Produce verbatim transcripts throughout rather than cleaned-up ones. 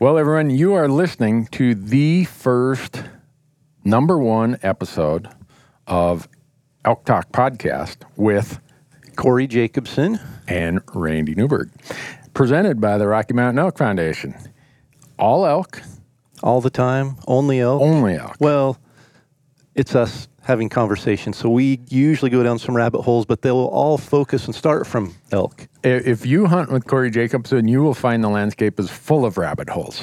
Well, everyone, you are listening to the first number one episode of Elk Talk Podcast with Corey Jacobson and Randy Newberg, presented by the Rocky Mountain Elk Foundation. All elk. All the time. Only elk. Only elk. Well, it's us having conversations, so we usually go down some rabbit holes, but they'll all focus and start from elk. If you hunt with Corey Jacobson, you will find the landscape is full of rabbit holes.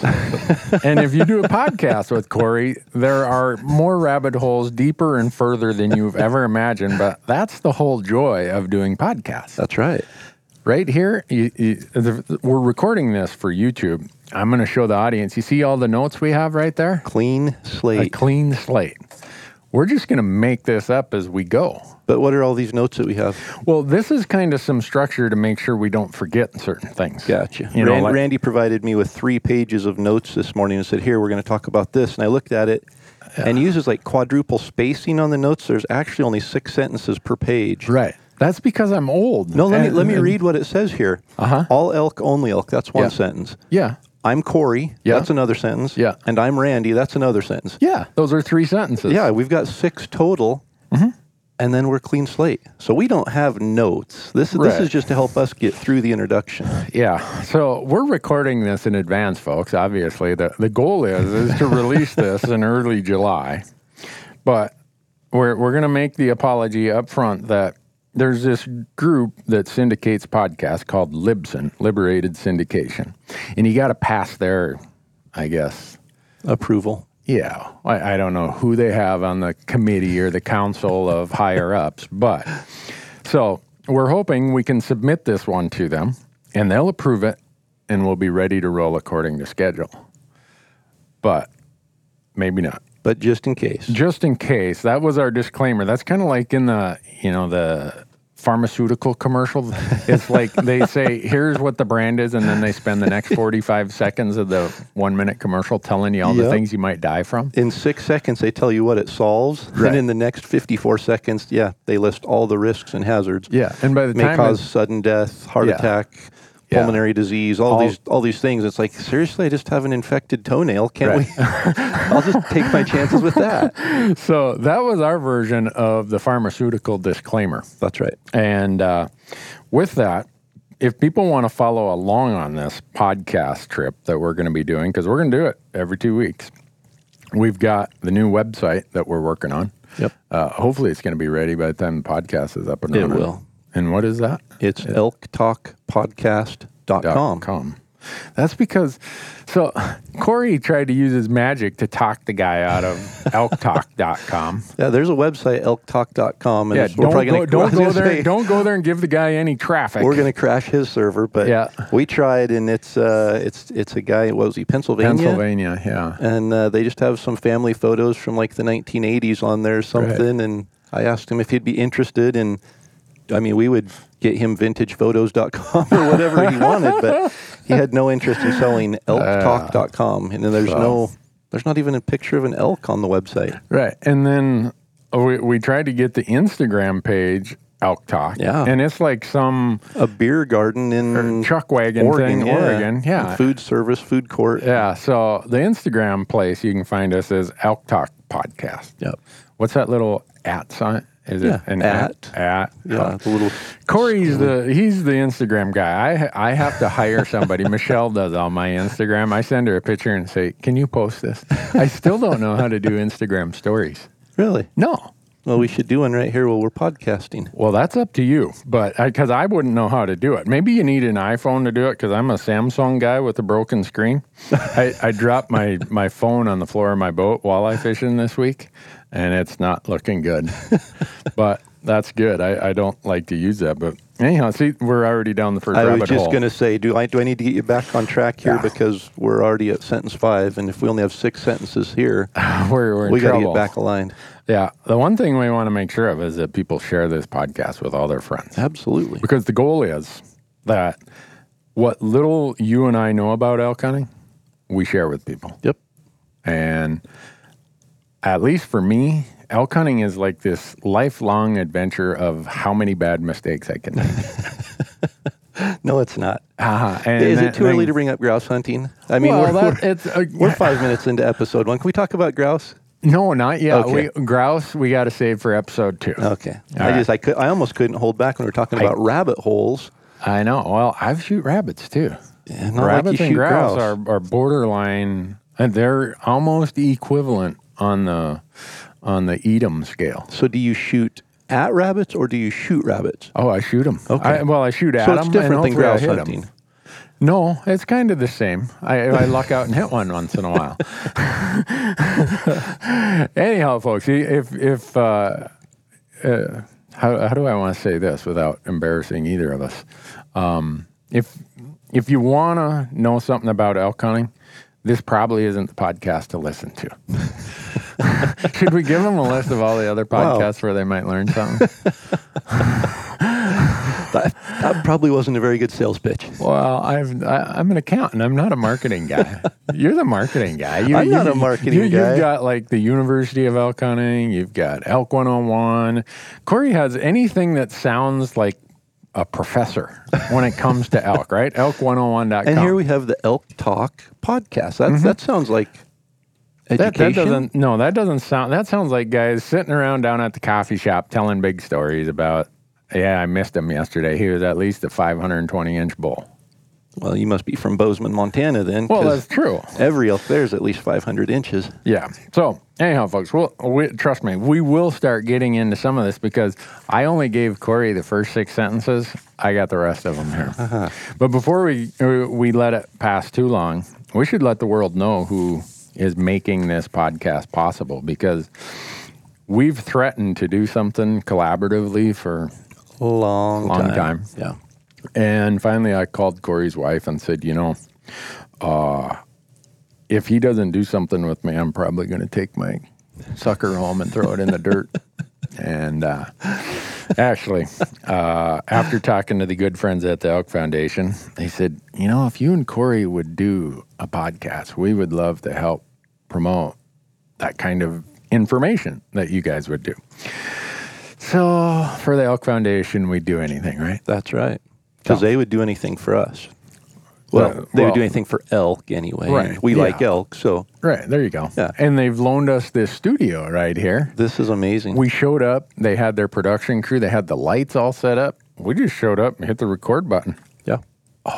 And if you do a podcast with Corey, there are more rabbit holes deeper and further than you've ever imagined, but that's the whole joy of doing podcasts. That's right. Right here, you, you, the, we're recording this for YouTube. I'm going to show the audience. You see all the notes we have right there? Clean slate. A clean slate. We're just going to make this up as we go. But what are all these notes that we have? Well, this is kind of some structure to make sure we don't forget certain things. Gotcha. You know, Rand, like, Randy provided me with three pages of notes this morning and said, here, we're going to talk about this. And I looked at it uh, and uses like quadruple spacing on the notes. There's actually only six sentences per page. Right. That's because I'm old. No, let and, me let me and, read what it says here. Uh-huh. All elk, only elk. That's one yeah. sentence. Yeah. I'm Corey. Yeah. That's another sentence. Yeah. And I'm Randy. That's another sentence. Yeah. Those are three sentences. Yeah. We've got six total. Mm-hmm. And then we're clean slate. So we don't have notes. This, right. this is just to help us get through the introduction. Yeah. So we're recording this in advance, folks. Obviously, the, the goal is, is to release this in early July. But we're, we're going to make the apology up front that there's this group that syndicates podcasts called Libsyn, Liberated Syndication. And you got to pass their, I guess... approval. Yeah. I, I don't know who they have on the committee or the council of higher-ups, but... So we're hoping we can submit this one to them, and they'll approve it, and we'll be ready to roll according to schedule. But maybe not. But just in case. Just in case. That was our disclaimer. That's kind of like in the, you know, the... pharmaceutical commercial. It's like they say, here's what the brand is, and then they spend the next forty-five seconds of the one-minute commercial telling you all yep. the things you might die from. In six seconds, they tell you what it solves, right. and in the next fifty-four seconds, yeah, they list all the risks and hazards. Yeah, and by the time... May cause sudden death, heart yeah. attack... pulmonary yeah. disease, all, all these all these things. It's like, seriously, I just have an infected toenail. Can't right. we? I'll just take my chances with that. So that was our version of the pharmaceutical disclaimer. That's right. And uh, with that, if people want to follow along on this podcast trip that we're going to be doing, because we're going to do it every two weeks, we've got the new website that we're working on. Yep. Uh, hopefully it's going to be ready by the time the podcast is up and running. It will. And what is that? It's elk talk podcast dot com. That's because, so Corey tried to use his magic to talk the guy out of elk talk dot com. Yeah, there's a website, elk talk dot com. And yeah, don't, we're probably gonna, go, don't, go there, say, don't go there and give the guy any traffic. We're going to crash his server, but yeah. we tried, and it's uh, it's it's a guy, what was he, Pennsylvania? Pennsylvania, yeah. And uh, they just have some family photos from like the nineteen eighties on there or something, right. and I asked him if he'd be interested in... I mean, we would get him vintage photos dot com or whatever he wanted, but he had no interest in selling elk talk dot com. And then there's so. no, there's not even a picture of an elk on the website. Right. And then we, we tried to get the Instagram page, Elk Talk. Yeah. And it's like some... a beer garden in... chuck wagon Oregon, thing, yeah. Oregon. Yeah. And food service, food court. Yeah. So the Instagram place you can find us is Elk Talk Podcast. Yep. What's that little at sign? Is yeah, it an at? At. at yeah, uh, a little Corey's school. the, he's the Instagram guy. I I have to hire somebody. Michelle does all my Instagram. I send her a picture and say, can you post this? I still don't know how to do Instagram stories. Really? No. Well, we should do one right here while we're podcasting. Well, that's up to you, but because I, I wouldn't know how to do it. Maybe you need an iPhone to do it, because I'm a Samsung guy with a broken screen. I, I dropped my, my phone on the floor of my boat walleye fishing this week, and it's not looking good. But that's good. I, I don't like to use that. But anyhow, see, we're already down the first I rabbit hole. I was just going to say, do I do I need to get you back on track here? Yeah. Because we're already at sentence five, and if we only have six sentences here, we're, we're in we got to get back aligned. Yeah. The one thing we want to make sure of is that people share this podcast with all their friends. Absolutely. Because the goal is that what little you and I know about elk hunting, we share with people. Yep. And... at least for me, elk hunting is like this lifelong adventure of how many bad mistakes I can make. No, it's not. Uh-huh. And Is it too thing... early to bring up grouse hunting? I mean, well, we're, that, we're, it's, uh, we're five minutes into episode one. Can we talk about grouse? No, not yet. Okay. We, grouse, we got to save for episode two. Okay. All I right. just, I could, I almost couldn't hold back when we were talking about I, rabbit holes. I know. Well, I've shoot rabbits too. Yeah, rabbits like and grouse, grouse are, are borderline, and they're almost equivalent on the on the eat 'em scale. So, do you shoot at rabbits or do you shoot rabbits? Oh, I shoot them. Okay. I, well, I shoot at them. So it's different than grouse hunting. Them. No, it's kind of the same. I, I luck out and hit one once in a while. Anyhow, folks, if if uh, uh, how how do I want to say this without embarrassing either of us? Um, if If you want to know something about elk hunting, this probably isn't the podcast to listen to. Should we give them a list of all the other podcasts wow. where they might learn something? that, that probably wasn't a very good sales pitch. Well, I've, I, I'm an accountant. I'm not a marketing guy. You're the marketing guy. You, I'm you, not a marketing you, guy. You've got like the University of Elk Hunting. You've got Elk one oh one. Corey has anything that sounds like a professor when it comes to elk, right? elk one oh one dot com. And here we have the Elk Talk Podcast. That's, mm-hmm. That sounds like education. That, that doesn't, no, that doesn't sound, that sounds like guys sitting around down at the coffee shop telling big stories about, yeah, I missed him yesterday. He was at least a five hundred twenty inch bull. Well, you must be from Bozeman, Montana then. Well, that's true. Every elk there is at least five hundred inches. Yeah. So anyhow, folks, we'll, we, trust me, we will start getting into some of this because I only gave Corey the first six sentences. I got the rest of them here. Uh-huh. But before we we let it pass too long, we should let the world know who is making this podcast possible because we've threatened to do something collaboratively for a long, long time. time. Yeah. And finally, I called Corey's wife and said, you know, uh, if he doesn't do something with me, I'm probably going to take my sucker home and throw it in the dirt. And uh, actually, uh, after talking to the good friends at the Elk Foundation, they said, you know, if you and Corey would do a podcast, we would love to help promote that kind of information that you guys would do. So for the Elk Foundation, we'd do anything, right? That's right. Because they would do anything for us. Well, well they would well, do anything for elk anyway. Right. We yeah. like elk, so. Right, there you go. Yeah. And they've loaned us this studio right here. This is amazing. We showed up. They had their production crew. They had the lights all set up. We just showed up and hit the record button. Yeah. Oh.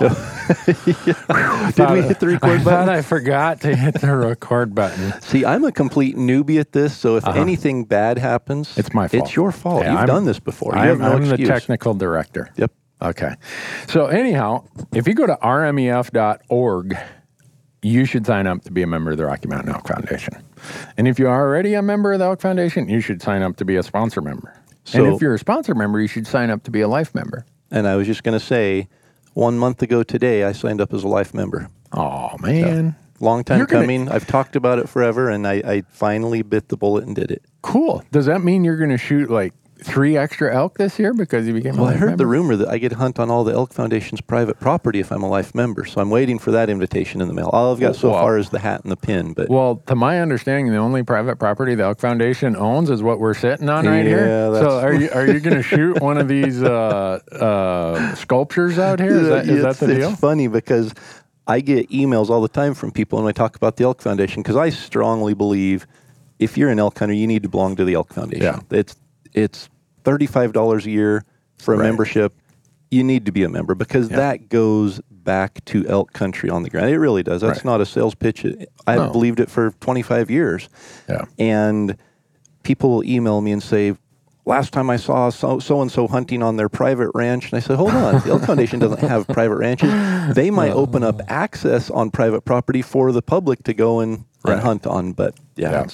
yeah. Did we hit the record I button? I thought I forgot to hit the record button. See, I'm a complete newbie at this, so if uh-huh. anything bad happens, it's my fault. It's your fault. Yeah, You've I'm, done this before. You I'm, have no I'm excuse. The technical director. Yep. Okay. So anyhow, if you go to r m e f dot org, you should sign up to be a member of the Rocky Mountain Elk Foundation. And if you're already a member of the Elk Foundation, you should sign up to be a sponsor member. So, and if you're a sponsor member, you should sign up to be a life member. And I was just going to say, one month ago today, I signed up as a life member. Oh, man. So, long time you're coming. Gonna... I've talked about it forever, and I, I finally bit the bullet and did it. Cool. Does that mean you're going to shoot, like, three extra elk this year because you became a well, life member? Well, I heard member? the rumor that I get to hunt on all the Elk Foundation's private property if I'm a life member, so I'm waiting for that invitation in the mail. All I've got so well, far is the hat and the pin. But Well, to my understanding, the only private property the Elk Foundation owns is what we're sitting on right yeah, here. That's... So are you are you going to shoot one of these uh, uh, sculptures out here? Is that, is that the deal? It's funny because I get emails all the time from people when I talk about the Elk Foundation because I strongly believe if you're an elk hunter, you need to belong to the Elk Foundation. Yeah. It's It's thirty-five dollars a year for a right. membership. You need to be a member because yeah. that goes back to elk country on the ground. It really does. That's right. not a sales pitch. I've no. believed it for twenty-five years. Yeah. And people will email me and say, last time I saw so, so-and-so hunting on their private ranch. And I said, hold on, the Elk Foundation doesn't have private ranches. They might no. open up access on private property for the public to go and Right. and hunt on, but yeah. yeah.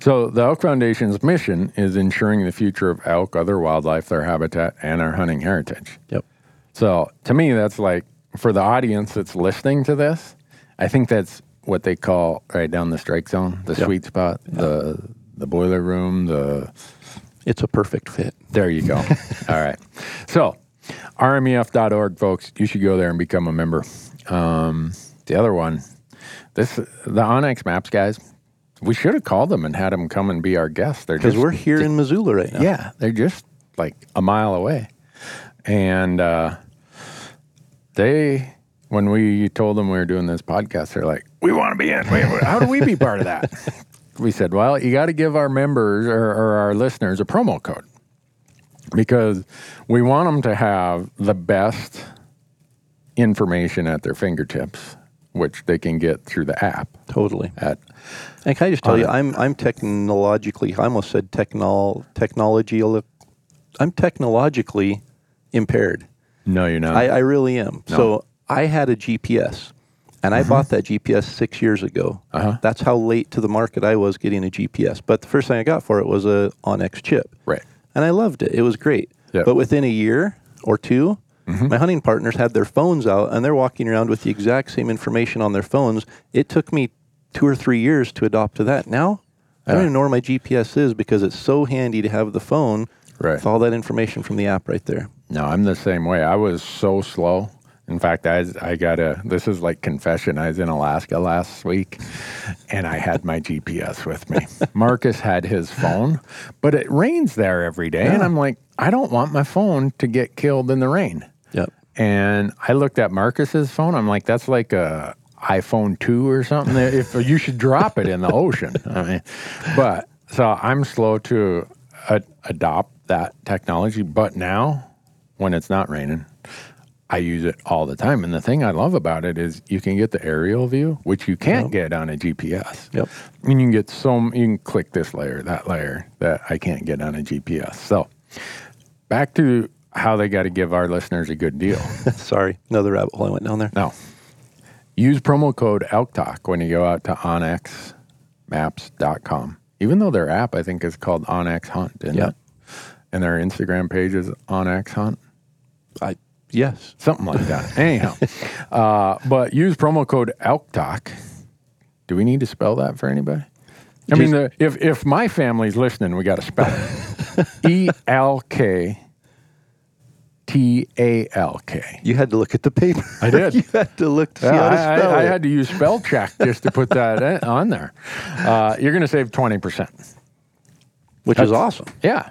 So the Elk Foundation's mission is ensuring the future of elk, other wildlife, their habitat, and our hunting heritage. Yep. So to me, that's like, for the audience that's listening to this, I think that's what they call right down the strike zone, the yep. sweet spot, yep. the the boiler room, the... It's a perfect fit. There you go. All right. So r m e f dot org, folks, you should go there and become a member. Um, the other one... This the Onyx Maps guys, we should have called them and had them come and be our guests. Because we're here just, in Missoula right now. Yeah, they're just like a mile away. And uh, they, when we told them we were doing this podcast, they're like, we want to be in. How do we be part of that? We said, well, you got to give our members or, or our listeners a promo code because we want them to have the best information at their fingertips, which they can get through the app. Totally. At, and can I just tell you, it. I'm I'm technologically, I almost said technol, technology, I'm technologically impaired. No, you're not. I, I really am. No. So I had a G P S, and I mm-hmm. bought that G P S six years ago. Uh-huh. That's how late to the market I was getting a G P S. But the first thing I got for it was a OnX chip. Right. And I loved it. It was great. Yep. But within a year or two, mm-hmm. my hunting partners had their phones out, and they're walking around with the exact same information on their phones. It took me two or three years to adopt to that. Now, yeah. I don't even know where my G P S is because it's so handy to have the phone right. with all that information from the app right there. No, I'm the same way. I was so slow. In fact, I, I got a, this is like confession. I was in Alaska last week, and I had my G P S with me. Marcus had his phone, but it rains there every day, yeah. and I'm like, I don't want my phone to get killed in the rain. Yep. And I looked at Marcus's phone. I'm like, that's like a iPhone two or something. If you should drop it in the ocean. I mean, but so I'm slow to ad- adopt that technology. But now, when it's not raining, I use it all the time. And the thing I love about it is you can get the aerial view, which you can't yep. get on a G P S. Yep. I mean, you can get so you can click this layer, that layer that I can't get on a G P S. So back to how they got to give our listeners a good deal. Sorry, another rabbit hole I went down there. No. Use promo code ELKTALK when you go out to onyx maps dot com. Even though their app, I think, is called OnX Hunt, isn't yep. it? And their Instagram page is OnX Hunt. I, yes. Something like that. Anyhow. Uh, but use promo code ELKTALK. Do we need to spell that for anybody? I Just, mean, the, if, if my family's listening, we got to spell it. E L K T A L K. You had to look at the paper. I did. You had to look to see yeah, how to spell I, I, it. I had to use spell check just to put that on there. Uh, you're going to save twenty percent. Which that's, is awesome. Yeah.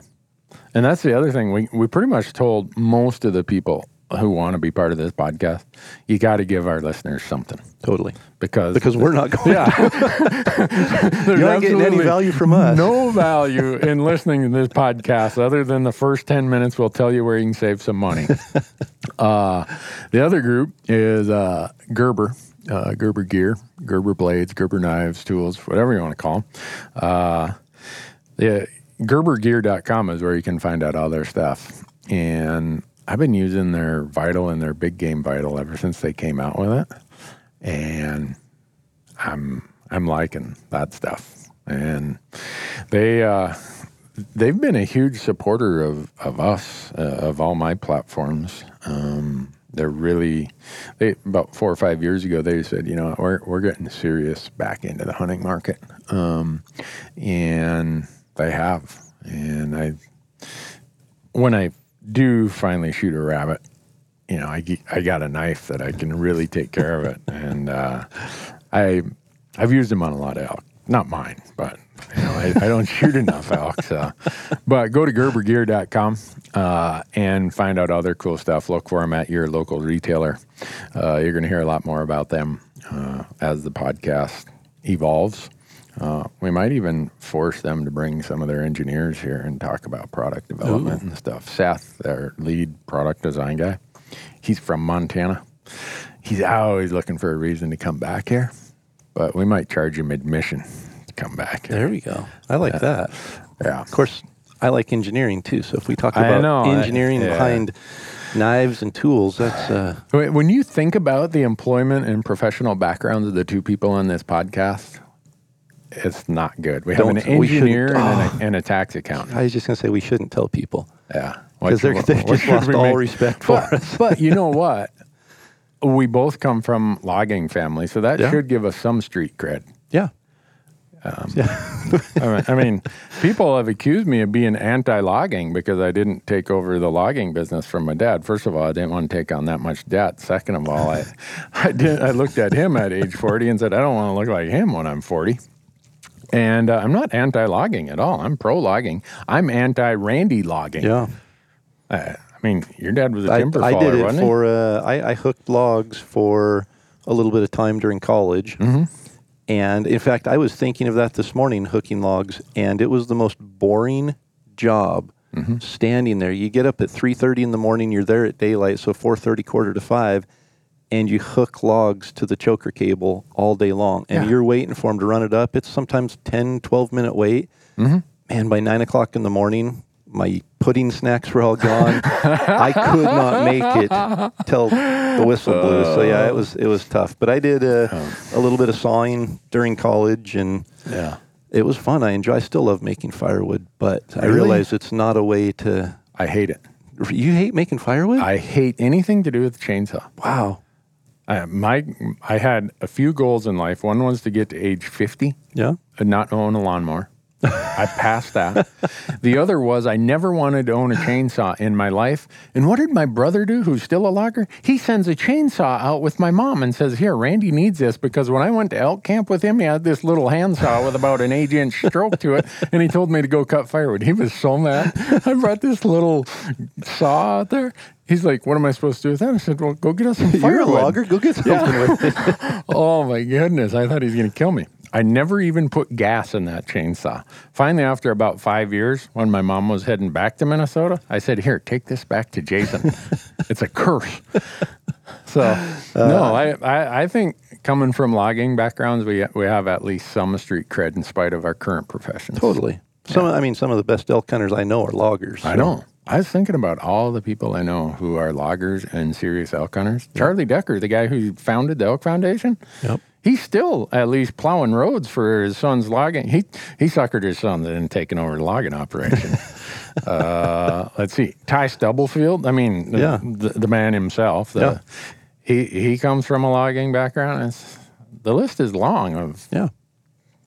And that's the other thing. We, we pretty much told most of the people who want to be part of this podcast, you got to give our listeners something. Totally. Because because we're not going yeah. to. You're not getting any value from us. No value in listening to this podcast other than the first ten minutes we'll tell you where you can save some money. uh, the other group is uh, Gerber, uh, Gerber Gear, Gerber Blades, Gerber Knives, Tools, whatever you want to call them. Uh, yeah, gerber gear dot com is where you can find out all their stuff. And I've been using their Vital and their Big Game Vital ever since they came out with it, and I'm I'm liking that stuff. And they uh, they've been a huge supporter of of us uh, of all my platforms. Um, they're really they about four or five years ago they said, you know, we're we're getting serious back into the hunting market, um, and they have. And I when I do finally shoot a rabbit, you know, I, I got a knife that I can really take care of it. And uh, I, I've used them on a lot of elk. Not mine, but, you know, I, I don't shoot enough elk. So. But go to gerber gear dot com uh, and find out other cool stuff. Look for them at your local retailer. Uh, you're going to hear a lot more about them uh, as the podcast evolves. Uh, we might even force them to bring some of their engineers here and talk about product development Ooh. and stuff. Seth, their lead product design guy, he's from Montana. He's always looking for a reason to come back here, but we might charge him admission to come back here. There we go. I like uh, that. Yeah. Of course, I like engineering too. So if we talk about know, engineering I, yeah. behind knives and tools, that's... Uh... When you think about the employment and professional backgrounds of the two people on this podcast... It's not good. We Don't, have an engineer oh, and, a, and a tax accountant. I was just going to say we shouldn't tell people. Yeah. Because they've just lost all make? respect for but, us. But you know what? We both come from logging families, so that yeah. should give us some street cred. Yeah. Um, yeah. I mean, people have accused me of being anti-logging because I didn't take over the logging business from my dad. First of all, I didn't want to take on that much debt. Second of all, I, I, did, I looked at him at age forty and said, I don't want to look like him when I'm forty. And uh, I'm not anti-logging at all. I'm pro-logging. I'm anti-Randy logging. Yeah. Uh, I I mean, your dad was a timber I, faller, I did it wasn't for, he? Uh, I, I hooked logs for a little bit of time during college. Mm-hmm. And, in fact, I was thinking of that this morning, hooking logs, and it was the most boring job mm-hmm. standing there. You get up at three thirty in the morning, you're there at daylight, so four thirty, quarter to five, and you hook logs to the choker cable all day long. And yeah. you're waiting for them to run it up. It's sometimes ten, twelve-minute wait. Mm-hmm. Man, by nine o'clock in the morning, my pudding snacks were all gone. I could not make it till the whistle blew. So yeah, it was it was tough. But I did a, a little bit of sawing during college, and yeah, it was fun. I enjoy. I still love making firewood, but really? I realize it's not a way to. I hate it. You hate making firewood? I hate anything to do with the chainsaw. Wow. I, my I had a few goals in life. One was to get to age fifty. Yeah. And not own a lawnmower. I passed that. The other was I never wanted to own a chainsaw in my life. And what did my brother do, who's still a logger? He sends a chainsaw out with my mom and says, here, Randy needs this, because when I went to elk camp with him, he had this little handsaw with about an eight-inch stroke to it, and he told me to go cut firewood. He was so mad. I brought this little saw out there. He's like, what am I supposed to do with that? I said, well, go get us some firewood. You're a logger. Go get something yeah. with it. Oh, my goodness. I thought he was going to kill me. I never even put gas in that chainsaw. Finally, after about five years, when my mom was heading back to Minnesota, I said, here, take this back to Jason. It's a curse. So, uh, no, I, I, I think coming from logging backgrounds, we we have at least some street cred in spite of our current professions. Totally. Some, yeah. I mean, some of the best elk hunters I know are loggers. So. I know. I was thinking about all the people I know who are loggers and serious elk hunters. Charlie Decker, the guy who founded the Elk Foundation. Yep. He's still at least plowing roads for his son's logging. He he suckered his son into taking over the logging operation. uh, let's see. Ty Stubblefield, I mean, yeah. the, the man himself. The, yeah. He he comes from a logging background. It's, the list is long. Of yeah.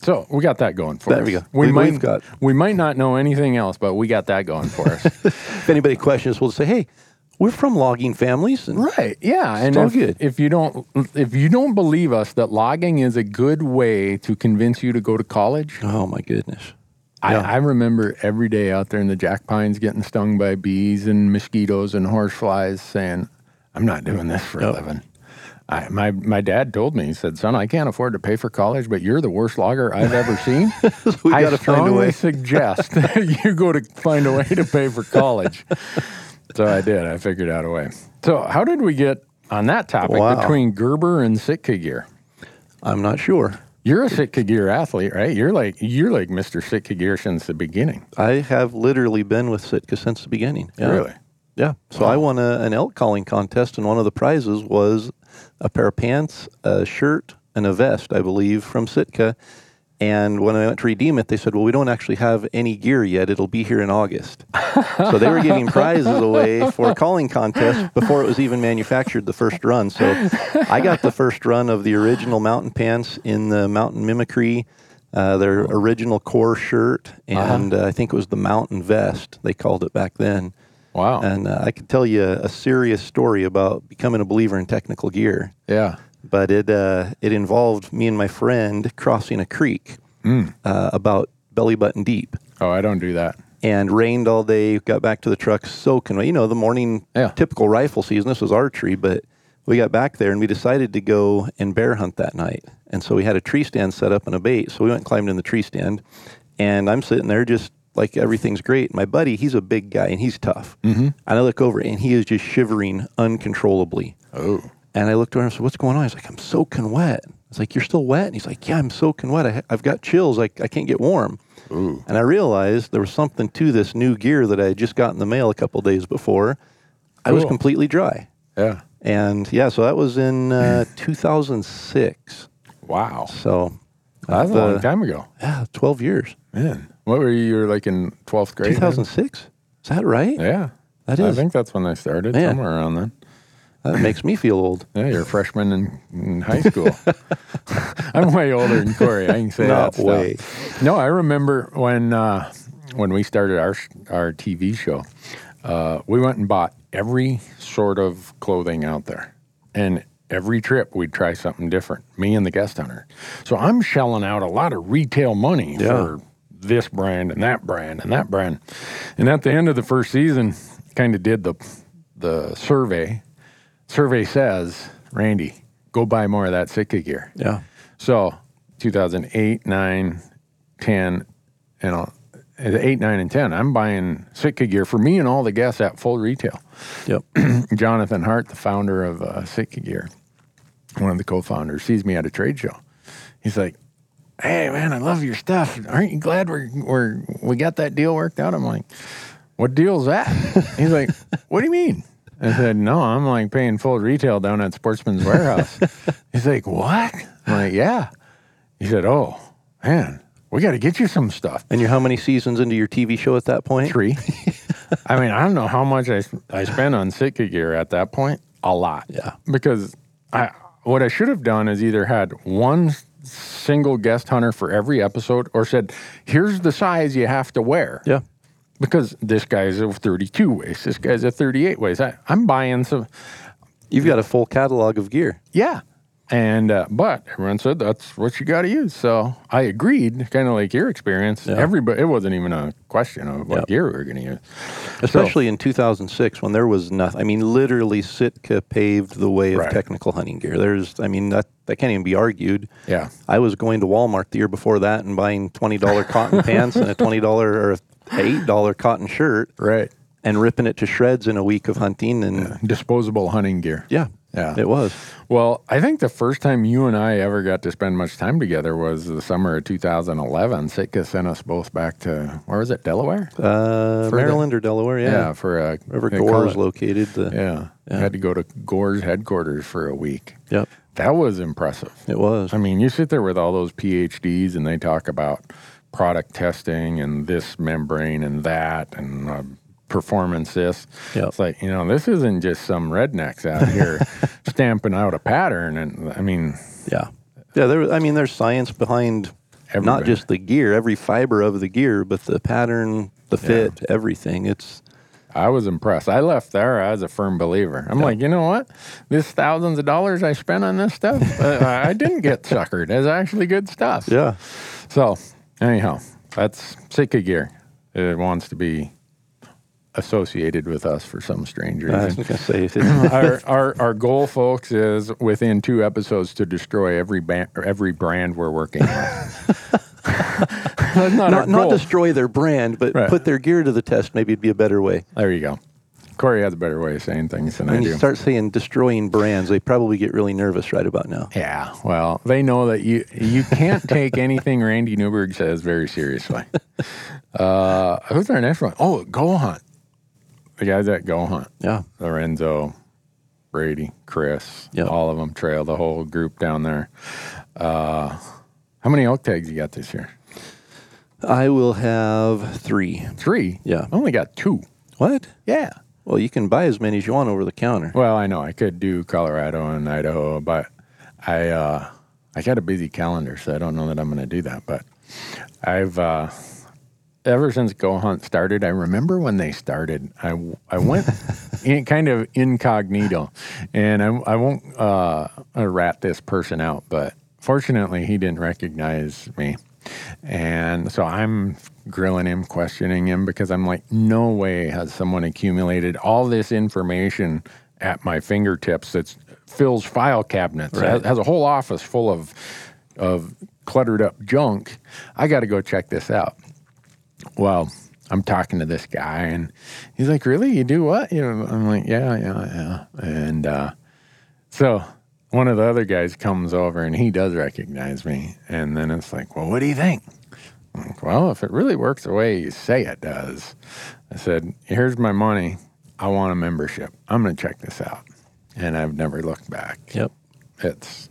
So we got that going for there us. There we go. We, we, might, got. we might not know anything else, but we got that going for us. If anybody questions, we'll say, hey, we're from logging families, and right? Yeah, and if, good. if you don't, if you don't believe us that logging is a good way to convince you to go to college, oh my goodness! I, yeah. I remember every day out there in the jack pines getting stung by bees and mosquitoes and horseflies, saying, "I'm not doing this for nope. a living." I, my my dad told me, he said, son, I can't afford to pay for college, but you're the worst logger I've ever seen. so we I strongly suggest that you go to find a way to pay for college. So I did. I figured out a way. So how did we get on that topic wow. between Gerber and Sitka Gear? I'm not sure. You're a Sitka Gear athlete, right? You're like you're like Mister Sitka Gear since the beginning. I have literally been with Sitka since the beginning. Yeah. Really? Yeah. So wow. I won a, an elk calling contest, and one of the prizes was a pair of pants, a shirt, and a vest, I believe, from Sitka. And when I went to redeem it, they said, well, we don't actually have any gear yet. It'll be here in August. So they were giving prizes away for a calling contest before it was even manufactured, the first run. So I got the first run of the original mountain pants in the mountain mimicry, uh, their original core shirt, and uh-huh. uh, I think it was the mountain vest, they called it back then. Wow. And uh, I could tell you a, a serious story about becoming a believer in technical gear. Yeah. But it uh, it involved me and my friend crossing a creek mm. uh, about belly button deep. Oh, I don't do that. And rained all day, got back to the truck soaking. You know, the morning, yeah. typical rifle season. This was archery, but we got back there and we decided to go and bear hunt that night. And so we had a tree stand set up and a bait. So we went and climbed in the tree stand. And I'm sitting there just like everything's great. My buddy, he's a big guy and he's tough. Mm-hmm. And I look over and he is just shivering uncontrollably. Oh. And I looked over and said, what's going on? He's like, I'm soaking wet. I was like, you're still wet? And he's like, yeah, I'm soaking wet. I, I've got chills. I, I can't get warm. Ooh. And I realized there was something to this new gear that I had just got in the mail a couple days before. Cool. I was completely dry. Yeah. And, yeah, so that was in uh, two thousand six. Wow. So that was a long uh, time ago. Yeah, twelve years. Man. What were you, you were like in twelfth grade? two thousand six? Then? Is that right? Yeah. That is. I think that's when I started, Man. somewhere around then. That makes me feel old. Yeah, you're a freshman in, in high school. I'm way older than Corey. I can say Not that way. Stuff. No, I remember when uh, when we started our our T V show, uh, we went and bought every sort of clothing out there. And every trip we'd try something different, me and the guest hunter. So I'm shelling out a lot of retail money yeah. for this brand and that brand and that brand. And at the end of the first season, kind of did the the survey, survey says, Randy, go buy more of that Sitka gear. Yeah. So two thousand eight, nine, ten, and all, eight, nine, and ten, I'm buying Sitka gear for me and all the guests at full retail. Yep. Jonathan Hart, the founder of uh, Sitka Gear, one of the co-founders, sees me at a trade show. He's like, hey, man, I love your stuff. Aren't you glad we're, we're, we got that deal worked out? I'm like, what deal's that? He's like, what do you mean? I said, no, I'm like paying full retail down at Sportsman's Warehouse. He's like, what? I'm like, yeah. He said, oh, man, we got to get you some stuff. And you're how many seasons into your T V show at that point? Three. I mean, I don't know how much I, I spent on Sitka gear at that point. A lot. Yeah. Because I what I should have done is either had one single guest hunter for every episode or said, here's the size you have to wear. Yeah. Because this guy's a thirty-two waist, this guy's a thirty-eight waist. I, I'm buying some. You've got a full catalog of gear. Yeah. And, uh, but everyone said that's what you got to use. So I agreed, kind of like your experience. Yeah. Everybody, it wasn't even a question of what yeah. gear we were going to use. Especially so, in two thousand six when there was nothing. I mean, literally Sitka paved the way of right. technical hunting gear. There's, I mean, that, that can't even be argued. Yeah. I was going to Walmart the year before that and buying twenty dollars cotton pants and a twenty dollars or a eight dollars cotton shirt, right, and ripping it to shreds in a week of hunting and yeah. disposable hunting gear. Yeah, yeah, it was. Well, I think the first time you and I ever got to spend much time together was the summer of two thousand eleven. Sitka sent us both back to where was it, Delaware, uh, Maryland the, or Delaware? Yeah, yeah for uh, wherever Gore's located. The, yeah, yeah. Had to go to Gore's headquarters for a week. Yep, that was impressive. It was. I mean, you sit there with all those PhDs and they talk about product testing and this membrane and that and uh, performance this. Yep. It's like, you know, this isn't just some rednecks out here stamping out a pattern. And I mean, yeah. Yeah. There, I mean, there's science behind everybody. Not just the gear, every fiber of the gear, but the pattern, the fit, yeah. everything. It's, I was impressed. I left there as a firm believer. I'm yeah. like, you know what? This thousands of dollars I spent on this stuff, I, I didn't get suckered. It's actually good stuff. Yeah. So, anyhow, that's Sitka Gear. It wants to be associated with us for some strange reason. I was gonna say it. our, our our goal, folks, is within two episodes to destroy every ban- every brand we're working with. not, not, not destroy their brand, but right. put their gear to the test. Maybe it'd be a better way. There you go. Corey has a better way of saying things than when I do. When you start saying destroying brands, they probably get really nervous right about now. Yeah, well, they know that you you can't take anything Randy Newberg says very seriously. Uh, who's our next one? Oh, GoHunt. The guys at GoHunt. Yeah. Lorenzo, Brady, Chris, yep. all of them, Trail, the whole group down there. Uh, how many elk tags you got this year? I will have three. Three? Yeah. I only got two. What? Yeah. Well, you can buy as many as you want over the counter. Well, I know. I could do Colorado and Idaho, but I uh, I got a busy calendar, so I don't know that I'm going to do that. But I've, uh, ever since GoHunt started, I remember when they started, I, I went in, kind of incognito. And I, I won't uh, rat this person out, but fortunately, he didn't recognize me. And so I'm grilling him, questioning him, because I'm like, no way has someone accumulated all this information at my fingertips that fills file cabinets, right. has, has a whole office full of of cluttered up junk. I got to go check this out. Well, I'm talking to this guy, and he's like, really? You do what? You know, I'm like, yeah, yeah, yeah. And uh, so... one of the other guys comes over, and he does recognize me. And then it's like, well, what do you think? I'm like, well, if it really works the way you say it does. I said, here's my money. I want a membership. I'm going to check this out. And I've never looked back. Yep. It's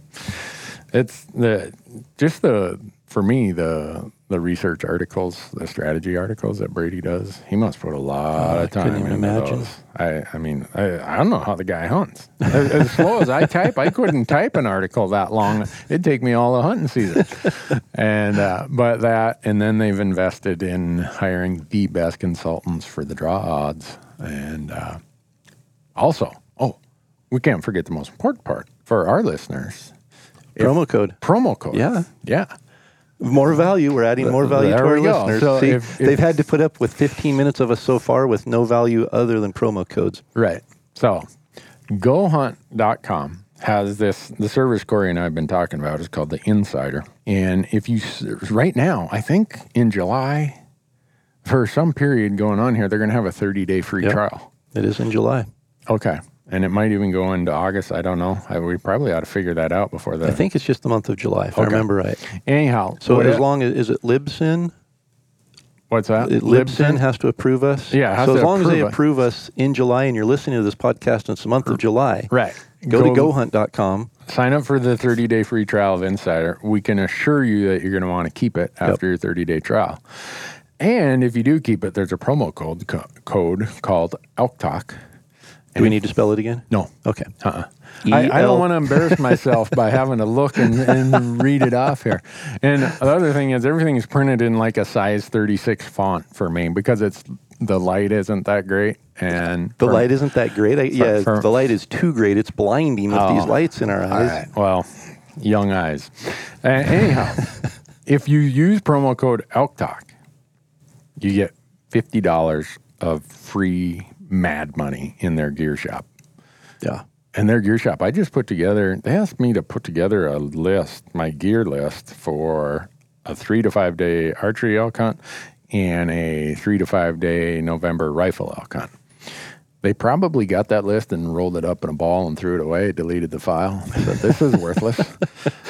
it's the just the, for me, the the research articles, the strategy articles that Brady does, he must put a lot oh, of time I couldn't even into imagine. Those. I, I mean, I, I don't know how the guy hunts. As, as slow as I type, I couldn't type an article that long. It'd take me all the hunting season. And uh, but that, and then they've invested in hiring the best consultants for the draw odds. And uh, also, oh, we can't forget the most important part for our listeners. Promo if, code. Promo code. Yeah. Yeah. More value. We're adding more value there to our listeners. So See, if, if they've had to put up with fifteen minutes of us so far with no value other than promo codes. Right. So go hunt dot com has this, the service Corey and I have been talking about is called the Insider. And if you, right now, I think in July, for some period going on here, they're going to have a thirty-day free yep. trial. It is in July. Okay. And it might even go into August. I don't know. I, we probably ought to figure that out before that. I think it's just the month of July, if okay. I remember right. Anyhow. So as it, long as, is it Libsyn? What's that? It, Libsyn, Libsyn has to approve us. Yeah. Has so to as long as they us. approve us in July and you're listening to this podcast in the month of July. Right. Go, go to go hunt dot com. Sign up for the thirty-day free trial of Insider. We can assure you that you're going to want to keep it after yep. your thirty-day trial. And if you do keep it, there's a promo code, co- code called Elk Talk. Do and we need to spell it again? No. Okay. Uh-uh. I, I don't want to embarrass myself by having to look and, and read it off here. And the other thing is everything is printed in like a size thirty-six font for me because it's the light isn't that great. and The for, light isn't that great? I, for, yeah, for, the light is too great. It's blinding with oh, these lights in our eyes. All right. Well, young eyes. Uh, anyhow, if you use promo code ELKTALK, you get fifty dollars of free mad money in their gear shop. Yeah. And their gear shop, I just put together, they asked me to put together a list, my gear list for a three to five day archery elk hunt and a three to five day November rifle elk hunt. They probably got that list and rolled it up in a ball and threw it away, deleted the file. I said, this is worthless.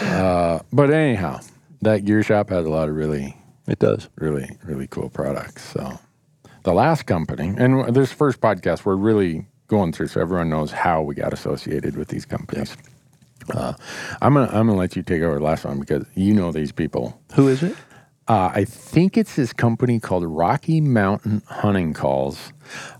Uh, but anyhow, that gear shop has a lot of really, it does. Really, really cool products. So the last company, and this first podcast, we're really going through so everyone knows how we got associated with these companies. Yes. Uh, I'm gonna I'm gonna let you take over the last one because you know these people. Who is it? Uh, I think it's this company called Rocky Mountain Hunting Calls.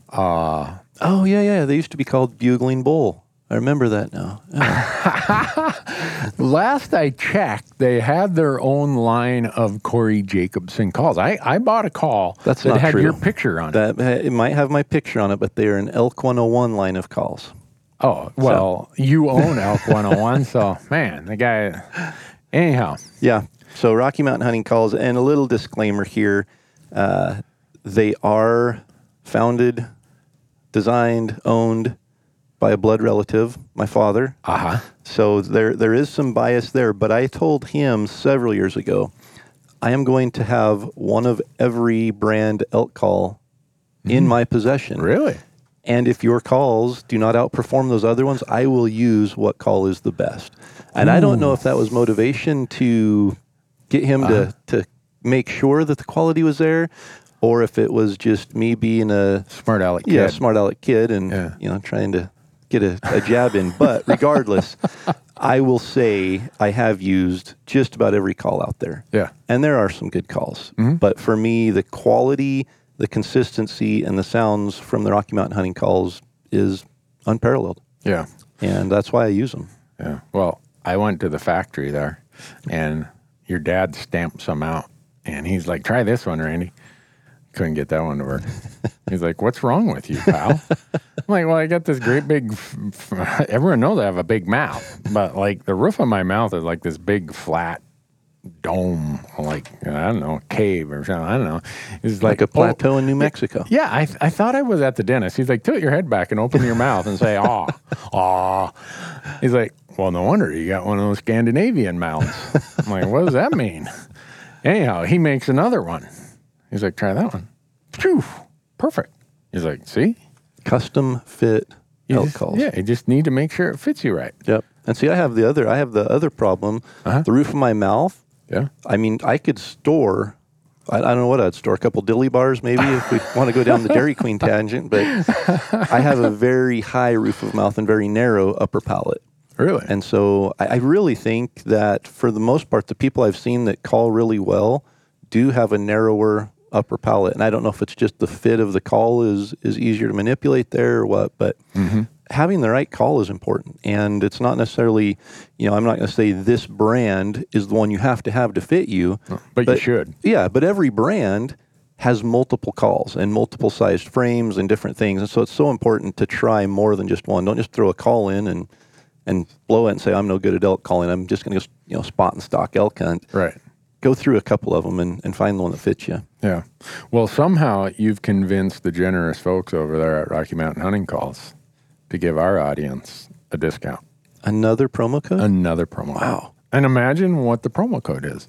Uh, oh yeah, yeah. They used to be called Bugling Bull. I remember that now. Oh. Last I checked, they had their own line of Corey Jacobson calls. I, I bought a call That's that not had true. your picture on that, it. It might have my picture on it, but they're an Elk one oh one line of calls. Oh, well, so. you own Elk one oh one, so, man, the guy... Anyhow. Yeah, so Rocky Mountain Hunting Calls, and a little disclaimer here. Uh, they are founded, designed, owned... by a blood relative, my father. Uh-huh. So there, there is some bias there, but I told him several years ago, I am going to have one of every brand elk call mm. in my possession. Really? And if your calls do not outperform those other ones, I will use what call is the best. And Ooh. I don't know if that was motivation to get him uh-huh. to, to make sure that the quality was there, or if it was just me being a... smart aleck kid. Yeah, smart aleck kid and, yeah. you know, trying to... get a, a jab in, but regardless, I will say I have used just about every call out there. Yeah. And there are some good calls. Mm-hmm. But for me, the quality, the consistency, and the sounds from the Rocky Mountain Hunting Calls is unparalleled. Yeah. And that's why I use them. Yeah. Well, I went to the factory there, and your dad stamped some out, and he's like, try this one, Randy. Couldn't get that one to work. He's like, what's wrong with you, pal? I'm like, well, I got this great big, f- f- everyone knows I have a big mouth, but like the roof of my mouth is like this big flat dome, like, I don't know, cave or something. I don't know. It's like, like a plateau oh, in New Mexico. Yeah. I I thought I was at the dentist. He's like, tilt your head back and open your mouth and say, ah, ah. He's like, well, no wonder you got one of those Scandinavian mouths. I'm like, what does that mean? Anyhow, he makes another one. He's like, try that one. Phew, perfect. He's like, see? Custom fit you elk just, calls. Yeah, you just need to make sure it fits you right. Yep. And see, I have the other, I have the other problem. Uh-huh. The roof of my mouth. Yeah. I mean, I could store, I, I don't know what I'd store, a couple dilly bars maybe if we want to go down the Dairy Queen tangent, but I have a very high roof of mouth and very narrow upper palate. Really? And so I, I really think that for the most part, the people I've seen that call really well do have a narrower upper palate, and I don't know if it's just the fit of the call is is easier to manipulate there or what, but mm-hmm. having the right call is important, and it's not necessarily, you know, I'm not going to say this brand is the one you have to have to fit you. Oh, but, but you should. Yeah, but every brand has multiple calls and multiple sized frames and different things, and so it's so important to try more than just one. Don't just throw a call in and and blow it and say, I'm no good at elk calling. I'm just going to, you know, spot and stock elk hunt. Right. go through a couple of them and, and find the one that fits you. Yeah. Well, somehow you've convinced the generous folks over there at Rocky Mountain Hunting Calls to give our audience a discount. Another promo code? Another promo code. Wow. And imagine what the promo code is.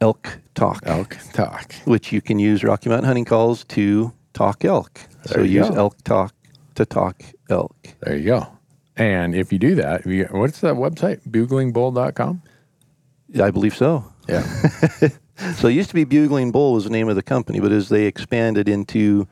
Elk Talk. Elk Talk. Which you can use Rocky Mountain Hunting Calls to talk elk. There so you use go. Elk Talk to talk elk. There you go. And if you do that, you, what's that website? bugling bull dot com? I believe so. Yeah. So it used to be Bugling Bull was the name of the company, but as they expanded into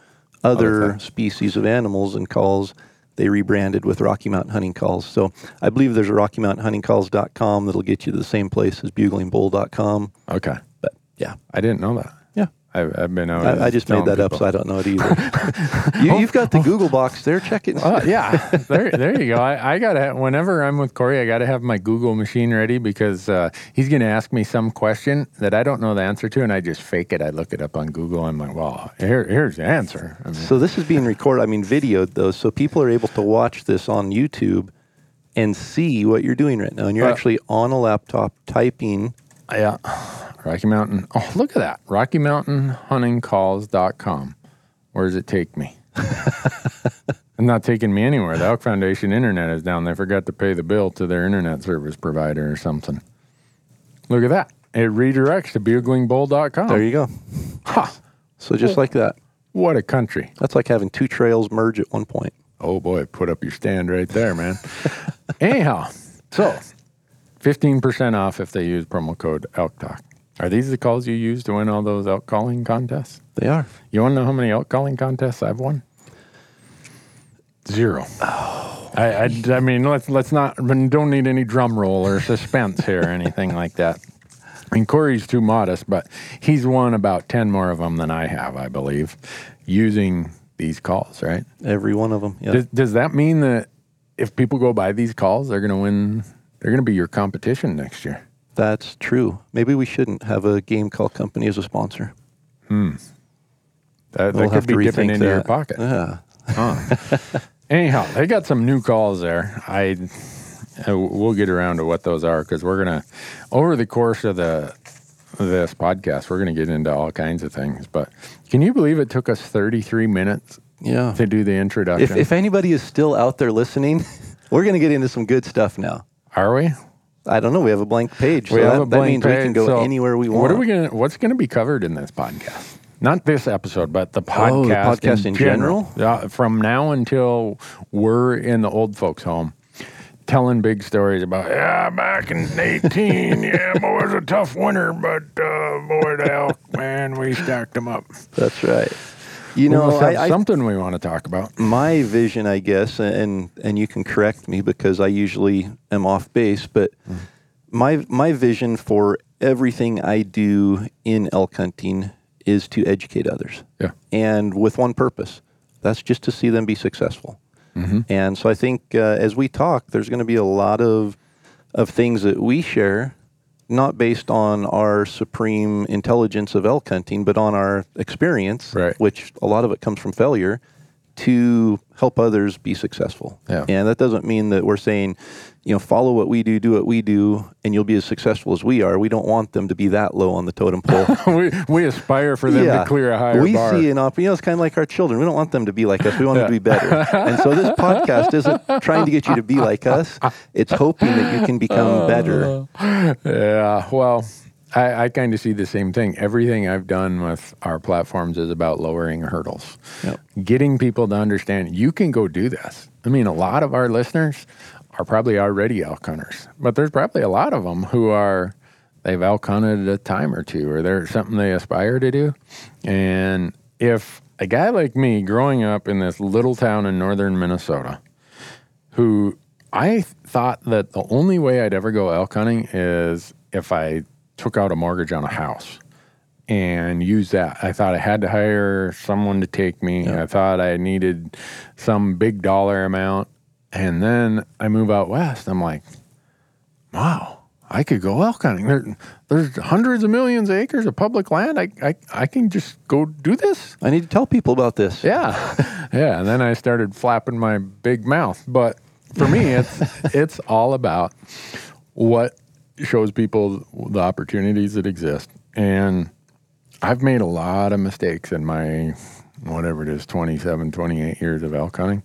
other species of animals and calls, they rebranded with Rocky Mountain Hunting Calls. So I believe there's a rocky mountain hunting calls dot com that'll get you to the same place as bugling bull dot com. Okay. But yeah. I didn't know that. Yeah. I've, I've been out. I, I just made that people. up, so I don't know it either. you, oh, you've got the oh. Google box there. Check it. Uh, yeah, there, there you go. I, I gotta. Whenever I'm with Corey, I gotta have my Google machine ready because uh, he's gonna ask me some question that I don't know the answer to, and I just fake it. I look it up on Google. I'm like, well, here, here's the answer. I mean, so this is being recorded. I mean, videoed though, so people are able to watch this on YouTube and see what you're doing right now. And you're uh, actually on a laptop typing. Yeah. Rocky Mountain. Oh, look at that. rocky mountain hunting calls dot com. Where does it take me? I'm not taking me anywhere. The Elk Foundation internet is down. They forgot to pay the bill to their internet service provider or something. Look at that. It redirects to bugling bull dot com. There you go. Ha! So just like that. What a country. That's like having two trails merge at one point. Oh, boy. Put up your stand right there, man. Anyhow, so fifteen percent off if they use promo code ELKTALK. Are these the calls you use to win all those elk calling contests? They are. You want to know how many elk calling contests I've won? Zero. Oh. I, I, I mean, let's let's not, don't need any drum roll or suspense here or anything like that. And Corey's too modest, but he's won about ten more of them than I have, I believe, using these calls, right? Every one of them, yeah. Does, does that mean that if people go buy these calls, they're going to win, they're going to be your competition next year? That's true. Maybe we shouldn't have a game call company as a sponsor. Hmm. That, we'll that could be dipping into that. Your pocket. Yeah. Huh. Anyhow, they got some new calls there. I, I we'll get around to what those are because we're gonna over the course of the this podcast we're gonna get into all kinds of things. But can you believe it took us thirty-three minutes? Yeah. To do the introduction. If, if anybody is still out there listening, we're gonna get into some good stuff now. Are we? I don't know. We have a blank page. We so have that, a blank that means page, we can go so anywhere we want. What are we going? What's going to be covered in this podcast? Not this episode, but the podcast. Oh, the podcast in, in general. general? Uh, from now until we're in the old folks' home, telling big stories about yeah, back in eighteen, yeah, boy, it was a tough winter, but uh, boy, the elk, man, we stacked them up. That's right. You we know, I, something I, we want to talk about. My vision, I guess, and and you can correct me because I usually am off base, but mm. my my vision for everything I do in elk hunting is to educate others. Yeah. And with one purpose, that's just to see them be successful. Mm-hmm. And so I think uh, as we talk, there's going to be a lot of of things that we share, not based on our supreme intelligence of elk hunting, but on our experience, right, which a lot of it comes from failure, to help others be successful. Yeah. And that doesn't mean that we're saying, you know, follow what we do, do what we do, and you'll be as successful as we are. We don't want them to be that low on the totem pole. we, we aspire for them yeah. to clear a higher we bar. We see an opportunity. You know, it's kind of like our children. We don't want them to be like us. We want yeah. them to be better. And so this podcast isn't trying to get you to be like us. It's hoping that you can become uh, better. Yeah, well, I, I kind of see the same thing. Everything I've done with our platforms is about lowering hurdles, yep. getting people to understand you can go do this. I mean, a lot of our listeners are probably already elk hunters, but there's probably a lot of them who are, they've elk hunted a time or two, or there's something they aspire to do. And if a guy like me growing up in this little town in northern Minnesota, who I thought that the only way I'd ever go elk hunting is if I took out a mortgage on a house and used that. I thought I had to hire someone to take me. Yeah. I thought I needed some big dollar amount. And then I move out west. I'm like, wow, I could go elk hunting. There, there's hundreds of millions of acres of public land. I, I, I can just go do this. I need to tell people about this. Yeah. yeah. And then I started flapping my big mouth. But for me, it's it's all about what shows people the opportunities that exist. And I've made a lot of mistakes in my, whatever it is, twenty-seven, twenty-eight years of elk hunting.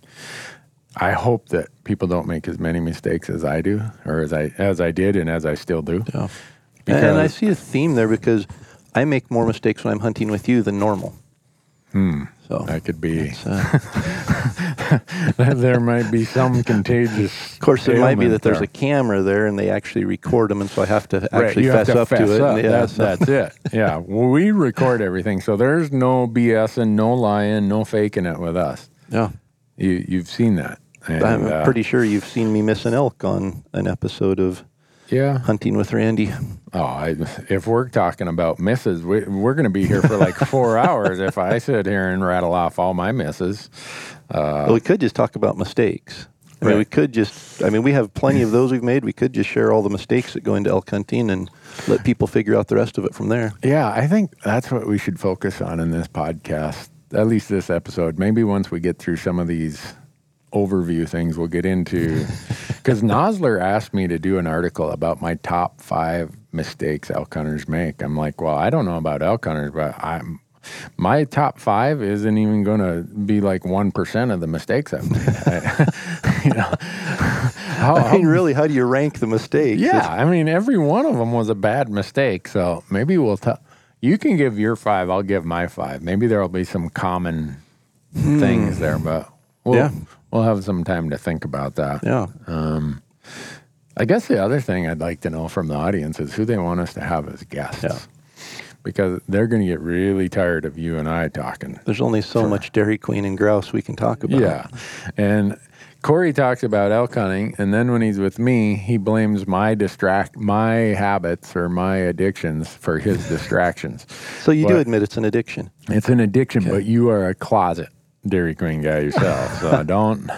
I hope that people don't make as many mistakes as I do, or as I as I did and as I still do. Yeah. And I see a theme there, because I make more mistakes when I'm hunting with you than normal. Hmm. So that could be. Uh, there might be some contagious. Of course, it might be that there's there. a camera there, and they actually record them, and so I have to actually right, fess to up fess to it. Up. Yeah, that's, so. that's it. Yeah, well, we record everything, so there's no B S and no lying, no faking it with us. Yeah, you you've seen that. And, I'm uh, pretty sure you've seen me miss an elk on an episode of. Yeah, hunting with Randy. Oh, I, if we're talking about misses, we, we're going to be here for like four hours if I sit here and rattle off all my misses. Uh, well, we could just talk about mistakes. I right. mean, we could just, I mean, we have plenty of those we've made. We could just share all the mistakes that go into elk hunting and let people figure out the rest of it from there. Yeah, I think that's what we should focus on in this podcast, at least this episode. Maybe once we get through some of these overview things, we'll get into, because Nosler asked me to do an article about my top five mistakes elk hunters make. I'm like, well, I don't know about elk hunters, but I'm my top five isn't even going to be like one percent of the mistakes I've made. I, you know, how, I mean, really, how do you rank the mistakes? Yeah, it's, I mean, every one of them was a bad mistake. So maybe we'll t- you can give your five, I'll give my five. Maybe there'll be some common hmm. things there, but we'll, yeah. We'll have some time to think about that. Yeah. Um, I guess the other thing I'd like to know from the audience is who they want us to have as guests. Yeah. Because they're going to get really tired of you and I talking. There's only so for, much Dairy Queen and grouse we can talk about. Yeah. And Corey talks about elk hunting, and then when he's with me, he blames my distract, my habits or my addictions for his distractions. So you but, do admit it's an addiction. It's an addiction, okay. But you are a closet Dairy Queen guy yourself, so don't,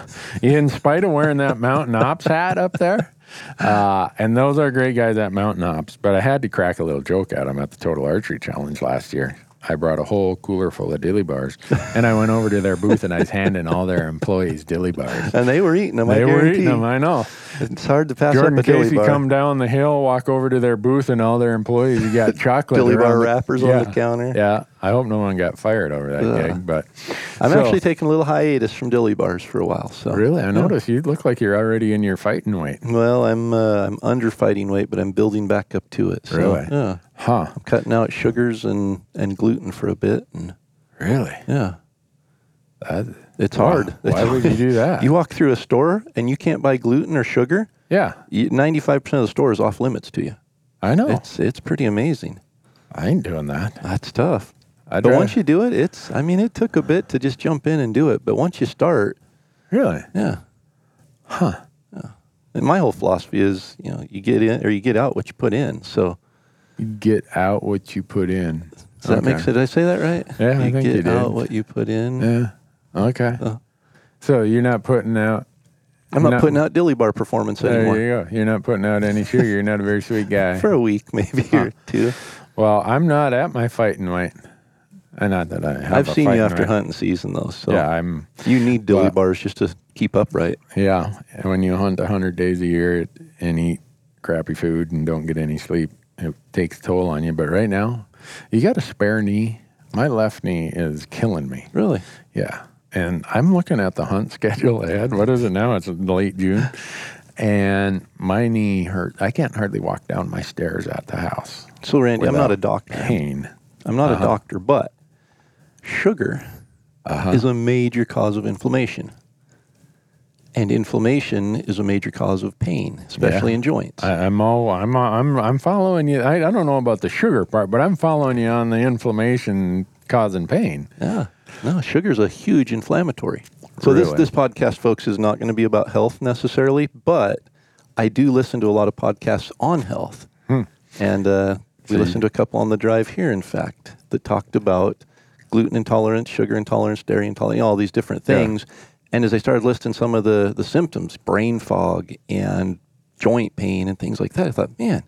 in spite of wearing that Mountain Ops hat up there, uh, and those are great guys at Mountain Ops, but I had to crack a little joke at them at the Total Archery Challenge last year. I brought a whole cooler full of dilly bars, and I went over to their booth, and I was handing all their employees dilly bars. And they were eating them, I They guarantee. were eating them, I know. It's hard to pass Jordan up a dilly Casey bar. Jordan Casey come down the hill, walk over to their booth, and all their employees, you got chocolate. dilly bar the, wrappers yeah, on the counter. Yeah, I hope no one got fired over that uh, gig. But, I'm so, actually taking a little hiatus from dilly bars for a while. So Really? I yeah. noticed you look like you're already in your fighting weight. Well, I'm uh, I'm under fighting weight, but I'm building back up to it. So, really? Yeah. Huh. I'm cutting out sugars and, and gluten for a bit. And really? Yeah. That, it's wow. hard. Why would you do that? You walk through a store and you can't buy gluten or sugar. Yeah. You, ninety-five percent of the store is off limits to you. I know. It's it's pretty amazing. I ain't doing that. That's tough. I'd but rather. Once you do it, it's, I mean, it took a bit to just jump in and do it. But once you start. Really? Yeah. Huh. Yeah. And my whole philosophy is, you know, you get in or you get out what you put in. So. Get out what you put in. Does that okay. make sense? Did I say that right? Yeah, you I think get you did. out what you put in. Yeah. Okay. So, so you're not putting out. I'm not, not putting out dilly bar performance there anymore. There you go. You're not putting out any sugar. You're not a very sweet guy. For a week, maybe huh. or two. Well, I'm not at my fighting weight. And not that I have. I've a seen you after right. hunting season though. So yeah, I'm. You need dilly well, bars just to keep upright. Yeah. And when you hunt one hundred days a year and eat crappy food and don't get any sleep. It takes a toll on you, but right now, you got a spare knee. My left knee is killing me. Really? Yeah. And I'm looking at the hunt schedule ahead. What is it now? It's late June. And my knee hurt. I can't hardly walk down my stairs at the house. So, Randy, I'm not a doctor. Pain. I'm not uh-huh. a doctor, but sugar uh-huh. is a major cause of inflammation. And inflammation is a major cause of pain, especially yeah. in joints. I, I'm all, I'm, I'm, I'm following you. I, I don't know about the sugar part, but I'm following you on the inflammation causing pain. Yeah, no, sugar's a huge inflammatory. So really? this, this podcast, folks, is not going to be about health necessarily, but I do listen to a lot of podcasts on health, hmm. and uh, we so listened you... to a couple on the drive here, in fact, that talked about gluten intolerance, sugar intolerance, dairy intolerance, all these different things. Yeah. And as I started listing some of the, the symptoms, brain fog and joint pain and things like that, I thought, man,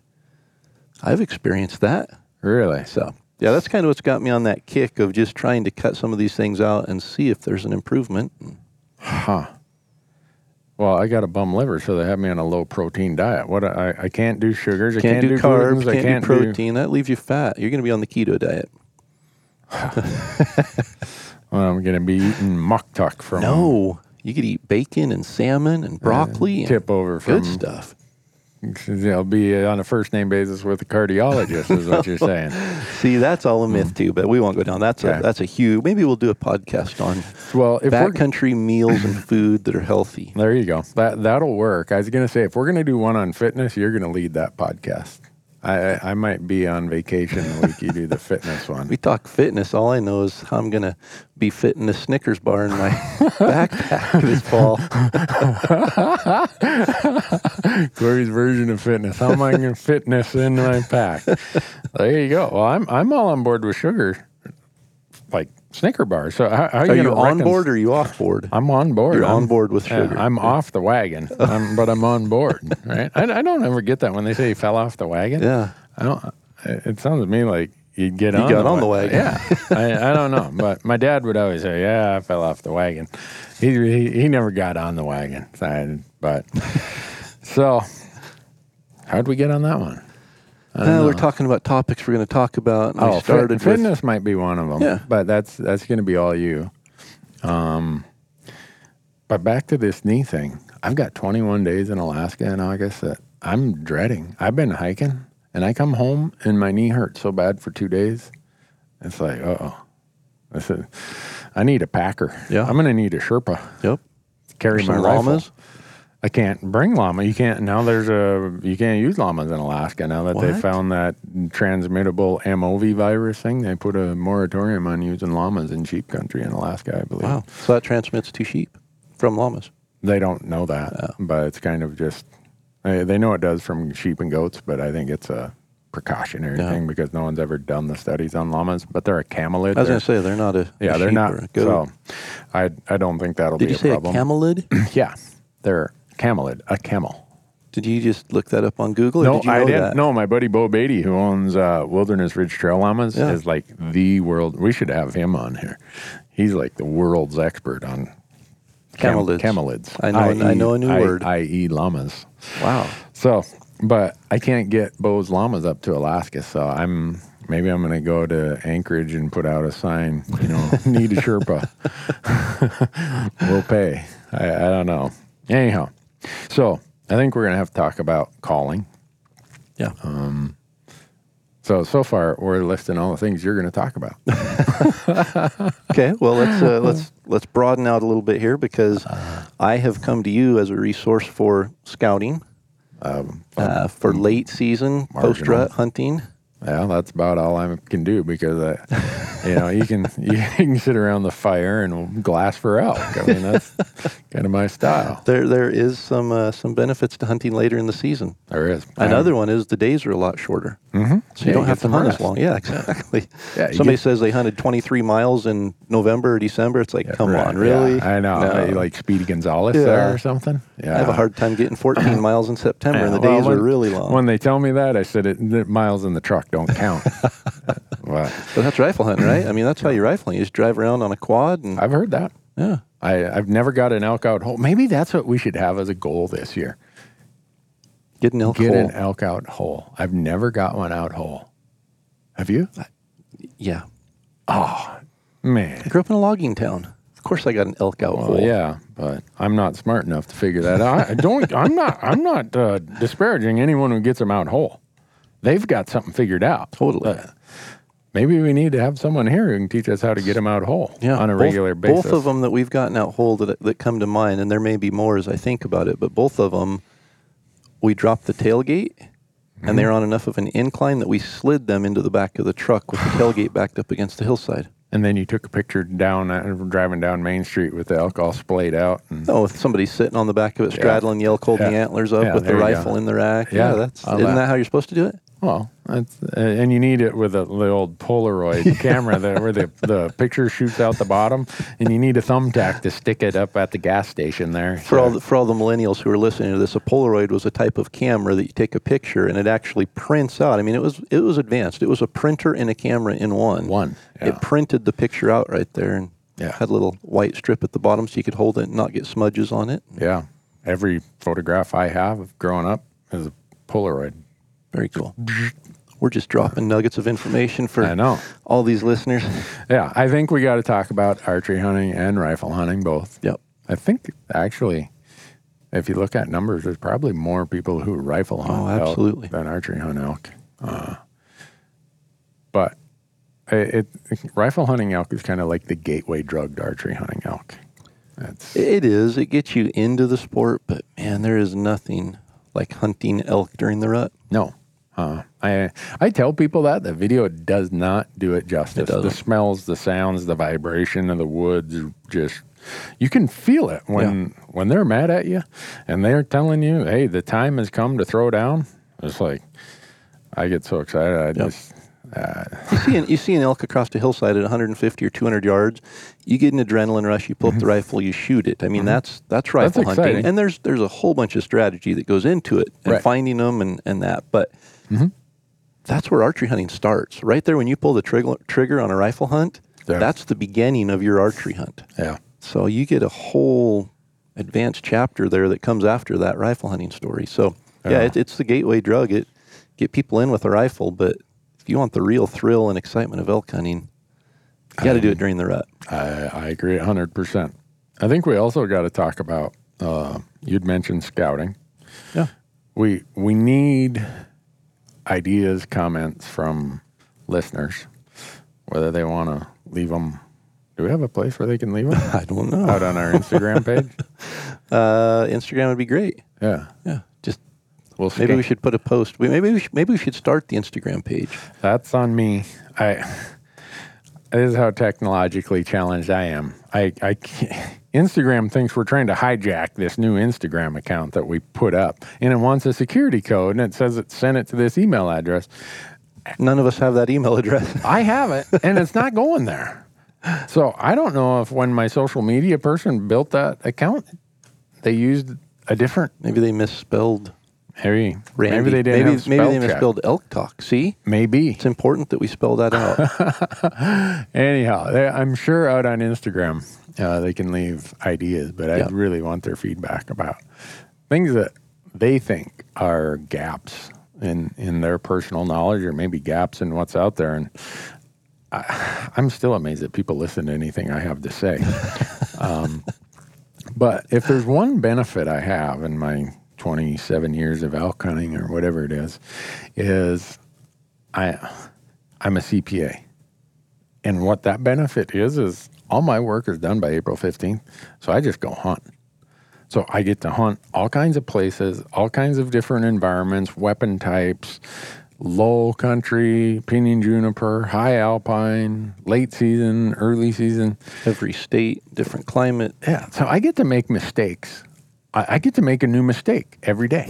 I've experienced that. Really? So, yeah, that's kind of what's got me on that kick of just trying to cut some of these things out and see if there's an improvement. Huh. Well, I got a bum liver, so they have me on a low-protein diet. What I, I can't do sugars. Can't I can't do, do carbs. Glutens, can't I can't do protein. Do... That leaves you fat. You're going to be on the keto diet. Well, I'm going to be eating mock tuck from... No. You could eat bacon and salmon and broccoli. And tip over from... Good stuff. I'll be on a first-name basis with a cardiologist is what you're saying. See, that's all a myth, too, but we won't go down. That's yeah. a that's a huge... Maybe we'll do a podcast on well, if backcountry meals and food that are healthy. There you go. That, that'll work. I was going to say, if we're going to do one on fitness, you're going to lead that podcast. I, I might be on vacation the week you do the fitness one. We talk fitness. All I know is how I'm going to be fitting a Snickers bar in my backpack this fall. Corey's version of fitness. How am I going to fitness in my pack? There you go. Well, I'm I'm all on board with sugar, like Snicker bars. So how, how are you, are you on recon- board or are you off board? I'm on board. You're I'm, on board with sugar. Yeah, I'm yeah. off the wagon, I'm, but I'm on board, right? I, I don't ever get that when they say you fell off the wagon. Yeah. I don't. It sounds to me like you'd get you on, got the, on the wagon. Yeah. I, I don't know, but my dad would always say, yeah, I fell off the wagon. He he, he never got on the wagon. I, but So how'd we get on that one? Uh, we're talking about topics we're going to talk about. And oh, we started fit, fitness with, might be one of them. Yeah. But that's that's going to be all you. Um, but back to this knee thing. I've got twenty-one days in Alaska in August that I'm dreading. I've been hiking, and I come home, and my knee hurts so bad for two days. It's like, uh-oh. I said, I need a packer. Yeah. I'm going to need a Sherpa. Yep. To carry There's my llamas. Rifle. I can't bring llama. You can't now. There's a you can't use llamas in Alaska now that what? They found that transmittable M O V virus thing. They put a moratorium on using llamas in sheep country in Alaska, I believe. Wow! So that transmits to sheep from llamas. They don't know that, oh. but it's kind of just they know it does from sheep and goats. But I think it's a precautionary yeah. thing because no one's ever done the studies on llamas. But they're a camelid. I was going to say they're not a yeah. A they're sheep not. Or a goat. So I I don't think that'll Did be a problem. Did you say a camelid? Yeah, they're. Camelid, a camel. Did you just look that up on Google? Or no, did you know I didn't. That? No, my buddy Bo Beatty, who owns uh, Wilderness Ridge Trail Llamas, yeah. is like the world. We should have him on here. He's like the world's expert on cam- camelids. camelids. I know. I, I, I know a new I, word. that is, llamas. Wow. So, but I can't get Bo's llamas up to Alaska, so I'm maybe I'm going to go to Anchorage and put out a sign. You know, need a Sherpa. We'll pay. I, I don't know. Anyhow. So I think we're going to have to talk about calling. Yeah. Um, so, so far we're listing all the things you're going to talk about. Okay. Well, let's, uh, let's, let's broaden out a little bit here because I have come to you as a resource for scouting, um, uh, for late season post-rut hunting. Yeah, that's about all I can do because, I, you know, you can you can sit around the fire and glass for elk. I mean, that's kind of my style. There, there is some uh, some benefits to hunting later in the season. There is. Another I'm, one is the days are a lot shorter, mm-hmm. so you yeah, don't you have to hunt rest. As long. Yeah, exactly. Yeah, Somebody get, says they hunted twenty-three miles in November or December. It's like, yeah, come right, on, really? Yeah, I know. No. Like Speedy Gonzalez yeah. there or something. Yeah. I have a hard time getting fourteen miles in September, yeah, and the well, days when, are really long. When they tell me that, I said it miles in the truck. Don't count. But that's rifle hunting, right? I mean, that's how you rifle. You just drive around on a quad. And I've heard that. Yeah. I, I've never got an elk out whole. Maybe that's what we should have as a goal this year. Get an elk Get whole. Get an elk out whole. I've never got one out whole. Have you? I, yeah. Oh, man. I grew up in a logging town. Of course I got an elk out well, whole. Yeah, but I'm not smart enough to figure that out. I don't, I'm not, I'm not uh, disparaging anyone who gets them out whole. They've got something figured out. Totally. Uh, maybe we need to have someone here who can teach us how to get them out whole yeah, on a both, regular basis. Both of them that we've gotten out whole that, that come to mind, and there may be more as I think about it, but both of them, we dropped the tailgate, mm-hmm. and they're on enough of an incline that we slid them into the back of the truck with the tailgate backed up against the hillside. And then you took a picture down, uh, driving down Main Street with the elk all splayed out. And oh, with somebody sitting on the back of it, straddling yeah. the elk, holding yeah. the antlers up yeah, with the rifle go. In the rack. Yeah, yeah that's I'll isn't laugh. That how you're supposed to do it? Well, that's, uh, and you need it with a, the old Polaroid camera that, where the, the picture shoots out the bottom, and you need a thumbtack to stick it up at the gas station there. For, yeah. all, the, for all the millennials who are listening to this, a Polaroid was a type of camera that you take a picture, and it actually prints out. I mean, it was it was advanced. It was a printer and a camera in one. One. Yeah. It printed the picture out right there and yeah. had a little white strip at the bottom so you could hold it and not get smudges on it. Yeah. every photograph I have of growing up is a Polaroid. Very cool. We're just dropping nuggets of information for I know. all these listeners. Yeah, I think we got to talk about archery hunting and rifle hunting both. Yep. I think actually, if you look at numbers, there's probably more people who rifle hunt oh, absolutely. elk than archery hunt elk. Uh, but it, it, rifle hunting elk is kind of like the gateway drug to archery hunting elk. That's, it is. It gets you into the sport, but man, there is nothing like hunting elk during the rut. No. Uh, I I tell people that the video does not do it justice. It the smells, the sounds, the vibration of the woods, just you can feel it when yeah. when they're mad at you and they're telling you, hey, the time has come to throw down. It's like I get so excited. I yep. just uh, you see an, you see an elk across the hillside at one fifty or two hundred yards. You get an adrenaline rush. You pull up the rifle. You shoot it. I mean, mm-hmm. that's that's rifle that's hunting, exciting. And there's there's a whole bunch of strategy that goes into it and right. finding them and, and that, but. Mm-hmm. That's where archery hunting starts. Right there when you pull the trig- trigger on a rifle hunt, yeah. that's the beginning of your archery hunt. Yeah. So you get a whole advanced chapter there that comes after that rifle hunting story. So, yeah, yeah it, it's the gateway drug. It get people in with a rifle, but if you want the real thrill and excitement of elk hunting, you got to do it during the rut. I, I agree one hundred percent. I think we also got to talk about, uh, you'd mentioned scouting. Yeah. We we need... ideas, comments from listeners, whether they want to leave them. Do we have a place where they can leave them? I don't know. Out on our Instagram page? uh, Instagram would be great. Yeah. Yeah. Just we'll maybe skip. we should put a post. We, maybe, we should, maybe we should start the Instagram page. That's on me. I. This is how technologically challenged I am. I, I can't. Instagram thinks we're trying to hijack this new Instagram account that we put up, and it wants a security code, and it says it sent it to this email address. None of us have that email address. I have it, and it's not going there. So I don't know if when my social media person built that account, they used a different... Maybe they misspelled... Harry, Randy. Maybe they didn't maybe, have spell maybe they misspelled Elk Talk. See, maybe it's important that we spell that out. Anyhow, they, I'm sure out on Instagram uh, they can leave ideas, but yeah. I really want their feedback about things that they think are gaps in in their personal knowledge, or maybe gaps in what's out there. And I, I'm still amazed that people listen to anything I have to say. um, but if there's one benefit I have in my twenty-seven years of elk hunting or whatever it is, is I, I'm a C P A. And what that benefit is, is all my work is done by April fifteenth. So I just go hunt. So I get to hunt all kinds of places, all kinds of different environments, weapon types, low country, pinyon juniper, high alpine, late season, early season. Every state, different climate. Yeah. So I get to make mistakes. I get to make a new mistake every day.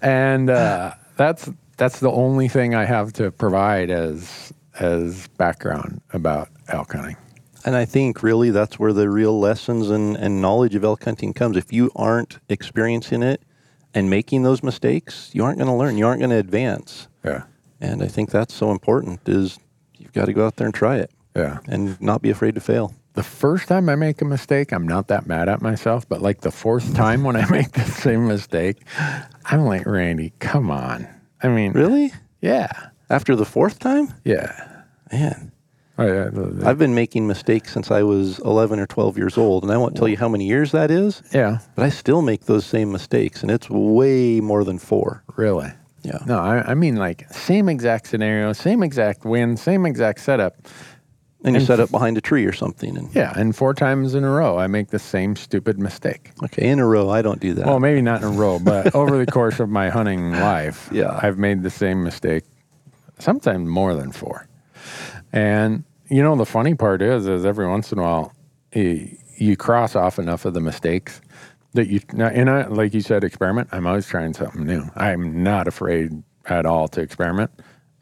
and uh, that's that's the only thing I have to provide as as background about elk hunting. And I think really that's where the real lessons and, and knowledge of elk hunting comes. If you aren't experiencing it and making those mistakes, you aren't going to learn. You aren't going to advance. Yeah. And I think that's so important is you've got to go out there and try it. Yeah. And not be afraid to fail. The first time I make a mistake, I'm not that mad at myself, but like the fourth time when I make the same mistake, I'm like, Randy, come on. I mean... Really? Yeah. After the fourth time? Yeah. Man. Oh, yeah. I've been making mistakes since I was eleven or twelve years old, and I won't tell you how many years that is. Yeah. But I still make those same mistakes, and it's way more than four. Really? Yeah. No, I, I mean like same exact scenario, same exact wind, same exact setup. And you're set up behind a tree or something. And yeah, and four times in a row, I make the same stupid mistake. Okay, in a row, I don't do that. Well, maybe not in a row, but over the course of my hunting life, yeah. I've made the same mistake, sometimes more than four. And, you know, the funny part is, is every once in a while, you, you cross off enough of the mistakes that you, and I, like you said, experiment. I'm always trying something new. I'm not afraid at all to experiment.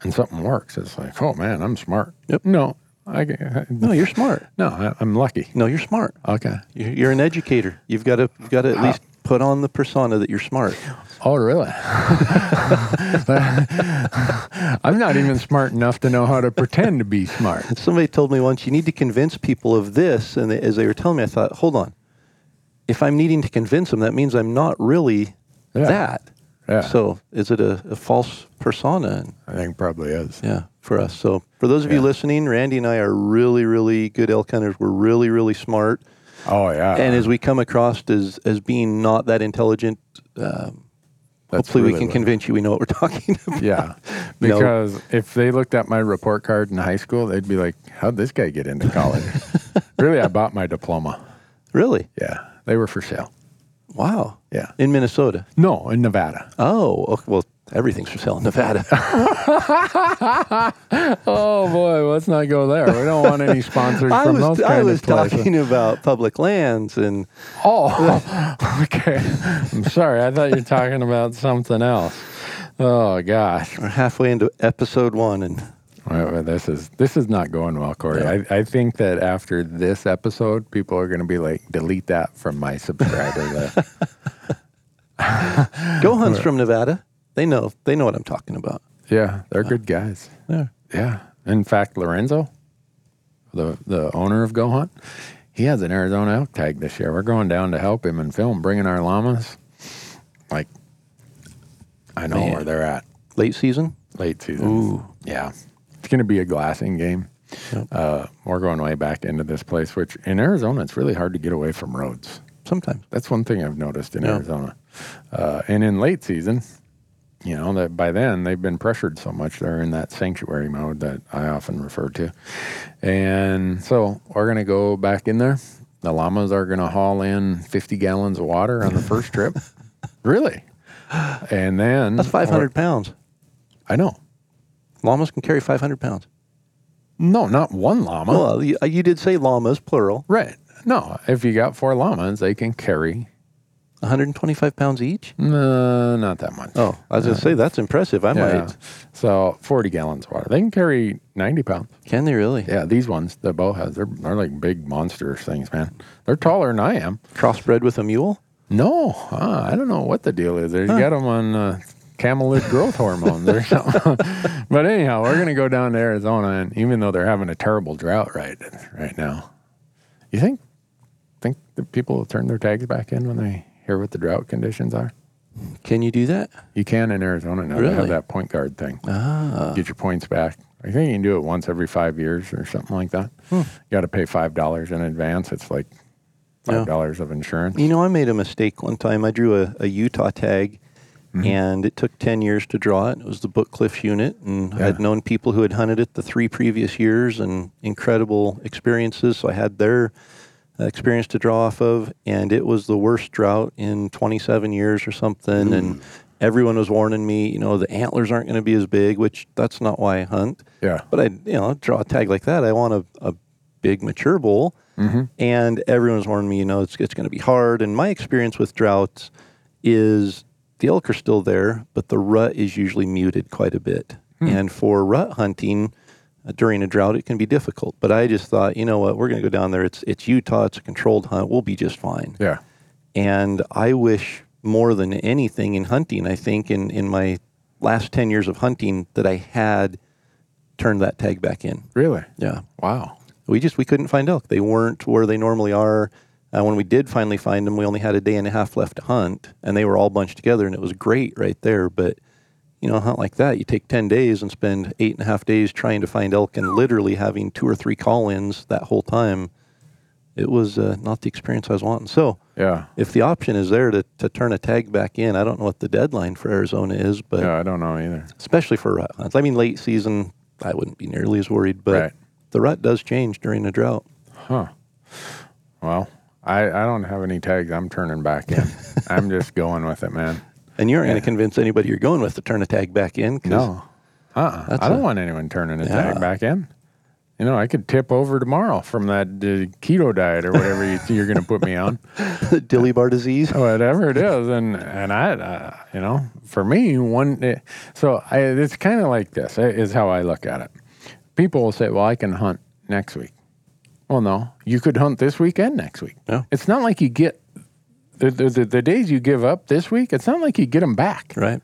And something works. It's like, oh, man, I'm smart. Yep. No. I, I, no, you're smart. No, I, I'm lucky. No, you're smart. Okay, you're, you're an educator. You've got to, you've got to at uh, least put on the persona that you're smart. Oh, really? I'm not even smart enough to know how to pretend to be smart. Somebody told me once, you need to convince people of this, and they, as they were telling me, I thought, hold on, if I'm needing to convince them, that means I'm not really yeah. that. Yeah. So is it a, a false persona? I think it probably is. Yeah, for us. So for those of yeah. you listening, Randy and I are really, really good elk hunters. We're really, really smart. Oh, yeah. And as we come across as, as being not that intelligent, um, hopefully really we can convince you we know what we're talking about. Yeah. Because no. if they looked at my report card in high school, they'd be like, how'd this guy get into college? Really, I bought my diploma. Really? Yeah. They were for sale. Wow. Yeah. In Minnesota? No, in Nevada. Oh, well, everything's for sale in Nevada. Oh, boy, let's not go there. We don't want any sponsors I from was, those kind I was of places. Talking about public lands and... Oh, okay. I'm sorry. I thought you were talking about something else. Oh, gosh. We're halfway into episode one and... Well, this is this is not going well, Corey. Yeah. I, I think that after this episode, people are going to be like, delete that from my subscriber list. GoHunt's from Nevada. They know they know what I'm talking about. Yeah, they're uh, good guys. Yeah, yeah. In fact, Lorenzo, the the owner of GoHunt, he has an Arizona elk tag this year. We're going down to help him and film, bringing our llamas. Like, I know Man. where they're at. Late season. Late season. Ooh, yeah. It's going to be a glassing game. Yep. Uh, we're going way back into this place, which in Arizona, it's really hard to get away from roads. Sometimes. That's one thing I've noticed in yep. Arizona. Uh, and in late season, you know, that by then they've been pressured so much. They're in that sanctuary mode that I often refer to. And so we're going to go back in there. The llamas are going to haul in fifty gallons of water on the first trip. Really? And then. That's five hundred pounds. I know. Llamas can carry five hundred pounds. No, not one llama. Well, you, you did say llamas, plural. Right. No, if you got four llamas, they can carry... one hundred twenty-five pounds each? No, uh, not that much. Oh, I was uh, going to say, that's impressive. I yeah. might. So, forty gallons of water. They can carry ninety pounds. Can they really? Yeah, these ones, the bohas, they're, they're like big monstrous things, man. They're taller than I am. Crossbred with a mule? No. Uh, I don't know what the deal is there. You huh. got them on... Uh, camelid growth hormones or something. But anyhow, we're going to go down to Arizona, and even though they're having a terrible drought right right now, you think think the people will turn their tags back in when they hear what the drought conditions are? Can you do that? You can in Arizona now. Really? They have that point guard thing. Ah. Get your points back. I think you can do it once every five years or something like that. Hmm. You got to pay five dollars in advance. It's like five dollars no. of insurance. You know, I made a mistake one time. I drew a, a Utah tag. Mm-hmm. And it took ten years to draw it. It was the Bookcliffs unit, and yeah. I had known people who had hunted it the three previous years and incredible experiences, so I had their experience to draw off of, and it was the worst drought in twenty-seven years or something, mm. and everyone was warning me, you know, the antlers aren't going to be as big, which that's not why I hunt. Yeah. But I, you know, draw a tag like that, I want a, a big mature bull, mm-hmm. and everyone's warning me, you know, it's, it's going to be hard, and my experience with droughts is... The elk are still there, but the rut is usually muted quite a bit. Hmm. And for rut hunting uh, during a drought, it can be difficult. But I just thought, you know what, we're going to go down there. It's it's Utah. It's a controlled hunt. We'll be just fine. Yeah. And I wish more than anything in hunting, I think, in, in my last ten years of hunting, that I had turned that tag back in. Really? Yeah. Wow. We just, we couldn't find elk. They weren't where they normally are. Uh, when we did finally find them, we only had a day and a half left to hunt, and they were all bunched together, and it was great right there. But, you know, a hunt like that, you take ten days and spend eight and a half days trying to find elk and literally having two or three call-ins that whole time. It was uh, not the experience I was wanting. So yeah. if the option is there to, to turn a tag back in, I don't know what the deadline for Arizona is. But yeah, I don't know either. Especially for rut hunts. I mean, late season, I wouldn't be nearly as worried, but right. the rut does change during a drought. Huh. Well... I, I don't have any tags I'm turning back in. I'm just going with it, man. And you aren't yeah. going to convince anybody you're going with to turn a tag back in. No. Uh-uh. I don't a, want anyone turning a yeah. tag back in. You know, I could tip over tomorrow from that uh, keto diet or whatever you, you're going to put me on. The Dilly bar disease. Whatever it is. And, and I, uh, you know, for me, one, it, so I, it's kind of like this is how I look at it. People will say, well, I can hunt next week. Well, no, you could hunt this weekend next week. Yeah. It's not like you get the, the the days you give up this week, it's not like you get them back. Right.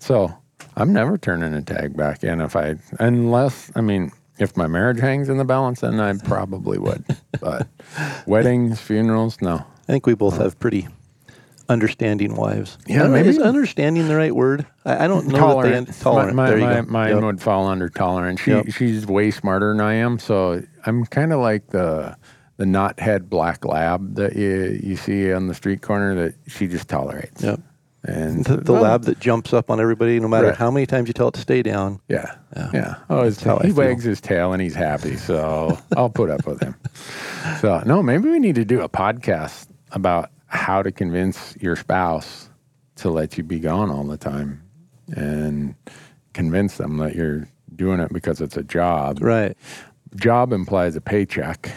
So I'm never turning a tag back in if I, unless, I mean, if my marriage hangs in the balance, then I probably would. But weddings, funerals, no. I think we both have pretty understanding wives. Yeah, maybe. Is understanding the right word? I, I don't know. Tolerant. That they, tolerant. My, my, there you my, go. Mine yep. would fall under tolerant. She, yep. She's way smarter than I am, so I'm kind of like the the knothead black lab that you you see on the street corner that she just tolerates. Yep. And the, the well, lab that jumps up on everybody, no matter right. how many times you tell it to stay down. Yeah, yeah. yeah. Oh, his, he wags his tail and he's happy, so I'll put up with him. So, no, maybe we need to do a podcast about how to convince your spouse to let you be gone all the time, and convince them that you're doing it because it's a job. Right. Job implies a paycheck.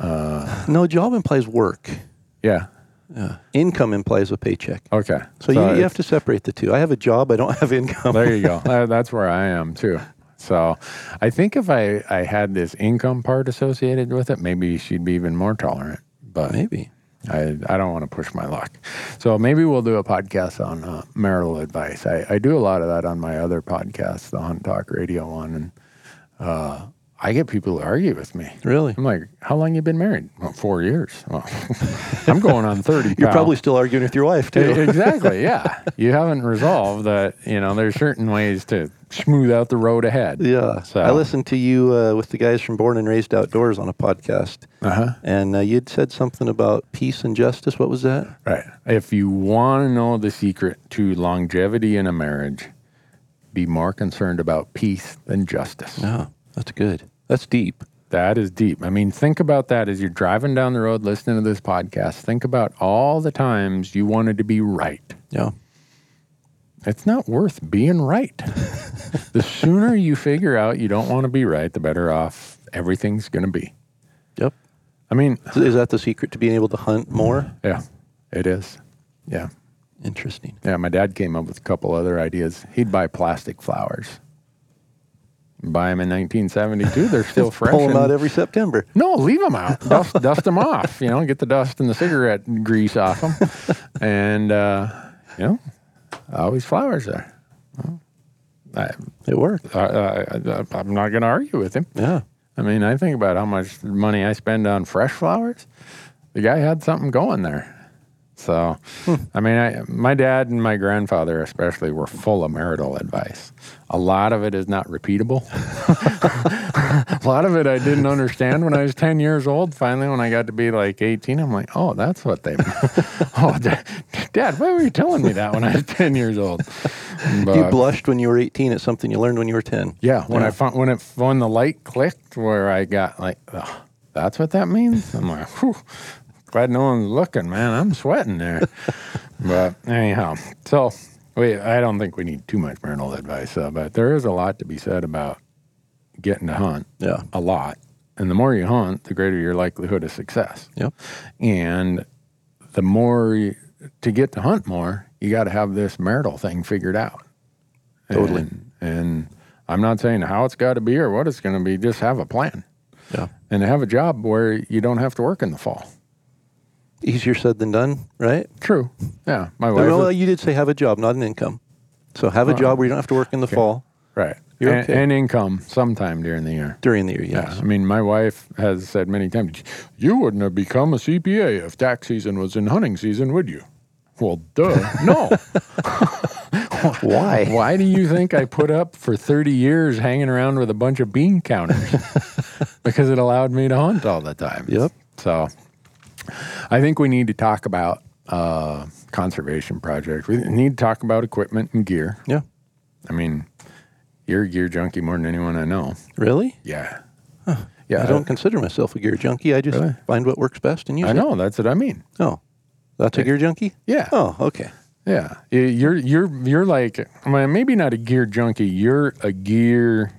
Uh, no, job implies work. Yeah. Yeah. Income implies a paycheck. Okay. So, so you, you have to separate the two. I have a job. I don't have income. There you go. That's where I am too. So I think if I, I had this income part associated with it, maybe she'd be even more tolerant. But maybe. I, I don't want to push my luck. So maybe we'll do a podcast on uh, marital advice. I, I do a lot of that on my other podcast, the Hunt Talk Radio one. And uh, I get people to argue with me. Really? I'm like, how long you been married? Well, four years. Well, I'm going on thirty. You're probably still arguing with your wife, too. Exactly, yeah. You haven't resolved that, you know, there's certain ways to smooth out the road ahead. Yeah. So. I listened to you uh, with the guys from Born and Raised Outdoors on a podcast, uh-huh. and uh, you'd said something about peace and justice. What was that? Right. If you want to know the secret to longevity in a marriage, be more concerned about peace than justice. Yeah, that's good. That's deep. That is deep. I mean, think about that as you're driving down the road listening to this podcast. Think about all the times you wanted to be right. Yeah. It's not worth being right. The sooner you figure out you don't want to be right, the better off everything's going to be. Yep. I mean... Is that the secret to being able to hunt more? Yeah, it is. Yeah. Interesting. Yeah, my dad came up with a couple other ideas. He'd buy plastic flowers. Buy them in nineteen seventy-two. They're still fresh. Pull them out every September. No, leave them out. Dust, dust them off. You know, get the dust and the cigarette grease off them. And, uh, you know, always flowers there. Well, I, it worked. I, I, I, I'm not going to argue with him. Yeah. I mean, I think about how much money I spend on fresh flowers. The guy had something going there. So, hmm. I mean, I, my dad and my grandfather especially were full of marital advice. A lot of it is not repeatable. A lot of it I didn't understand when I was ten years old. Finally, when I got to be like eighteen, I'm like, oh, that's what they... oh, dad, dad, why were you telling me that when I was ten years old? But, you blushed when you were eighteen at something you learned when you were ten. Yeah, when yeah. I found, when it when the light clicked where I got like, oh, that's what that means? I'm like, whew. Glad no one's looking, man. I'm sweating there. But anyhow, so we, I don't think we need too much marital advice, uh, but there is a lot to be said about getting to hunt. Yeah. A lot. And the more you hunt, the greater your likelihood of success. Yep. And the more, you, to get to hunt more, you got to have this marital thing figured out. Totally. And, and I'm not saying how it's got to be or what it's going to be. Just have a plan. Yeah. And have a job where you don't have to work in the fall. Easier said than done, right? True. Yeah. My wife. No, no, you did say have a job, not an income. So have a uh, job where you don't have to work in the okay. fall. Right. You're and, okay. and income sometime during the year. During the year, yes. Yeah. I mean, my wife has said many times, you wouldn't have become a C P A if tax season was in hunting season, would you? Well, duh. No. Why? Why do you think I put up for thirty years hanging around with a bunch of bean counters? Because it allowed me to hunt all the time. Yep. So... I think we need to talk about uh, conservation projects. We need to talk about equipment and gear. Yeah. I mean, you're a gear junkie more than anyone I know. Really? Yeah. Huh. Yeah. I don't I, consider myself a gear junkie. I just really? find what works best and use it. I know. It. That's what I mean. Oh. That's it, a gear junkie? Yeah. Oh, okay. Yeah. You're, you're, you're like, I mean, maybe not a gear junkie. You're a gear,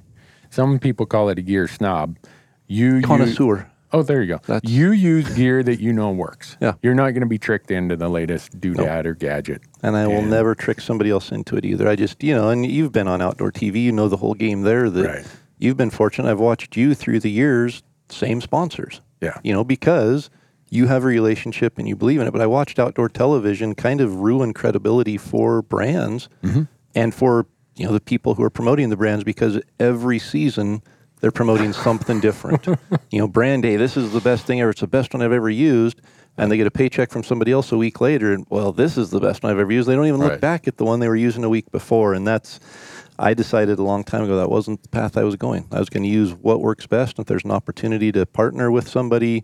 some people call it a gear snob. You Connoisseur. You, Oh, there you go. That's... You use gear that you know works. Yeah. You're not going to be tricked into the latest doodad nope. or gadget. And I will and... never trick somebody else into it either. I just, you know, and you've been on outdoor T V. You know the whole game there. That right. You've been fortunate. I've watched you through the years, same sponsors. Yeah. You know, because you have a relationship and you believe in it. But I watched outdoor television kind of ruin credibility for brands mm-hmm. and for, you know, the people who are promoting the brands because every season... They're promoting something different. You know, brand A, this is the best thing ever. It's the best one I've ever used. and they get a paycheck from somebody else a week later, and, well, this is the best one I've ever used. They don't even look right. back at the one they were using a week before, and that's, I decided a long time ago that wasn't the path I was going. I was going to use what works best, and if there's an opportunity to partner with somebody,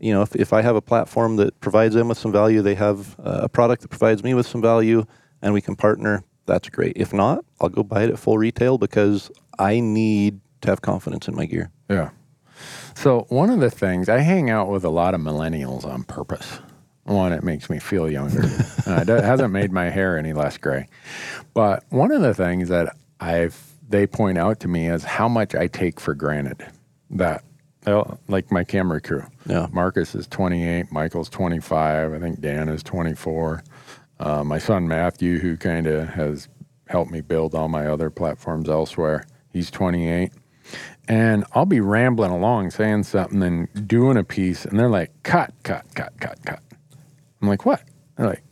you know, if, if I have a platform that provides them with some value, they have uh, a product that provides me with some value, and we can partner, that's great. If not, I'll go buy it at full retail because I need to have confidence in my gear. Yeah. So one of the things, I hang out with a lot of millennials on purpose. One, it makes me feel younger. uh, it hasn't made my hair any less gray. But one of the things that I've they point out to me is how much I take for granted. That, like my camera crew. Yeah. Marcus is twenty-eight, Michael's twenty-five, I think Dan is twenty-four. Uh, my son Matthew, who kind of has helped me build all my other platforms elsewhere, he's twenty-eight. And I'll be rambling along, saying something and doing a piece, and they're like, cut, cut, cut, cut, cut. I'm like, what? They're like,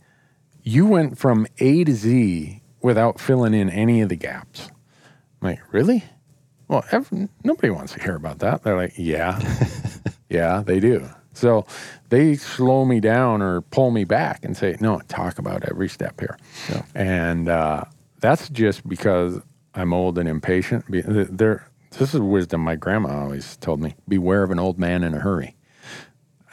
you went from A to Z without filling in any of the gaps. I'm like, really? Well, every, nobody wants to hear about that. They're like, yeah. Yeah, they do. So they slow me down or pull me back and say, no, talk about every step here. Yeah. And uh, that's just because I'm old and impatient. They're... This is wisdom my grandma always told me. Beware of an old man in a hurry.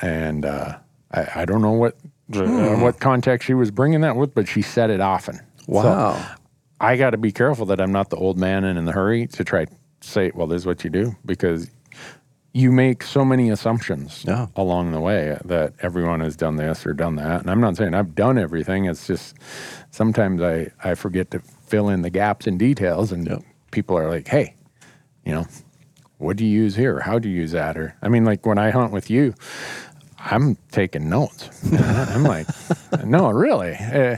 And uh, I, I don't know what uh, what context she was bringing that with, but she said it often. Wow. So I got to be careful that I'm not the old man in a hurry to try to say, well, this is what you do, because you make so many assumptions yeah. along the way that everyone has done this or done that. And I'm not saying I've done everything. It's just sometimes I, I forget to fill in the gaps and details, and yep. people are like, hey, you know, what do you use here? How do you use that? Or, I mean, like when I hunt with you, I'm taking notes. I'm like, no, really. Uh,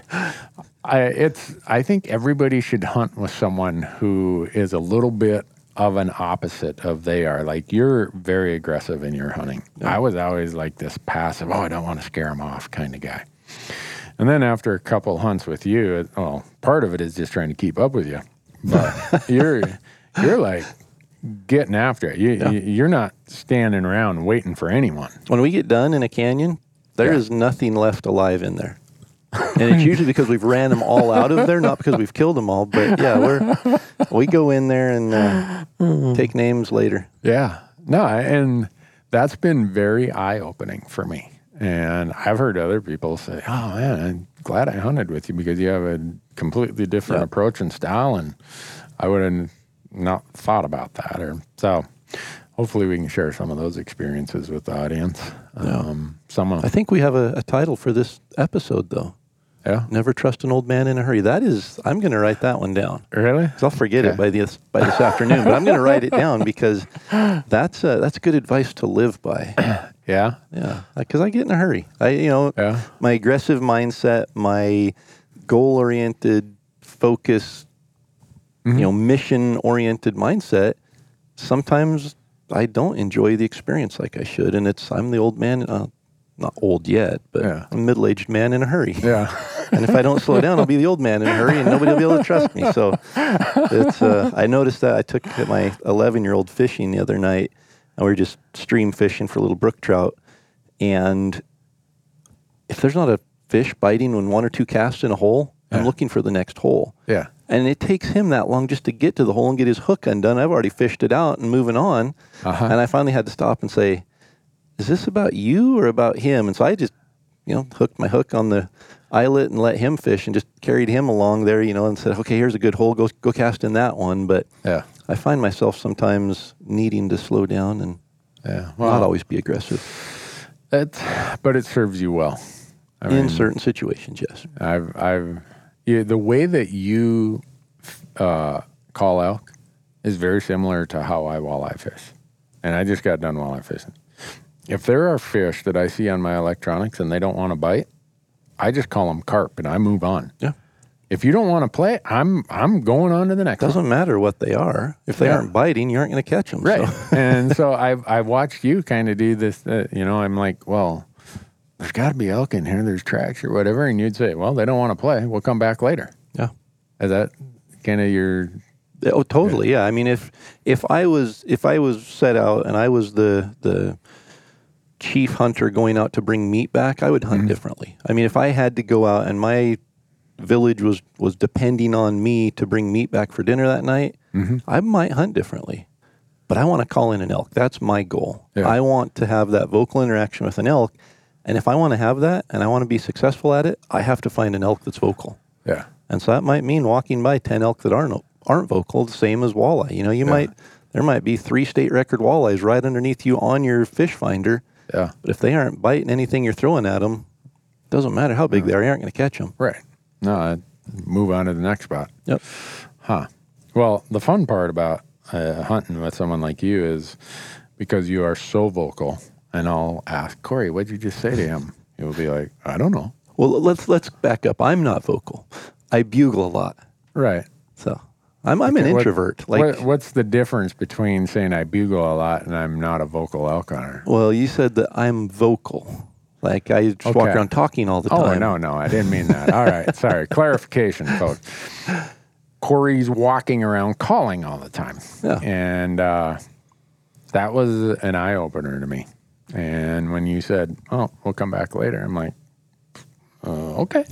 I, it's, I think everybody should hunt with someone who is a little bit of an opposite of they are. Like, you're very aggressive in your hunting. Yeah. I was always like this passive, oh, I don't want to scare them off kind of guy. And then after a couple hunts with you, it, well, part of it is just trying to keep up with you. But you're you're like... getting after it. You, yeah. You're not standing around waiting for anyone. When we get done in a canyon, there yeah. is nothing left alive in there. And it's usually because we've ran them all out of there, not because we've killed them all. But yeah, we're, we go in there and uh, mm-hmm. take names later. Yeah. No, and that's been very eye-opening for me. And I've heard other people say, oh, man, I'm glad I hunted with you because you have a completely different yeah. approach and style. And I wouldn't... not thought about that. Or so hopefully we can share some of those experiences with the audience. Um, yeah. some of, I think we have a, a title for this episode though. Yeah. Never trust an old man in a hurry. That is, I'm going to write that one down. Really? Because I'll forget yeah. it by this, by this afternoon, but I'm going to write it down because that's uh, that's good advice to live by. yeah. Yeah. Because I get in a hurry. I, you know, yeah. my aggressive mindset, my goal oriented focus, Mm-hmm. you know, mission-oriented mindset, sometimes I don't enjoy the experience like I should. And it's, I'm the old man, uh, not old yet, but yeah. I'm a middle-aged man in a hurry. Yeah. And if I don't slow down, I'll be the old man in a hurry and nobody will be able to trust me. So it's, uh, I noticed that I took my eleven-year-old fishing the other night and we were just stream fishing for little brook trout. And if there's not a fish biting when one or two casts in a hole, yeah. I'm looking for the next hole. Yeah. And it takes him that long just to get to the hole and get his hook undone. I've already fished it out and moving on. Uh-huh. And I finally had to stop and say, is this about you or about him? And so I just, you know, hooked my hook on the eyelet and let him fish and just carried him along there, you know, and said, okay, here's a good hole. Go go cast in that one. But yeah. I find myself sometimes needing to slow down and yeah. well, not always be aggressive. It's, but it serves you well. I In mean, certain situations, yes. I've... I've Yeah, the way that you uh, call elk is very similar to how I walleye fish. And I just got done walleye fishing. If there are fish that I see on my electronics and they don't want to bite, I just call them carp and I move on. Yeah. If you don't want to play, I'm I'm going on to the next Doesn't one. Doesn't matter what they are. If they yeah. aren't biting, you aren't going to catch them. Right. So. And so I've, I've watched you kind of do this, uh, you know, I'm like, well... there's got to be elk in here, there's tracks or whatever, and you'd say, well, they don't want to play. We'll come back later. Yeah. Is that kind of your... Oh, totally, yeah. I mean, if if I was if I was set out and I was the the chief hunter going out to bring meat back, I would hunt mm-hmm. differently. I mean, if I had to go out and my village was, was depending on me to bring meat back for dinner that night, mm-hmm. I might hunt differently. But I want to call in an elk. That's my goal. Yeah. I want to have that vocal interaction with an elk. And if I want to have that and I want to be successful at it, I have to find an elk that's vocal. Yeah. And so that might mean walking by ten elk that aren't aren't vocal, the same as walleye. You know, you yeah. might there might be three state record walleyes right underneath you on your fish finder. Yeah. But if they aren't biting anything you're throwing at them, it doesn't matter how big yeah. they are, you aren't going to catch them. Right. No, I'd move on to the next spot. Yep. Huh. Well, the fun part about uh, hunting with someone like you is because you are so vocal, and I'll ask, Corey, what did you just say to him? He'll be like, I don't know. Well, let's let's back up. I'm not vocal. I bugle a lot. Right. So I'm I'm okay, an introvert. What, like, what, what's the difference between saying I bugle a lot and I'm not a vocal elk hunter? Well, you said that I'm vocal. Like I just okay. walk around talking all the time. Oh, no, no. I didn't mean that. All right. Sorry. Clarification, folks. Corey's walking around calling all the time. Yeah. And uh, that was an eye-opener to me. And when you said, oh, we'll come back later, I'm like, uh, okay.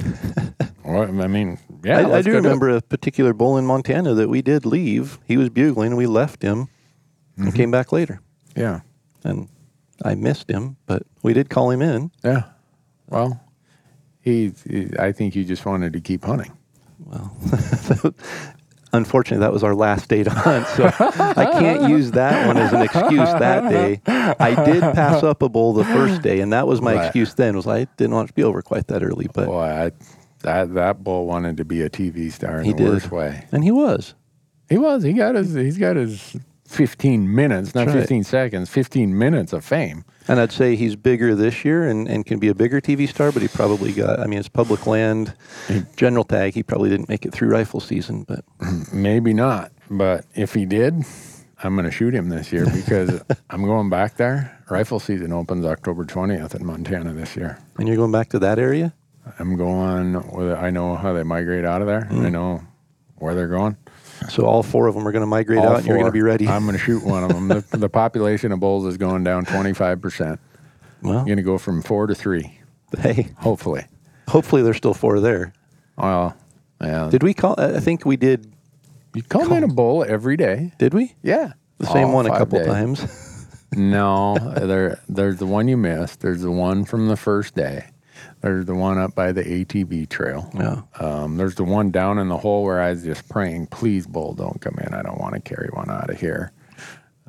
Well, I mean, yeah. I, I do remember a particular bull in Montana that we did leave. He was bugling. We left him mm-hmm. and came back later. Yeah. And I missed him, but we did call him in. Yeah. Well, he, he I think you just wanted to keep hunting. Well, unfortunately, that was our last day to hunt, so I can't use that one as an excuse that day. I did pass up a bull the first day, and that was my right. excuse then, was I didn't want it to be over quite that early. But Boy, I, that, that bull wanted to be a T V star in he the did. worst way. And he was. He was. He got his. He's got his fifteen minutes, not right. fifteen seconds, fifteen minutes of fame. And I'd say he's bigger this year and, and can be a bigger T V star, but he probably got, I mean, it's public land, general tag, he probably didn't make it through rifle season, but. Maybe not, but if he did, I'm going to shoot him this year because I'm going back there. Rifle season opens October twentieth in Montana this year. And you're going back to that area? I'm going, I know how they migrate out of there. Mm. I know where they're going. So all four of them are going to migrate all out, and four. You're going to be ready. I'm going to shoot one of them. the, the population of bulls is going down twenty-five percent. Well, you're going to go from four to three. Hey, hopefully, hopefully there's still four there. Well, yeah. Did we call? I think we did. You called call, in a bull every day. Did we? Yeah, the all same one a couple days. times. No, there, there's the one you missed. There's the one from the first day. There's the one up by the A T V trail. Yeah. Um, there's the one down in the hole where I was just praying, please, bull, don't come in. I don't want to carry one out of here.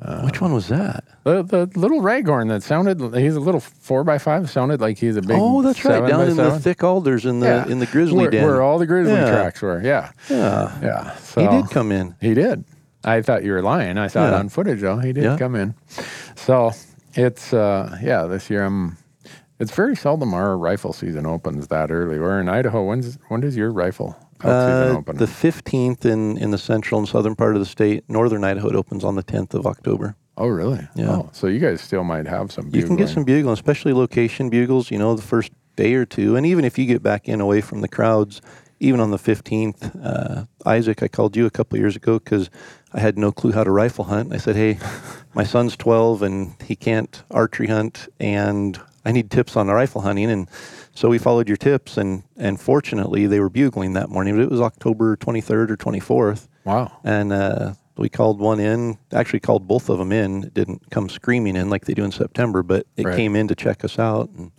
Uh, Which one was that? The, the little raghorn that sounded, he's a little four by five, sounded like he's a big Oh, that's right, down in seven. The thick alders in the yeah. in the grizzly where, den. Where all the grizzly yeah. tracks were, yeah. Yeah. yeah. So, he did come in. He did. I thought you were lying. I saw yeah. it on footage, though. He did yeah. come in. So it's, uh, yeah, this year I'm... It's very seldom our rifle season opens that early. We're in Idaho. When's, when does your rifle uh, season open? The fifteenth in, in the central and southern part of the state. Northern Idaho, it opens on the tenth of October. Oh, really? Yeah. Oh, so you guys still might have some bugling. You can get some bugling, especially location bugles, you know, the first day or two. And even if you get back in away from the crowds, even on the fifteenth, uh, Isaac, I called you a couple years ago because I had no clue how to rifle hunt. I said, hey, my son's twelve and he can't archery hunt and... I need tips on rifle hunting, and so we followed your tips, and, and fortunately, they were bugling that morning, but it was October twenty-third or twenty-fourth. Wow. And uh, we called one in, actually called both of them in. It didn't come screaming in like they do in September, but it right. came in to check us out, and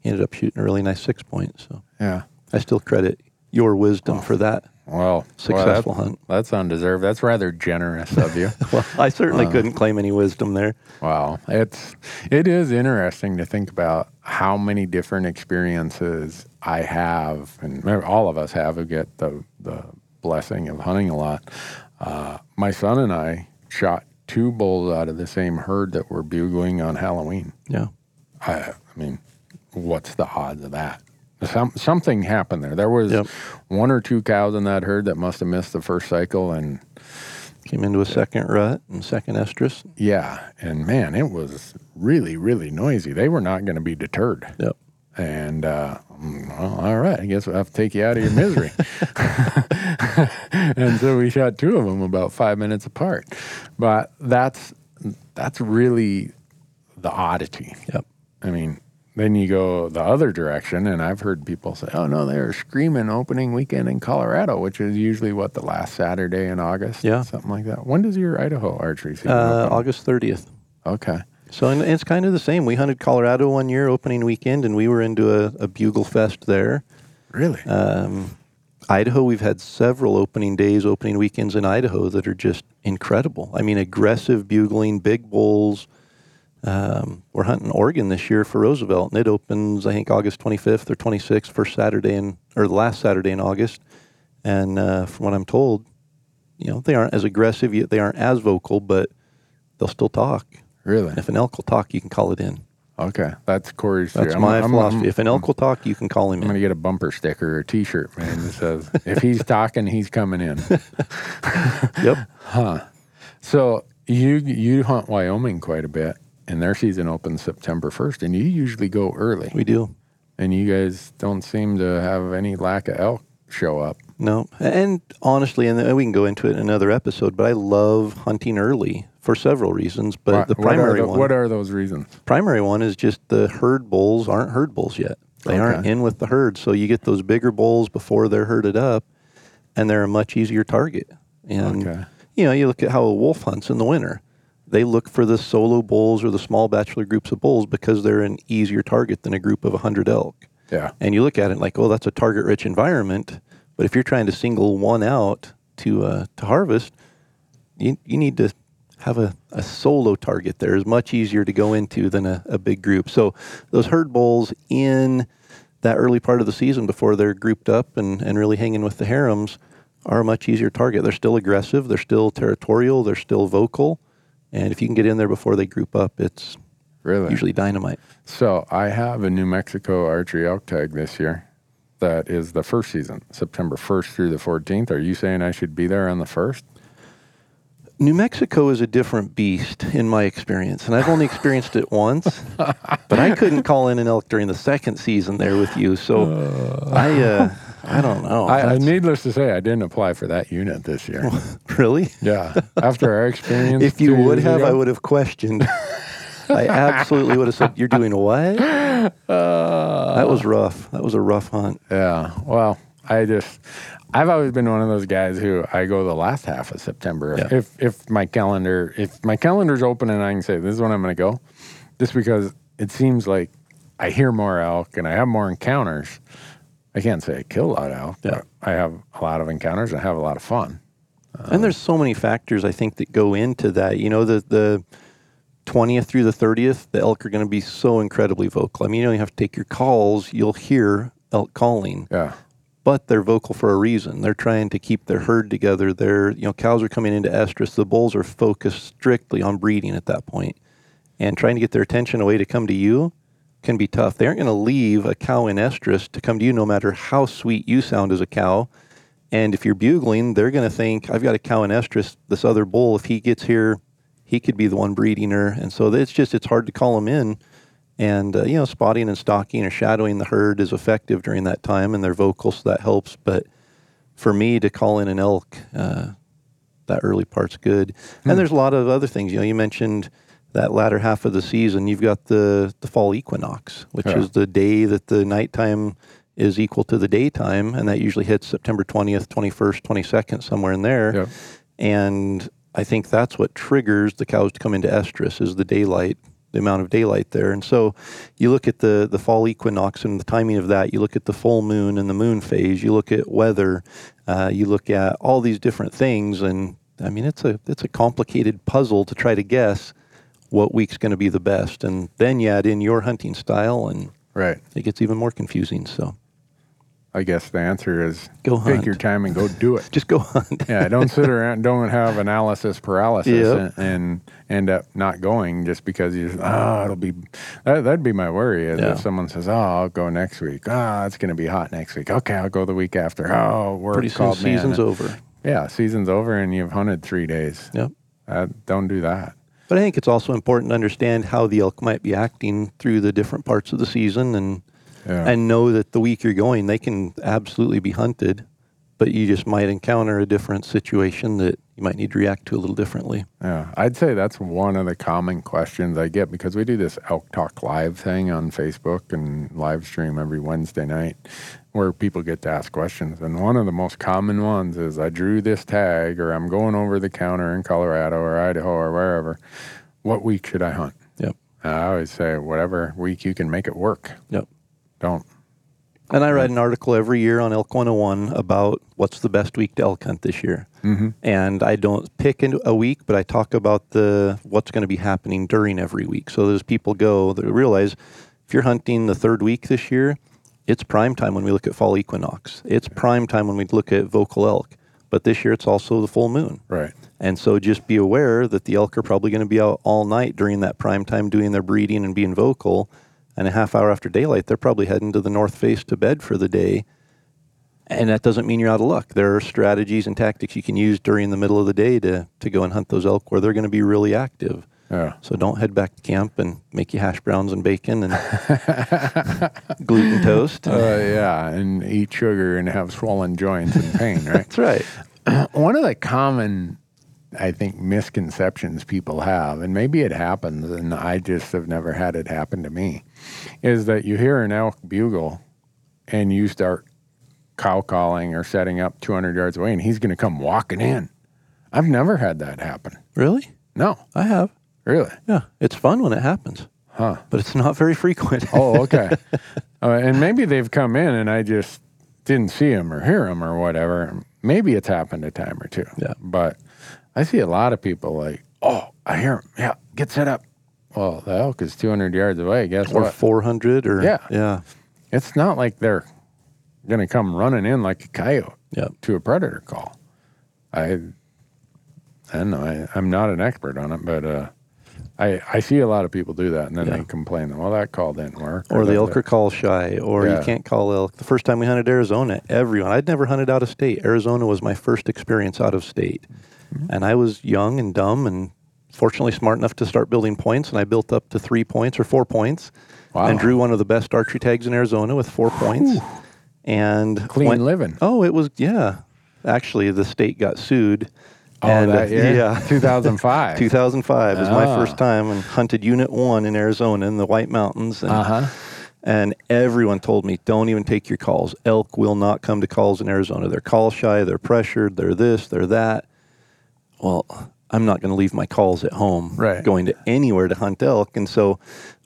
he ended up shooting a really nice six-point. So yeah, I still credit your wisdom oh. for that. Well, successful well, that, hunt. That's undeserved. That's rather generous of you. Well, I certainly uh, couldn't claim any wisdom there. Wow. It's, it is interesting to think about how many different experiences I have, and all of us have who get the, the blessing of hunting a lot. Uh, my son and I shot two bulls out of the same herd that were bugling on Halloween. Yeah. I, I mean, what's the odds of that? Some, something happened there. There was yep. one or two cows in that herd that must have missed the first cycle and came into a second rut and second estrus. Yeah. And man, it was really, really noisy. They were not going to be deterred. Yep. And, uh, well, all right, I guess we'll have to take you out of your misery. And so we shot two of them about five minutes apart. But that's, that's really the oddity. Yep. I mean, then you go the other direction, and I've heard people say, oh, no, they are screaming opening weekend in Colorado, which is usually, what, the last Saturday in August? Yeah. Something like that. When does your Idaho archery season uh, open? August thirtieth. Okay. So and it's kind of the same. We hunted Colorado one year, opening weekend, and we were into a, a bugle fest there. Really? Um, Idaho, we've had several opening days, opening weekends in Idaho that are just incredible. I mean, aggressive bugling, big bulls. Um, we're hunting Oregon this year for Roosevelt, and it opens, I think, August twenty-fifth or twenty-sixth, first Saturday in, or the last Saturday in August. And uh, from what I'm told, you know, they aren't as aggressive, yet they aren't as vocal, but they'll still talk. Really? And if an elk will talk, you can call it in. Okay, that's Corey's theory. That's I'm, my I'm, philosophy. I'm, if an elk will talk, you can call him I'm in. I'm going to get a bumper sticker or a T-shirt, man, that says, if he's talking, he's coming in. Yep. Huh. So you you hunt Wyoming quite a bit. And their season opens September first, and you usually go early. We do. And you guys don't seem to have any lack of elk show up. No. And honestly, and we can go into it in another episode, but I love hunting early for several reasons. But what, the primary what the, one... What are those reasons? Primary one is just the herd bulls aren't herd bulls yet. They okay. aren't in with the herd. So you get those bigger bulls before they're herded up, and they're a much easier target. And, okay. you know, you look at how a wolf hunts in the winter. They look for the solo bulls or the small bachelor groups of bulls because they're an easier target than a group of one hundred elk. Yeah. And you look at it like, oh, that's a target-rich environment. But if you're trying to single one out to uh, to harvest, you you need to have a, a solo target there. It's much easier to go into than a, a big group. So those herd bulls in that early part of the season before they're grouped up and, and really hanging with the harems are a much easier target. They're still aggressive. They're still territorial. They're still vocal. And if you can get in there before they group up, it's really usually dynamite. So I have a New Mexico archery elk tag this year that is the first season, September first through the fourteenth. Are you saying I should be there on the first? New Mexico is a different beast in my experience, and I've only experienced it once. But I couldn't call in an elk during the second season there with you, so uh. I... Uh, I don't know. I, I, needless to say, I didn't apply for that unit this year. Really? Yeah. After our experience. If you would have, ago, I would have questioned. I absolutely would have said, you're doing what? Uh, that was rough. That was a rough hunt. Yeah. Well, I just, I've always been one of those guys who I go the last half of September. Yeah. If if my calendar, if my calendar's open and I can say, this is when I'm going to go, just because it seems like I hear more elk and I have more encounters. I can't say I kill a lot of elk, but I have a lot of encounters. I have a lot of fun. Um, and there's so many factors, I think, that go into that. You know, the, the twentieth through the thirtieth, the elk are going to be so incredibly vocal. I mean, you don't have to take your calls. You'll hear elk calling. Yeah. But they're vocal for a reason. They're trying to keep their herd together. They're, you know, cows are coming into estrus. The bulls are focused strictly on breeding at that point. And trying to get their attention away to come to you can be tough. They aren't going to leave a cow in estrus to come to you no matter how sweet you sound as a cow. And if you're bugling, they're going to think, I've got a cow in estrus, this other bull, if he gets here, he could be the one breeding her. And so it's just, it's hard to call them in. And, uh, you know, spotting and stalking or shadowing the herd is effective during that time, and they're vocal, so that helps. But for me to call in an elk, uh, that early part's good. Hmm. And there's a lot of other things. You know, you mentioned that latter half of the season, you've got the, the fall equinox, which yeah. is the day that the nighttime is equal to the daytime, and that usually hits September twentieth, twenty-first, twenty-second, somewhere in there. Yeah. And I think that's what triggers the cows to come into estrus, is the daylight, the amount of daylight there. And so you look at the, the fall equinox and the timing of that, you look at the full moon and the moon phase, you look at weather, uh, you look at all these different things, and I mean, it's a it's a complicated puzzle to try to guess what week's going to be the best, and then you add in your hunting style, and right, it gets even more confusing. So, I guess the answer is go hunt. Take your time and go do it. Just go hunt. Yeah, don't sit around, don't have analysis paralysis, yep. and, and end up not going just because you. Ah, oh, it'll be. That, that'd be my worry is yeah. if someone says, "Oh, I'll go next week. Ah, oh, it's going to be hot next week. Okay, I'll go the week after. Oh, we're pretty soon season's man. over. Yeah, season's over, and you've hunted three days. Yep. Uh, don't do that. But I think it's also important to understand how the elk might be acting through the different parts of the season, and yeah. and know that the week you're going, they can absolutely be hunted, but you just might encounter a different situation that you might need to react to a little differently. Yeah, I'd say that's one of the common questions I get, because we do this Elk Talk Live thing on Facebook and live stream every Wednesday night where people get to ask questions. And one of the most common ones is, I drew this tag, or I'm going over the counter in Colorado or Idaho or wherever. What week should I hunt? Yep. I always say, whatever week you can make it work. Yep. Don't. And I write an article every year on Elk one oh one about what's the best week to elk hunt this year. Mm-hmm. And I don't pick a week, but I talk about the what's going to be happening during every week. So those people go, they realize if you're hunting the third week this year, it's prime time when we look at fall equinox. It's prime time when we look at vocal elk. But this year it's also the full moon. Right. And so just be aware that the elk are probably going to be out all night during that prime time doing their breeding and being vocal. And a half hour after daylight, they're probably heading to the north face to bed for the day. And that doesn't mean you're out of luck. There are strategies and tactics you can use during the middle of the day to, to go and hunt those elk where they're going to be really active. Yeah. So don't head back to camp and make you hash browns and bacon and gluten toast. Uh, yeah, and eat sugar and have swollen joints and pain, right? That's right. One of the common, I think, misconceptions people have, and maybe it happens, and I just have never had it happen to me, is that you hear an elk bugle and you start cow calling or setting up two hundred yards away, and he's going to come walking in. I've never had that happen. Really? No. I have. Really? Yeah. It's fun when it happens. Huh. But it's not very frequent. Oh, okay. Uh, and maybe they've come in and I just didn't see him or hear him or whatever. Maybe it's happened a time or two. Yeah. But I see a lot of people like, oh, I hear him. Yeah, get set up. Well, the elk is two hundred yards away, guess or what? Or four hundred or... Yeah. Yeah. It's not like they're going to come running in like a coyote yep. to a predator call. I, I don't know. I, I'm not an expert on it, but uh, I, I see a lot of people do that, and then yeah. they complain, well, that call didn't work. Or, or the elk are call shy, or yeah. you can't call elk. The first time we hunted Arizona, everyone... I'd never hunted out of state. Arizona was my first experience out of state. And I was young and dumb and fortunately smart enough to start building points. And I built up to three points or four points wow. and drew one of the best archery tags in Arizona with four points. And clean went, living. Oh, it was, yeah. Actually, the state got sued. Oh, and, that year? Uh, yeah. two thousand five two thousand five was oh. my first time and hunted Unit one in Arizona in the White Mountains. And, uh-huh. and everyone told me, don't even take your calls. Elk will not come to calls in Arizona. They're call shy. They're pressured. They're this. They're that. Well, I'm not going to leave my calls at home right. going to anywhere to hunt elk. And so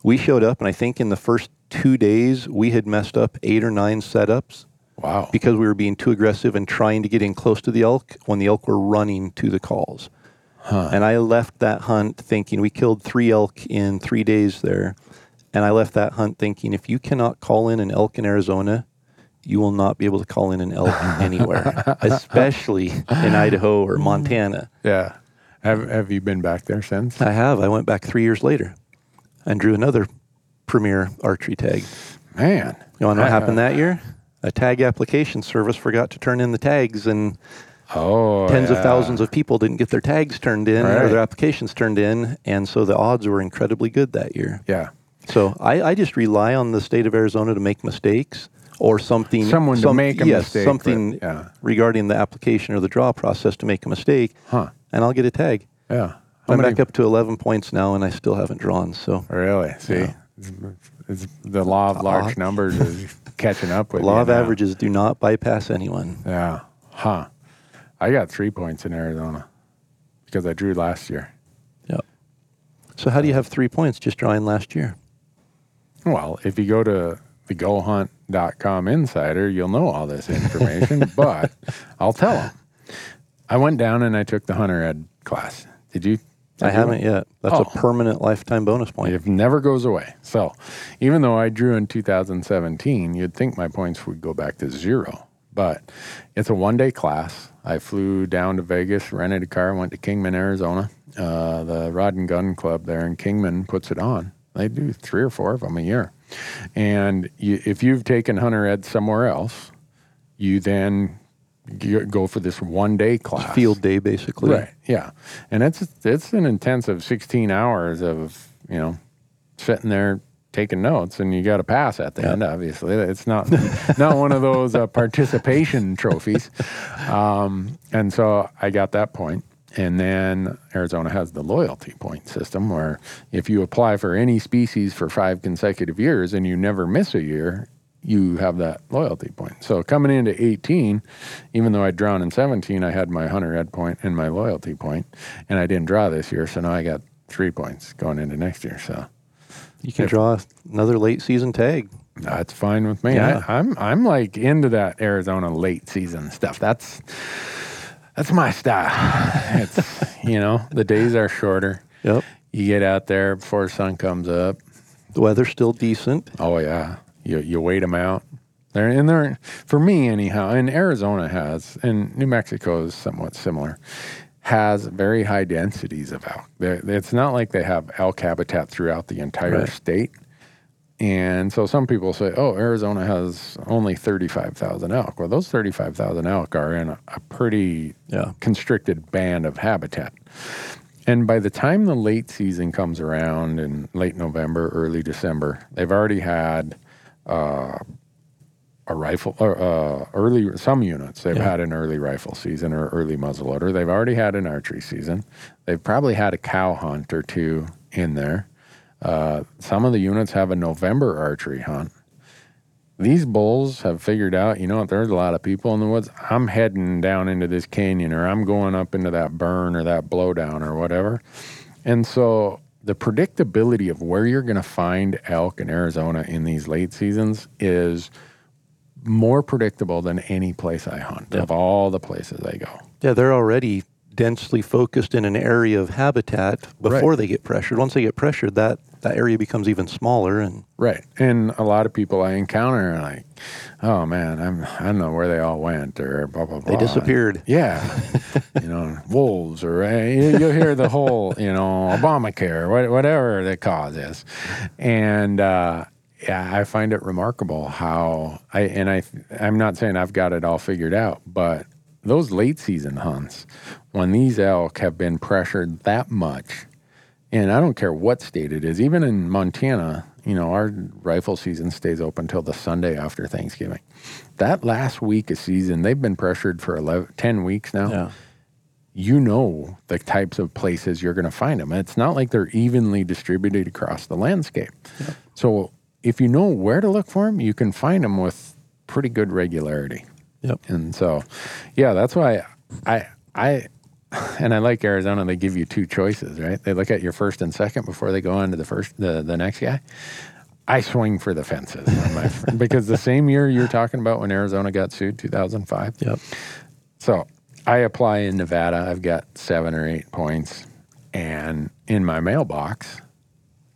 we showed up, and I think in the first two days, we had messed up eight or nine setups. Wow. Because we were being too aggressive and trying to get in close to the elk when the elk were running to the calls. Huh. And I left that hunt thinking, we killed three elk in three days there. And I left that hunt thinking, if you cannot call in an elk in Arizona, you will not be able to call in an elk anywhere, especially in Idaho or Montana. Yeah. Have Have you been back there since? I have. I went back three years later and drew another premier archery tag. Man. You want to know what happened that year? A tag application service forgot to turn in the tags, and oh, tens yeah. of thousands of people didn't get their tags turned in right. or their applications turned in, and so the odds were incredibly good that year. Yeah. So I, I just rely on the state of Arizona to make mistakes. Or something, someone to some, make a yes, mistake. Something but, yeah. regarding the application or the draw process to make a mistake, huh. and I'll get a tag. Yeah, How I'm many? back up to eleven points now, and I still haven't drawn. So really, see, yeah. it's, it's the law of large uh, numbers is catching up with. Law of now. averages do not bypass anyone. Yeah, huh? I got three points in Arizona because I drew last year. Yep. So how do you have three points just drawing last year? Well, if you go to the go hunt dot com insider, you'll know all this information, but I'll tell them. I went down and I took the hunter ed class. Did you? Did I haven't you? yet. That's oh. a permanent lifetime bonus point. It never goes away. So even though I drew in two thousand seventeen, you'd think my points would go back to zero, but it's a one-day class. I flew down to Vegas, rented a car, went to Kingman, Arizona. Uh, the Rod and Gun Club there in Kingman puts it on. They do three or four of them a year. And you, if you've taken hunter ed somewhere else, you then g- go for this one-day class. Field day, basically. Right, yeah. And it's, it's an intensive sixteen hours of, you know, sitting there taking notes, and you got to pass at the yeah. end, obviously. It's not not one of those uh, participation trophies. Um, and so I got that point. And then Arizona has the loyalty point system where if you apply for any species for five consecutive years and you never miss a year, you have that loyalty point. So coming into eighteen, even though I drawn in seventeen, I had my hunter ed point and my loyalty point, and I didn't draw this year, so now I got three points going into next year. So you can if, draw another late season tag. That's fine with me. Yeah. I, I'm I'm like into that Arizona late season stuff. That's that's my style. It's you know the days are shorter. Yep. You get out there before sun comes up. The weather's still decent. Oh yeah. You you wait them out. They're in there for me anyhow. And Arizona has, and New Mexico is somewhat similar, has very high densities of elk. They're, it's not like they have elk habitat throughout the entire right. state. And so some people say, oh, Arizona has only thirty-five thousand elk. Well, those thirty-five thousand elk are in a, a pretty yeah. constricted band of habitat. And by the time the late season comes around in late November, early December, they've already had... Uh, a rifle, or uh, early, some units, they've yeah. had an early rifle season or early muzzleloader. They've already had an archery season. They've probably had a cow hunt or two in there. Uh, some of the units have a November archery hunt. These bulls have figured out, you know what, there's a lot of people in the woods. I'm heading down into this canyon, or I'm going up into that burn or that blowdown or whatever. And so... the predictability of where you're going to find elk in Arizona in these late seasons is more predictable than any place I hunt, yeah. of all the places I go. Yeah, they're already densely focused in an area of habitat before right. they get pressured. Once they get pressured, that, that area becomes even smaller. And Right. And a lot of people I encounter are like, oh, man, I'm, I don't know where they all went or blah, blah, blah. They disappeared. And, yeah. you know, wolves or you'll hear the whole, you know, Obamacare, whatever the cause is. And, uh, yeah, I find it remarkable how I, and I, I'm not saying I've got it all figured out, but those late season hunts, when these elk have been pressured that much, and I don't care what state it is, even in Montana, you know, our rifle season stays open till the Sunday after Thanksgiving. That last week of season, they've been pressured for eleven, ten weeks now. Yeah. You know the types of places you're going to find them. It's not like they're evenly distributed across the landscape. Yeah. So if you know where to look for them, you can find them with pretty good regularity. Yep. And so, yeah, that's why I, I, and I like Arizona, they give you two choices, right? They look at your first and second before they go on to the first, the, the next guy. I swing for the fences on my friend, because the same year you're talking about when Arizona got sued, two thousand five. Yep. So I apply in Nevada. I've got seven or eight points. And in my mailbox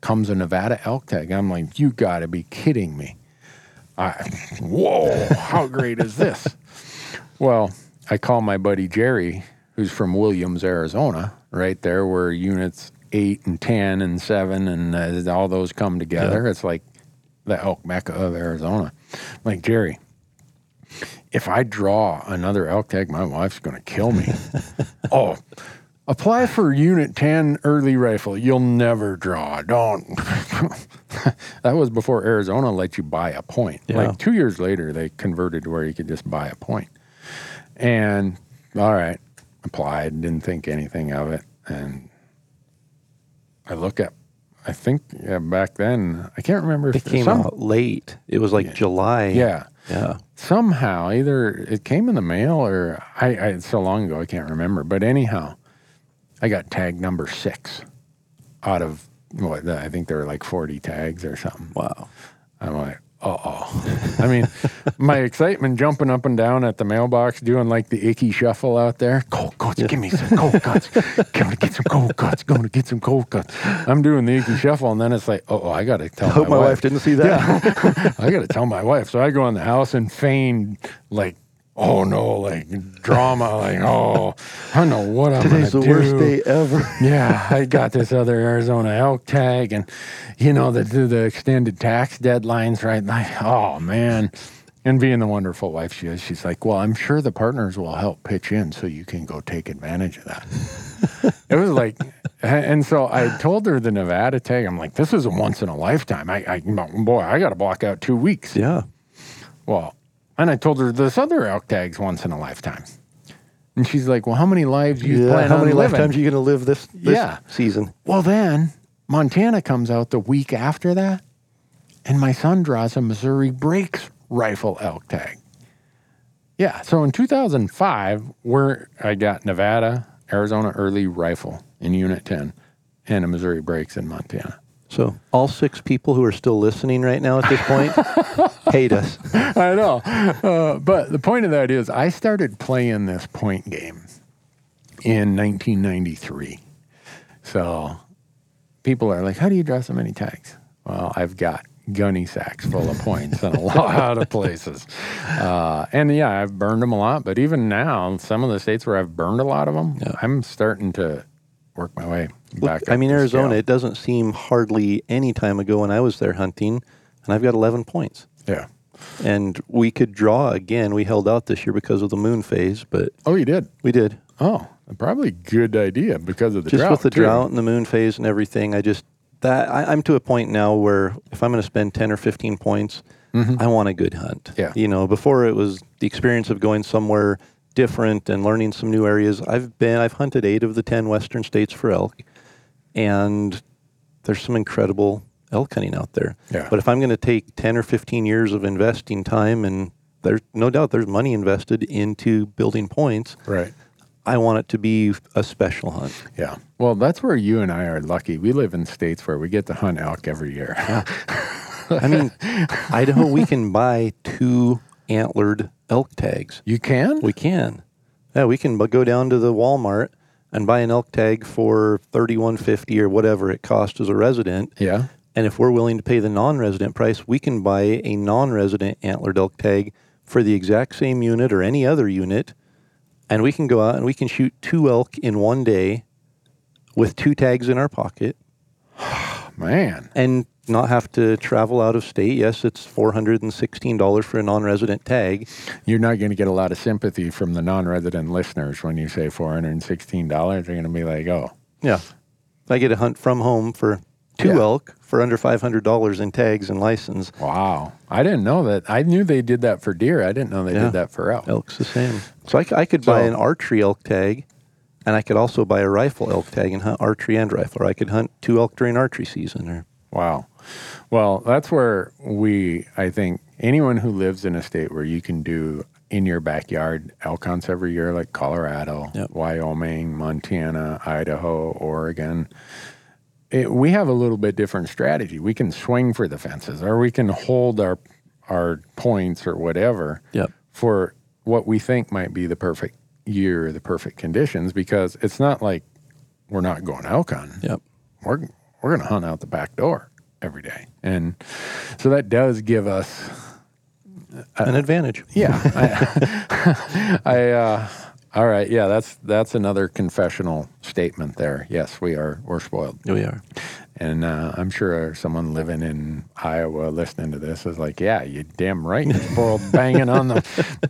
comes a Nevada elk tag. I'm like, you got to be kidding me. I, whoa, how great is this? Well, I call my buddy Jerry, who's from Williams, Arizona, right there where units eight and ten and seven and uh, all those come together. Yeah. It's like the elk mecca of Arizona. I'm like, Jerry, if I draw another elk tag, my wife's going to kill me. Oh, apply for Unit ten early rifle. You'll never draw. Don't. That was before Arizona let you buy a point. Yeah. Like two years later, they converted to where you could just buy a point. And, all right, applied, didn't think anything of it. And I look at, I think yeah, back then, I can't remember. It if came some, out late. It was like yeah, July. Yeah. Yeah. Somehow, either it came in the mail or I, I it's so long ago, I can't remember. But anyhow, I got tag number six out of, well, I think there were like forty tags or something. Wow. I'm like, uh-oh. I mean, my excitement jumping up and down at the mailbox, doing like the icky shuffle out there. Cold cuts, yeah. Give me some cold cuts. Going to get some cold cuts. Going to get some cold cuts. I'm doing the icky shuffle, and then it's like, oh, I got to tell I hope my, my wife. wife didn't see that. Yeah. I got to tell my wife. So I go in the house and feign like, oh no, like drama, like, oh, I don't know what I'm going to do. Today's the worst day ever. Yeah, I got this other Arizona elk tag and, you know, the the extended tax deadlines, right? Like, oh, man. And being the wonderful wife she is, she's like, well, I'm sure the partners will help pitch in so you can go take advantage of that. It was like, and so I told her the Nevada tag. I'm like, this is a once in a lifetime. I, I boy, I got to block out two weeks. Yeah. Well, and I told her this other elk tag's once in a lifetime. And she's like, well, how many lives do you yeah, plan how on many living? lifetimes are you going to live this, this yeah. season? Well, then Montana comes out the week after that, and my son draws a Missouri Breaks rifle elk tag. Yeah, so in two thousand five, where I got Nevada, Arizona early rifle in Unit ten, and a Missouri Breaks in Montana. So all six people who are still listening right now at this point hate us. I know. Uh, but the point of that is I started playing this point game in nineteen ninety-three. So people are like, how do you draw so many tags? Well, I've got gunny sacks full of points in a lot of places. Uh, and, yeah, I've burned them a lot. But even now, some of the states where I've burned a lot of them, yeah. I'm starting to work my way back. Look, I mean, Arizona, scale. It doesn't seem hardly any time ago when I was there hunting, and I've got eleven points. Yeah. And we could draw again. We held out this year because of the moon phase, but... Oh, you did? We did. Oh, probably good idea because of the just drought, Just with the too. drought and the moon phase and everything, I just... that I, I'm to a point now where if I'm going to spend ten or fifteen points, mm-hmm. I want a good hunt. Yeah. You know, before it was the experience of going somewhere different and learning some new areas. I've been, I've hunted eight of the ten Western states for elk, and there's some incredible elk hunting out there. Yeah. But if I'm going to take ten or fifteen years of investing time, and there's no doubt there's money invested into building points. Right. I want it to be a special hunt. Yeah. Well, that's where you and I are lucky. We live in states where we get to hunt elk every year. Yeah. I mean, Idaho, we can buy two antlered elk tags. You can? We can. Yeah, we can go down to the Walmart and buy an elk tag for thirty-one fifty or whatever it costs as a resident. Yeah. And if we're willing to pay the non-resident price, we can buy a non-resident antlered elk tag for the exact same unit or any other unit, and we can go out and we can shoot two elk in one day with two tags in our pocket. Man. And not have to travel out of state. Yes, it's four hundred sixteen dollars for a non-resident tag. You're not going to get a lot of sympathy from the non-resident listeners when you say four hundred sixteen dollars. They're going to be like, oh. Yeah. I get a hunt from home for two yeah. elk for under five hundred dollars in tags and license. Wow. I didn't know that. I knew they did that for deer. I didn't know they yeah. did that for elk. Elk's the same. So I, I could so, buy an archery elk tag, and I could also buy a rifle elk tag and hunt archery and rifle. Or I could hunt two elk during archery season. Or Wow. Well, that's where we, I think, anyone who lives in a state where you can do in your backyard elk hunts every year, like Colorado, yep. Wyoming, Montana, Idaho, Oregon, it, we have a little bit different strategy. We can swing for the fences, or we can hold our our points or whatever yep. for what we think might be the perfect year, the perfect conditions, because it's not like we're not going elk hunting. Yep. We're, we're going to hunt out the back door every day. And so that does give us a, an advantage. Yeah. I, I uh, all right. Yeah. That's, that's another confessional statement there. Yes, we are. We're spoiled. We are. And uh, I'm sure someone living in Iowa listening to this is like, yeah, you damn right. You're spoiled banging on the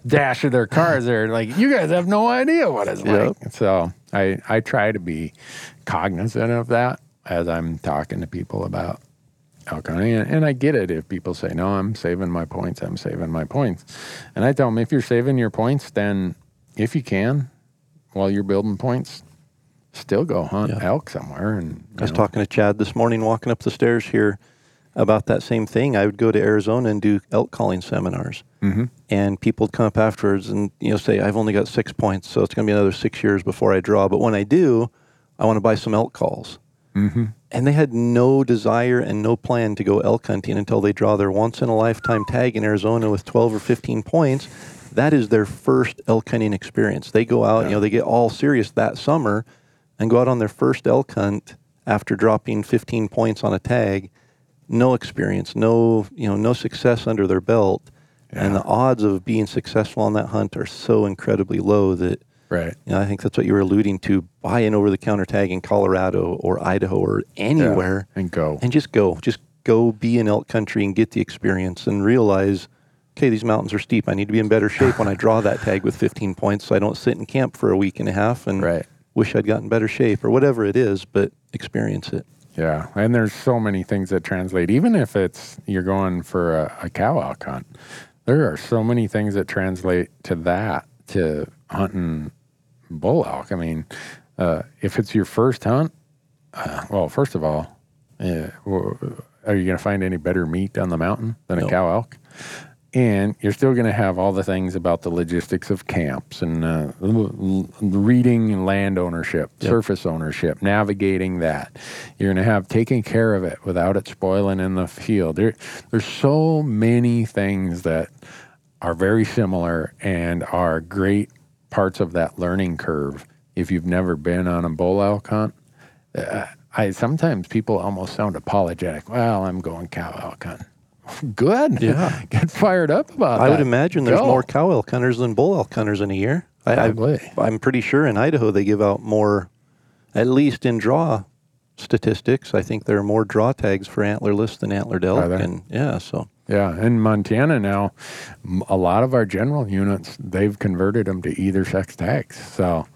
dash of their cars. They're like, you guys have no idea what it's yep. like. So I, I try to be cognizant of that as I'm talking to people about elk hunting. And, and I get it if people say, no, I'm saving my points, I'm saving my points. And I tell them, if you're saving your points, then if you can, while you're building points, still go hunt yeah. elk somewhere. And I was know. talking to Chad this morning, walking up the stairs here, about that same thing. I would go to Arizona and do elk calling seminars. Mm-hmm. And people would come up afterwards and you know say, I've only got six points, so it's going to be another six years before I draw. But when I do, I want to buy some elk calls. Mm-hmm. And they had no desire and no plan to go elk hunting until they draw their once-in-a-lifetime tag in Arizona with twelve or fifteen points. That is their first elk hunting experience. They go out, yeah. you know, they get all serious that summer and go out on their first elk hunt after dropping fifteen points on a tag. No experience, no, you know, no success under their belt. Yeah. And the odds of being successful on that hunt are so incredibly low that Right. You know, I think that's what you were alluding to. Buy an over-the-counter tag in Colorado or Idaho or anywhere. Yeah, and go. And just go. Just go be in elk country and get the experience and realize, okay, these mountains are steep. I need to be in better shape when I draw that tag with fifteen points so I don't sit in camp for a week and a half and right. wish I'd gotten better shape or whatever it is, but experience it. Yeah, and there's so many things that translate. Even if it's you're going for a, a cow elk hunt, there are so many things that translate to that, to hunting bull elk. I mean, uh, if it's your first hunt, uh, well, first of all, yeah, well, are you going to find any better meat on the mountain than nope. a cow elk? And you're still going to have all the things about the logistics of camps and uh, reading land ownership, yep. surface ownership, navigating that. You're going to have taking care of it without it spoiling in the field. There, there's so many things that are very similar and are great parts of that learning curve. If you've never been on a bull elk hunt, uh, I sometimes people almost sound apologetic. Well, I'm going cow elk hunting. Good. Yeah. Get fired up about I that. I would imagine there's Go. more cow elk hunters than bull elk hunters in a year. I, Probably. I, I'm pretty sure in Idaho they give out more, at least in draw statistics. I think there are more draw tags for antlerless than antlered elk. Are there? And yeah, so. Yeah, in Montana now, a lot of our general units, they've converted them to either sex tags. So,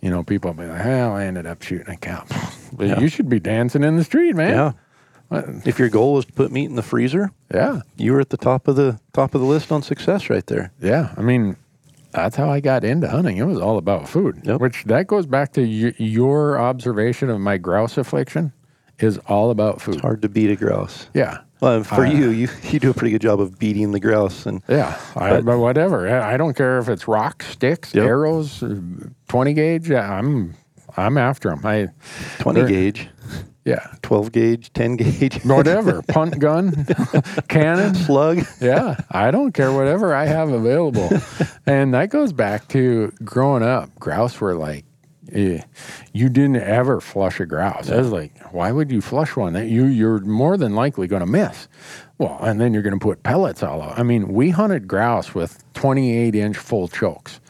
you know, people will be like, oh, I ended up shooting a cow. Yeah. You should be dancing in the street, man. Yeah. If your goal was to put meat in the freezer, yeah, you were at the top of the top of the list on success right there. Yeah, I mean, that's how I got into hunting. It was all about food, yep. which that goes back to y- your observation of my grouse affliction is all about food. It's hard to beat a grouse. Yeah. Well, for uh, you, you, you do a pretty good job of beating the grouse. And yeah, but, I, but whatever. I don't care if it's rocks, sticks, yep. arrows, twenty gauge. I'm I'm after them. I twenty gauge. Yeah. twelve gauge, ten gauge. Whatever. Punt gun, cannon. Slug. Yeah. I don't care. Whatever I have available. And that goes back to growing up. Grouse were like, eh. You didn't ever flush a grouse. Yeah. I was like, why would you flush one? That you, you're more than likely going to miss. Well, and then you're going to put pellets all over. I mean, we hunted grouse with twenty-eight inch full chokes.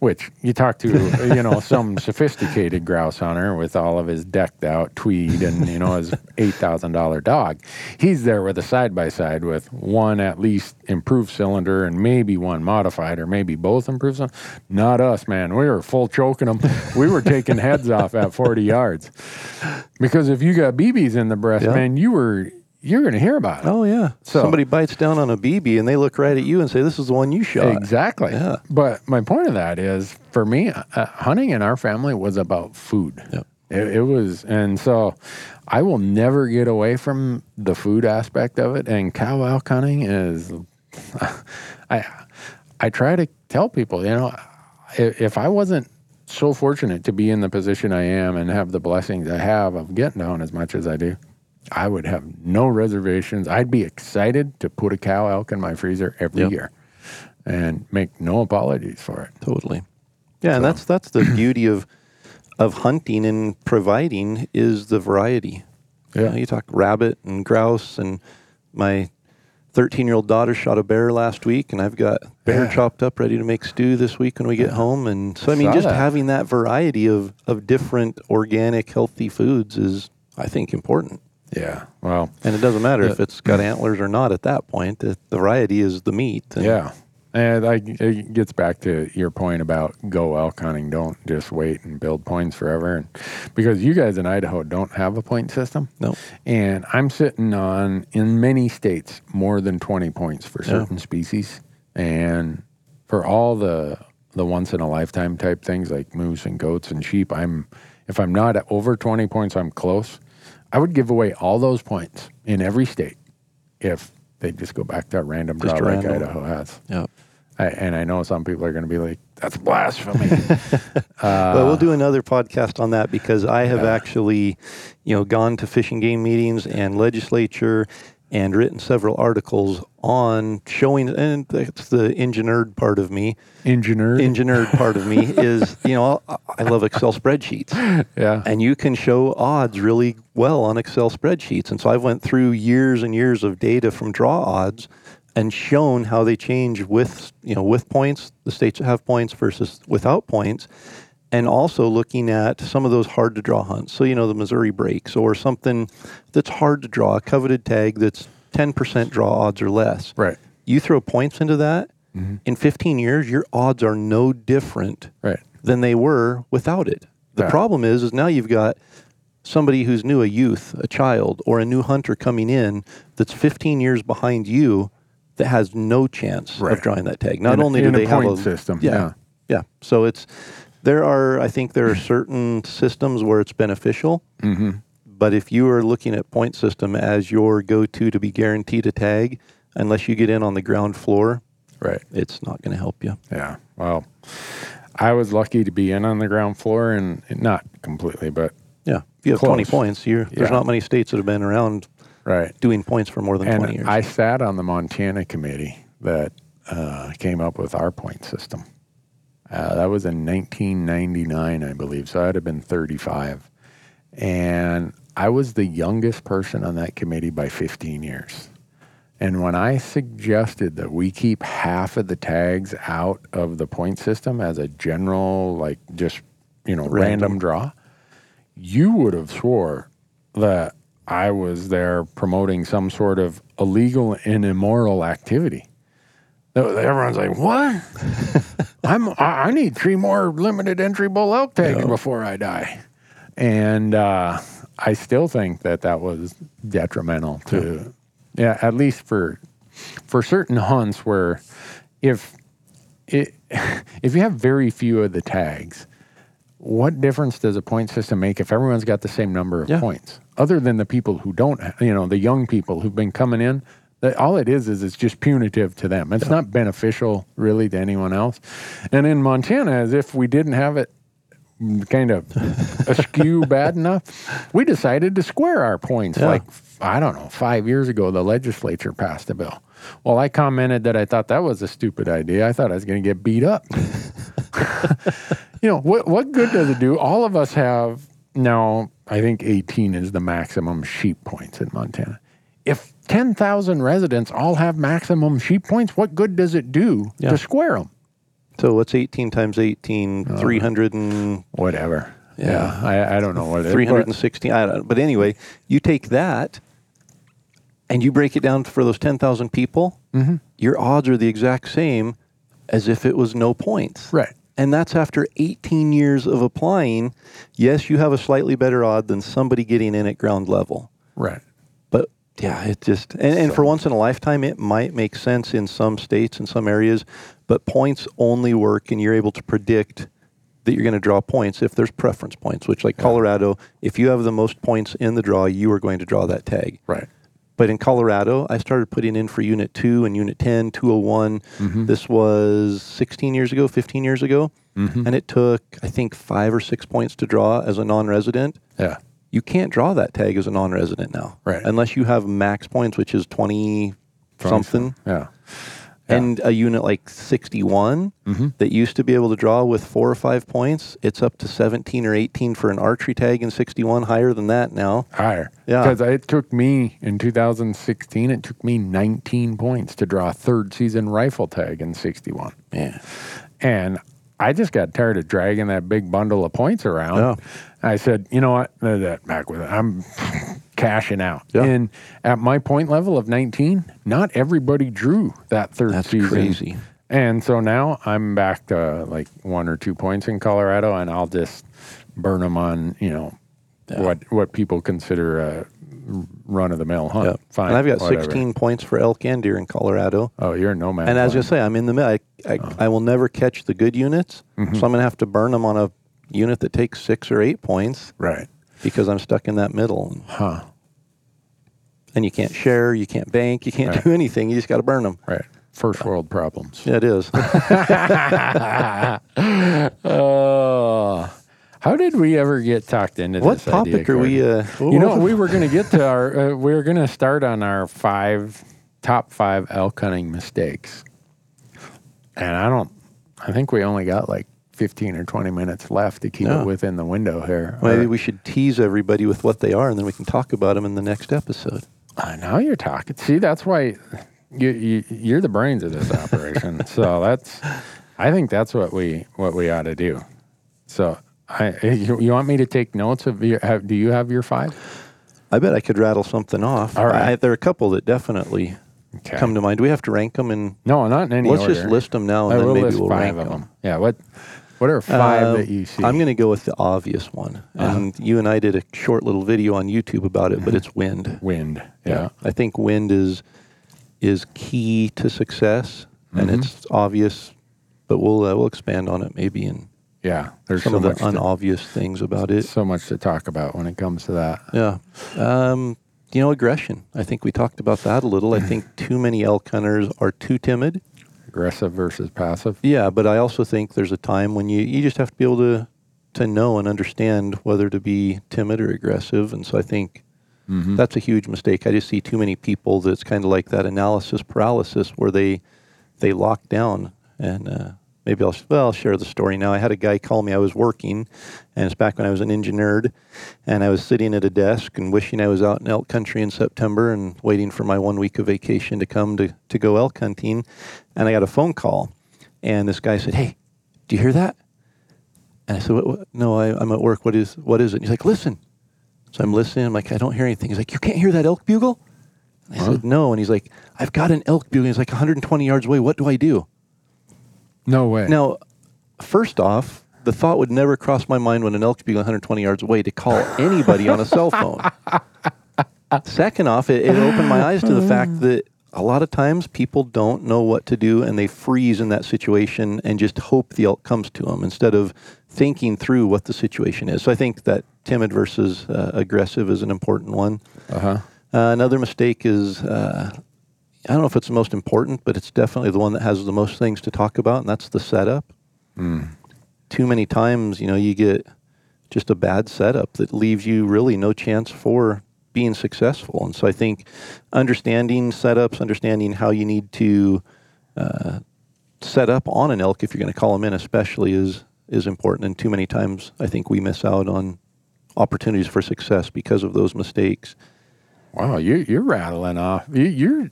Which you talk to, you know, some sophisticated grouse hunter with all of his decked out tweed and, you know, his eight thousand dollars dog. He's there with a side-by-side with one at least improved cylinder and maybe one modified or maybe both improved cylinder. Not us, man. We were full choking them. We were taking heads off at forty yards. Because if you got B Bs in the breast, yep. man, you were... you're going to hear about it. Oh, yeah. So, somebody bites down on a B B and they look right at you and say, this is the one you shot. Exactly. Yeah. But my point of that is, for me, uh, hunting in our family was about food. Yep. It, it was. And so I will never get away from the food aspect of it. And cow elk hunting is, I, I try to tell people, you know, if, if I wasn't so fortunate to be in the position I am and have the blessings I have of getting to hunt as much as I do, I would have no reservations. I'd be excited to put a cow elk in my freezer every yep. year and make no apologies for it. Totally. Yeah, so. And that's that's the beauty of of hunting and providing is the variety. Yeah. You know, you talk rabbit and grouse, and my thirteen-year-old daughter shot a bear last week, and I've got bear yeah. chopped up ready to make stew this week when we get home. And so, I mean, Saw just that. having that variety of, of different organic, healthy foods is, I think, important. Yeah, well... and it doesn't matter uh, if it's got antlers or not at that point. The variety is the meat. And yeah, and I, it gets back to your point about go elk hunting. Don't just wait and build points forever. And because you guys in Idaho don't have a point system. No. And I'm sitting on, in many states, more than twenty points for certain yeah. species. And for all the the once-in-a-lifetime type things like moose and goats and sheep, I'm if I'm not at over twenty points, I'm close. I would give away all those points in every state if they just go back to a random draw like random. Idaho has. Yep. I, and I know some people are going to be like, that's blasphemy. uh, well, we'll do another podcast on that because I have yeah. actually, you know, gone to fish and game meetings and legislature and written several articles on showing, and that's the engineered part of me. Engineered? Engineered part of me is, you know, I love Excel spreadsheets. Yeah. And you can show odds really well on Excel spreadsheets. And so I went through years and years of data from draw odds and shown how they change with, you know, with points, the states that have points versus without points. And also looking at some of those hard-to-draw hunts. So, you know, the Missouri breaks or something that's hard to draw, a coveted tag that's ten percent draw odds or less. Right. You throw points into that, mm-hmm. in fifteen years, your odds are no different right. than they were without it. The yeah. problem is, is now you've got somebody who's new, a youth, a child, or a new hunter coming in that's fifteen years behind you that has no chance right. of drawing that tag. Not in, only do in they a point have a... system. Yeah. Yeah. yeah. So it's... There are, I think there are certain systems where it's beneficial, mm-hmm. but if you are looking at point system as your go-to to be guaranteed a tag, unless you get in on the ground floor, right, it's not going to help you. Yeah. Well, I was lucky to be in on the ground floor, and not completely, but yeah, if you have close. twenty points, you're, yeah. there's not many states that have been around right. doing points for more than and twenty years. I sat on the Montana committee that uh, came up with our point system. Uh, that was in nineteen ninety-nine, I believe, so I'd have been thirty-five. And I was the youngest person on that committee by fifteen years. And when I suggested that we keep half of the tags out of the point system as a general, like just, you know, random, random draw, you would have swore that I was there promoting some sort of illegal and immoral activity. Everyone's like, what? I'm, I, I need three more limited entry bull elk tags no. before I die. And uh, I still think that that was detrimental to... Yeah. Yeah, at least for for certain hunts where if it, if you have very few of the tags, what difference does a point system make if everyone's got the same number of yeah. points? Other than the people who don't, you know, the young people who've been coming in, that all it is is it's just punitive to them. It's yeah. not beneficial really to anyone else. And in Montana, as if we didn't have it kind of askew bad enough, we decided to square our points yeah. like I don't know, five years ago, the legislature passed a bill. Well, I commented that I thought that was a stupid idea. I thought I was going to get beat up. You know, what what good does it do? All of us have now, I think eighteen is the maximum sheep points in Montana. If ten thousand residents all have maximum sheep points, what good does it do yeah. to square them? So what's eighteen times eighteen? Uh, three hundred and... Whatever. Yeah, yeah. I, I don't know what it is. three hundred sixteen. I don't, but anyway, you take that... And you break it down for those ten thousand people, mm-hmm. your odds are the exact same as if it was no points. Right. And that's after eighteen years of applying. Yes, you have a slightly better odd than somebody getting in at ground level. Right. But yeah, it just, and, and so. for once in a lifetime, it might make sense in some states and some areas, but points only work and you're able to predict that you're going to draw points if there's preference points, which like yeah. Colorado, if you have the most points in the draw, you are going to draw that tag. Right. But in Colorado, I started putting in for Unit two and Unit ten, two oh one. Mm-hmm. This was sixteen years ago, fifteen years ago. Mm-hmm. And it took, I think, five or six points to draw as a non-resident. Yeah. You can't draw that tag as a non-resident now. Right. Unless you have max points, which is twenty-something. Yeah. Yeah. And a unit like sixty-one mm-hmm. that used to be able to draw with four or five points, it's up to seventeen or eighteen for an archery tag in sixty-one, higher than that now. Higher. Yeah. Because it took me, in two thousand sixteen, it took me nineteen points to draw a third season rifle tag in sixty-one. Yeah. And I just got tired of dragging that big bundle of points around. Yeah. I said, you know what, that back with it. I'm... cashing out. Yep. And at my point level of nineteen, not everybody drew that third That's season. That's crazy. And so now I'm back to like one or two points in Colorado, and I'll just burn them on, you know, yeah. what what people consider a run-of-the-mill hunt. Yep. Fine, and I've got whatever. sixteen points for elk and deer in Colorado. Oh, you're a nomad. And as you say, I'm in the middle. I, I, oh. I will never catch the good units, mm-hmm. so I'm going to have to burn them on a unit that takes six or eight points. Right. Because I'm stuck in that middle. Huh. And you can't share, you can't bank, you can't right. do anything. You just got to burn them. Right. First world problems. Yeah, it is. Oh. How did we ever get talked into what this What topic idea, are we? Uh, you know, we were going to get to our, uh, we were going to start on our five, top five elk hunting mistakes. And I don't, I think we only got like fifteen or twenty minutes left to keep no. it within the window here. Maybe or, we should tease everybody with what they are, and then we can talk about them in the next episode. I know you're talking. See, that's why you, you, you're the brains of this operation. So that's, I think that's what we what we ought to do. So I, you, you want me to take notes of your? Have, do you have your five? I bet I could rattle something off. All right, I, there are a couple that definitely okay. come to mind. Do we have to rank them? In, no, not in any let's order. Let's just list them now, and I then will maybe list we'll five rank of them. them. Yeah. What? What are five um, that you see? I'm going to go with the obvious one. And uh-huh. you and I did a short little video on YouTube about it, but it's wind. Wind, yeah. yeah. I think wind is is key to success, mm-hmm. and it's obvious, but we'll uh, we'll expand on it maybe in Yeah, there's some so of the unobvious to, things about it. So much to talk about when it comes to that. Yeah. Um, you know, aggression. I think we talked about that a little. I think too many elk hunters are too timid. Aggressive versus passive. Yeah, but I also think there's a time when you, you just have to be able to, to know and understand whether to be timid or aggressive. And so I think mm-hmm. that's a huge mistake. I just see too many people that's kind of like that analysis paralysis where they they lock down and... Uh, Maybe I'll, well, I'll share the story now. I had a guy call me. I was working, and it's back when I was an engineer, and I was sitting at a desk and wishing I was out in elk country in September and waiting for my one week of vacation to come to, to go elk hunting. And I got a phone call, and this guy said, "Hey, do you hear that?" And I said, what, what? "No, I, I'm at work. What is what is it?" And he's like, "Listen." So I'm listening. I'm like, "I don't hear anything." He's like, "You can't hear that elk bugle?" And I huh? said, "No." And he's like, "I've got an elk bugle. It's like one hundred twenty yards away. What do I do?" No way. Now, first off, the thought would never cross my mind when an elk bugle one hundred twenty yards away to call anybody on a cell phone. Second off, it, it opened my eyes to the fact that a lot of times people don't know what to do and they freeze in that situation and just hope the elk comes to them instead of thinking through what the situation is. So I think that timid versus uh, aggressive is an important one. Uh-huh. Uh, another mistake is... Uh, I don't know if it's the most important, but it's definitely the one that has the most things to talk about, and that's the setup. Mm. Too many times, you know, you get just a bad setup that leaves you really no chance for being successful. And so I think understanding setups, understanding how you need to uh, set up on an elk if you're going to call them in especially is is important. And too many times I think we miss out on opportunities for success because of those mistakes. Wow, you, you're rattling off. You, you're...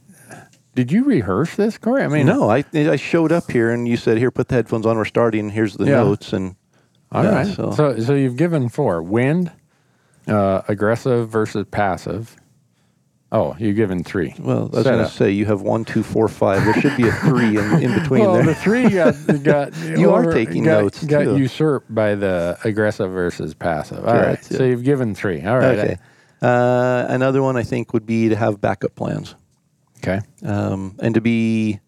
Did you rehearse this, Corey? I mean, no. I I showed up here, and you said, "Here, put the headphones on. We're starting. Here's the yeah. notes." And all yeah, right. So. so, so you've given four: wind, uh, aggressive versus passive. Oh, you've given three. Well, I was going to say you have one, two, four, five. There should be a three in, in between well, there. Well, the three got got you over, are taking got, notes. Got too. usurped by the aggressive versus passive. All Correct, right. Yeah. So you've given three. All right. Okay. Uh, another one I think would be to have backup plans. Okay. Um, and to be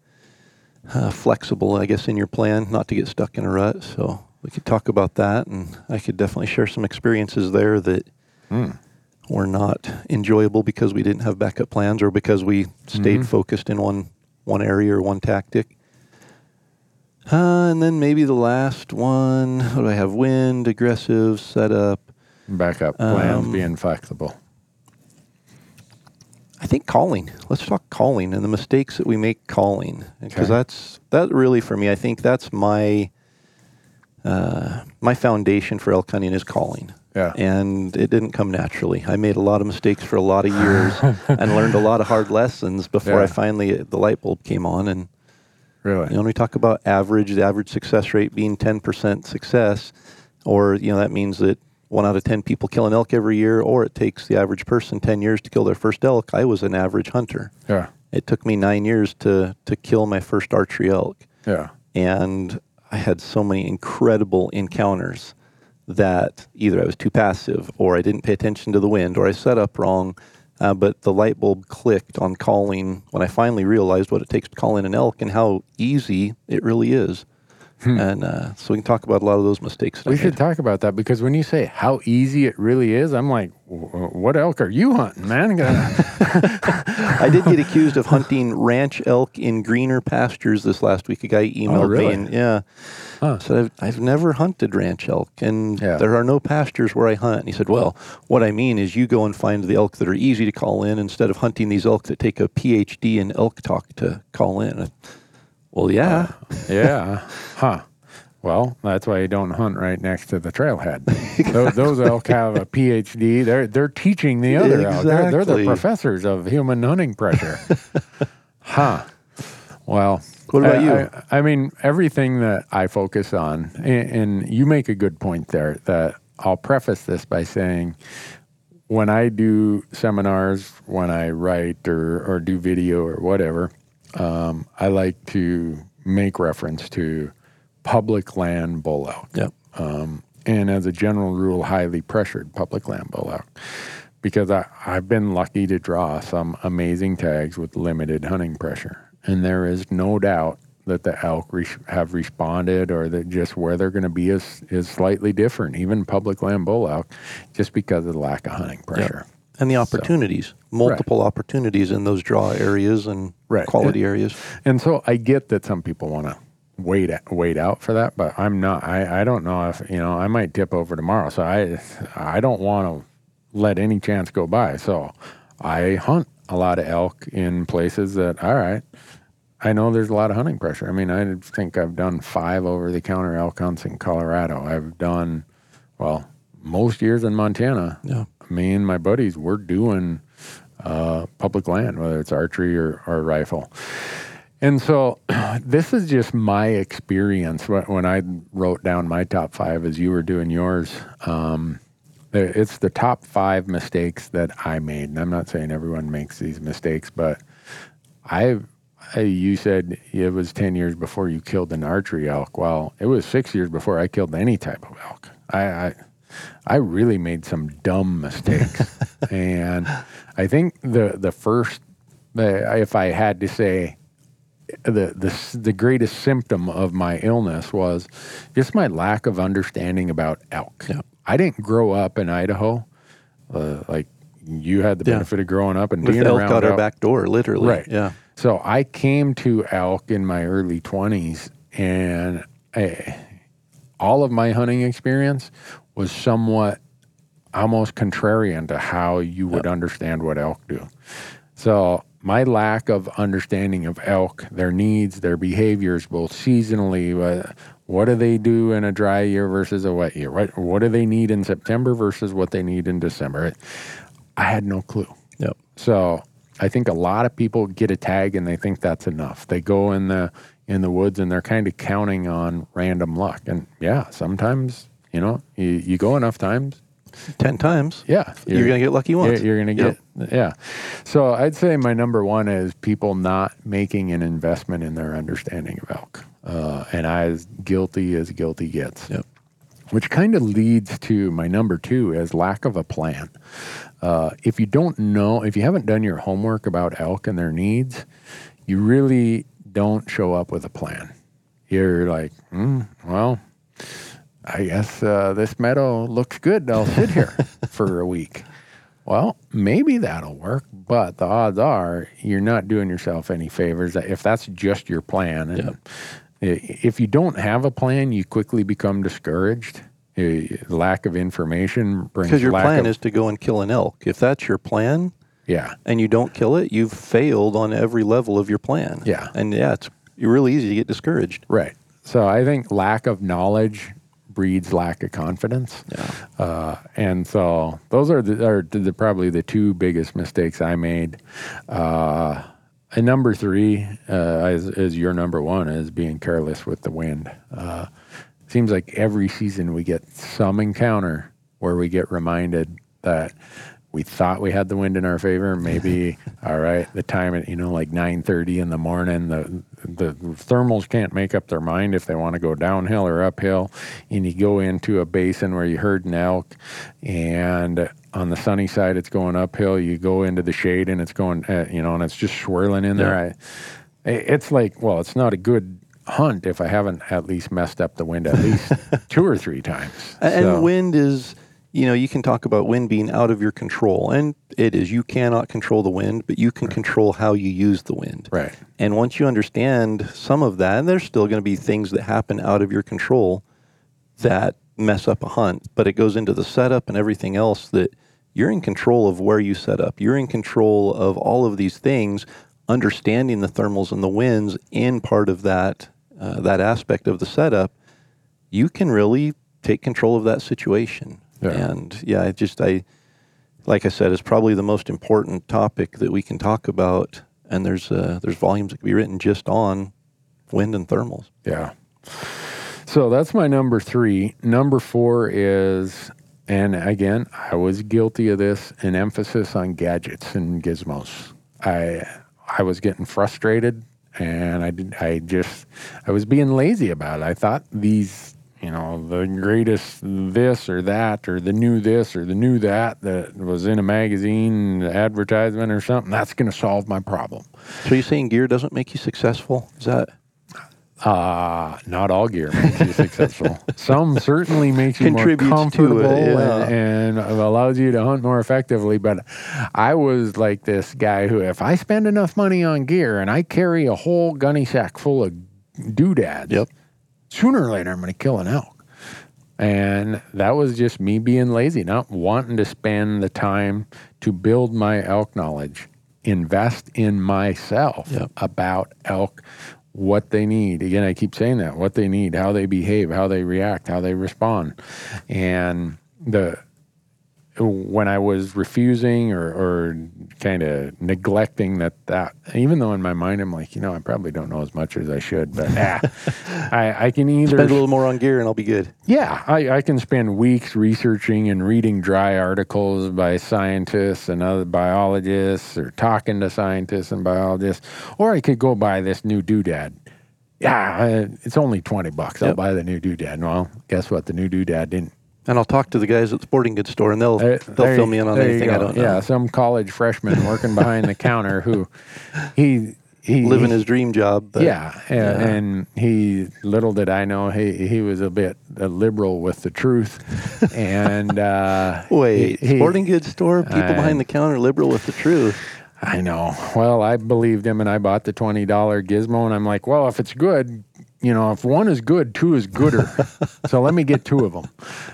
uh, flexible, I guess, in your plan, not to get stuck in a rut. So we could talk about that, and I could definitely share some experiences there that mm. were not enjoyable because we didn't have backup plans or because we stayed mm-hmm. focused in one, one area or one tactic. Uh, and then maybe the last one, what do I have? Wind, aggressive, setup. Backup plans, um, being flexible. I think calling. Let's talk calling and the mistakes that we make calling, because okay. that's that really for me. I think that's my uh, my foundation for elk hunting is calling. Yeah, and it didn't come naturally. I made a lot of mistakes for a lot of years and learned a lot of hard lessons before yeah. I finally the light bulb came on. And really, you know, when we talk about average, the average success rate being ten percent success, or you know that means that. One out of ten people kill an elk every year, or it takes the average person ten years to kill their first elk. I was an average hunter. Yeah. It took me nine years to to kill my first archery elk. Yeah. And I had so many incredible encounters that either I was too passive, or I didn't pay attention to the wind, or I set up wrong. Uh, but the light bulb clicked on calling when I finally realized what it takes to call in an elk and how easy it really is. Hmm. And uh, so we can talk about a lot of those mistakes. We should talk about that, because when you say how easy it really is, I'm like, what elk are you hunting, man? I did get accused of hunting ranch elk in greener pastures this last week. A guy emailed oh, really? me. And, yeah. Huh. So I've, I've never hunted ranch elk, and yeah. there are no pastures where I hunt. And he said, well, what I mean is you go and find the elk that are easy to call in instead of hunting these elk that take a P H D in elk talk to call in. Well, yeah. Uh, yeah. Huh. Well, that's why you don't hunt right next to the trailhead. Exactly. Those, those elk have a P H D. They're they're teaching the other exactly. elk. They're, they're the professors of human hunting pressure. Huh. Well. What about I, you? I, I mean, everything that I focus on, and, and you make a good point there, that I'll preface this by saying when I do seminars, when I write or, or do video or whatever, Um, I like to make reference to public land bull elk. Yep. Um, and as a general rule, highly pressured public land bull elk, because I, I've been lucky to draw some amazing tags with limited hunting pressure. And there is no doubt that the elk re- have responded, or that just where they're going to be is is slightly different, even public land bull elk, just because of the lack of hunting pressure. Yep. And the opportunities, so, multiple right. opportunities in those draw areas and right. quality and, areas. And so I get that some people want to wait wait out for that, but I'm not. I, I don't know if, you know, I might tip over tomorrow. So I, I don't want to let any chance go by. So I hunt a lot of elk in places that, all right, I know there's a lot of hunting pressure. I mean, I think I've done five over-the-counter elk hunts in Colorado. I've done, well, most years in Montana. Yeah. Me and my buddies, we're doing uh, public land, whether it's archery or, or rifle. And so this is just my experience. When I wrote down my top five as you were doing yours, um, it's the top five mistakes that I made. And I'm not saying everyone makes these mistakes, but I've, I, you said it was ten years before you killed an archery elk. Well, it was six years before I killed any type of elk. I... I I really made some dumb mistakes. And I think the, the first, if I had to say, the, the the greatest symptom of my illness was just my lack of understanding about elk. Yeah. I didn't grow up in Idaho. Uh, like you had the benefit yeah. of growing up and With being around elk out our back door, literally. Right. Yeah. So I came to elk in my early twenties, and I, all of my hunting experience was somewhat almost contrarian to how you would yep. understand what elk do. So my lack of understanding of elk, their needs, their behaviors, both seasonally, uh, what do they do in a dry year versus a wet year? What, what do they need in September versus what they need in December? It, I had no clue. Yep. So I think a lot of people get a tag and they think that's enough. They go in the in the woods and they're kind of counting on random luck. And yeah, sometimes... You know, you, you go enough times. Ten times. Yeah. You're, you're going to get lucky once. You're, you're going to get, yep. yeah. So I'd say my number one is people not making an investment in their understanding of elk. Uh, and I was guilty as guilty gets. Yep. Which kind of leads to my number two as lack of a plan. Uh, if you don't know, if you haven't done your homework about elk and their needs, you really don't show up with a plan. You're like, mm, well... I guess uh, this meadow looks good. I'll sit here for a week. Well, maybe that'll work, but the odds are you're not doing yourself any favors if that's just your plan. And yep. if you don't have a plan, you quickly become discouraged. Lack of information brings because your lack plan of, is to go and kill an elk. If that's your plan, yeah, and you don't kill it, you've failed on every level of your plan. Yeah, and yeah, it's really easy to get discouraged. Right. So I think lack of knowledge breeds lack of confidence. Yeah. Uh, and so those are, the, are the, probably the two biggest mistakes I made. Uh, and number three, uh, as, as your number one, is being careless with the wind. Uh, seems like every season we get some encounter where we get reminded that we thought we had the wind in our favor. Maybe, all right, the time at, you know, like nine thirty in the morning, the the thermals can't make up their mind if they want to go downhill or uphill. And you go into a basin where you heard an elk, and on the sunny side, it's going uphill. You go into the shade, and it's going, uh, you know, and it's just swirling in there. I, it's like, well, it's not a good hunt if I haven't at least messed up the wind at least two or three times. And so. Wind is... You know, you can talk about wind being out of your control, and it is. You cannot control the wind, but you can right. control how you use the wind. Right. And once you understand some of that, and there's still going to be things that happen out of your control that mess up a hunt, but it goes into the setup and everything else that you're in control of where you set up. You're in control of all of these things, understanding the thermals and the winds in part of that, uh, that aspect of the setup. You can really take control of that situation. Yeah. And yeah, I just, I, like I said, it's probably the most important topic that we can talk about. And there's, uh, there's volumes that can be written just on wind and thermals. Yeah. So that's my number three. Number four is, and again, I was guilty of this, an emphasis on gadgets and gizmos. I, I was getting frustrated, and I did, I just, I was being lazy about it. I thought these You know, the greatest this or that or the new this or the new that that was in a magazine advertisement or something, that's going to solve my problem. So you're saying gear doesn't make you successful? Is that? Uh, not all gear makes you successful. Some certainly makes you more comfortable to it, yeah. and, and allows you to hunt more effectively. But I was like this guy who, if I spend enough money on gear and I carry a whole gunny sack full of doodads, yep. sooner or later I'm going to kill an elk. And that was just me being lazy, not wanting to spend the time to build my elk knowledge, invest in myself yep. about elk. What they need. Again, I keep saying that, what they need, how they behave, how they react, how they respond. And the when I was refusing or, or kind of neglecting that, that, even though in my mind I'm like, you know, I probably don't know as much as I should, but ah, I, I can either... Spend a little more on gear and I'll be good. Yeah, I, I can spend weeks researching and reading dry articles by scientists and other biologists or talking to scientists and biologists, or I could go buy this new doodad. Yeah, it's only twenty bucks. I'll yep. buy the new doodad. Well, guess what? The new doodad didn't. And I'll talk to the guys at the sporting goods store, and they'll there, they'll there, fill me in on anything I don't know. Yeah, some college freshman working behind the counter who he he living he, his dream job. But, yeah, and, yeah, and he little did I know he he was a bit liberal with the truth. And uh, wait, he, sporting goods store people uh, behind the counter liberal with the truth. I know. Well, I believed him, and I bought the twenty dollar gizmo, and I'm like, well, if it's good. You know, if one is good, two is gooder. So let me get two of them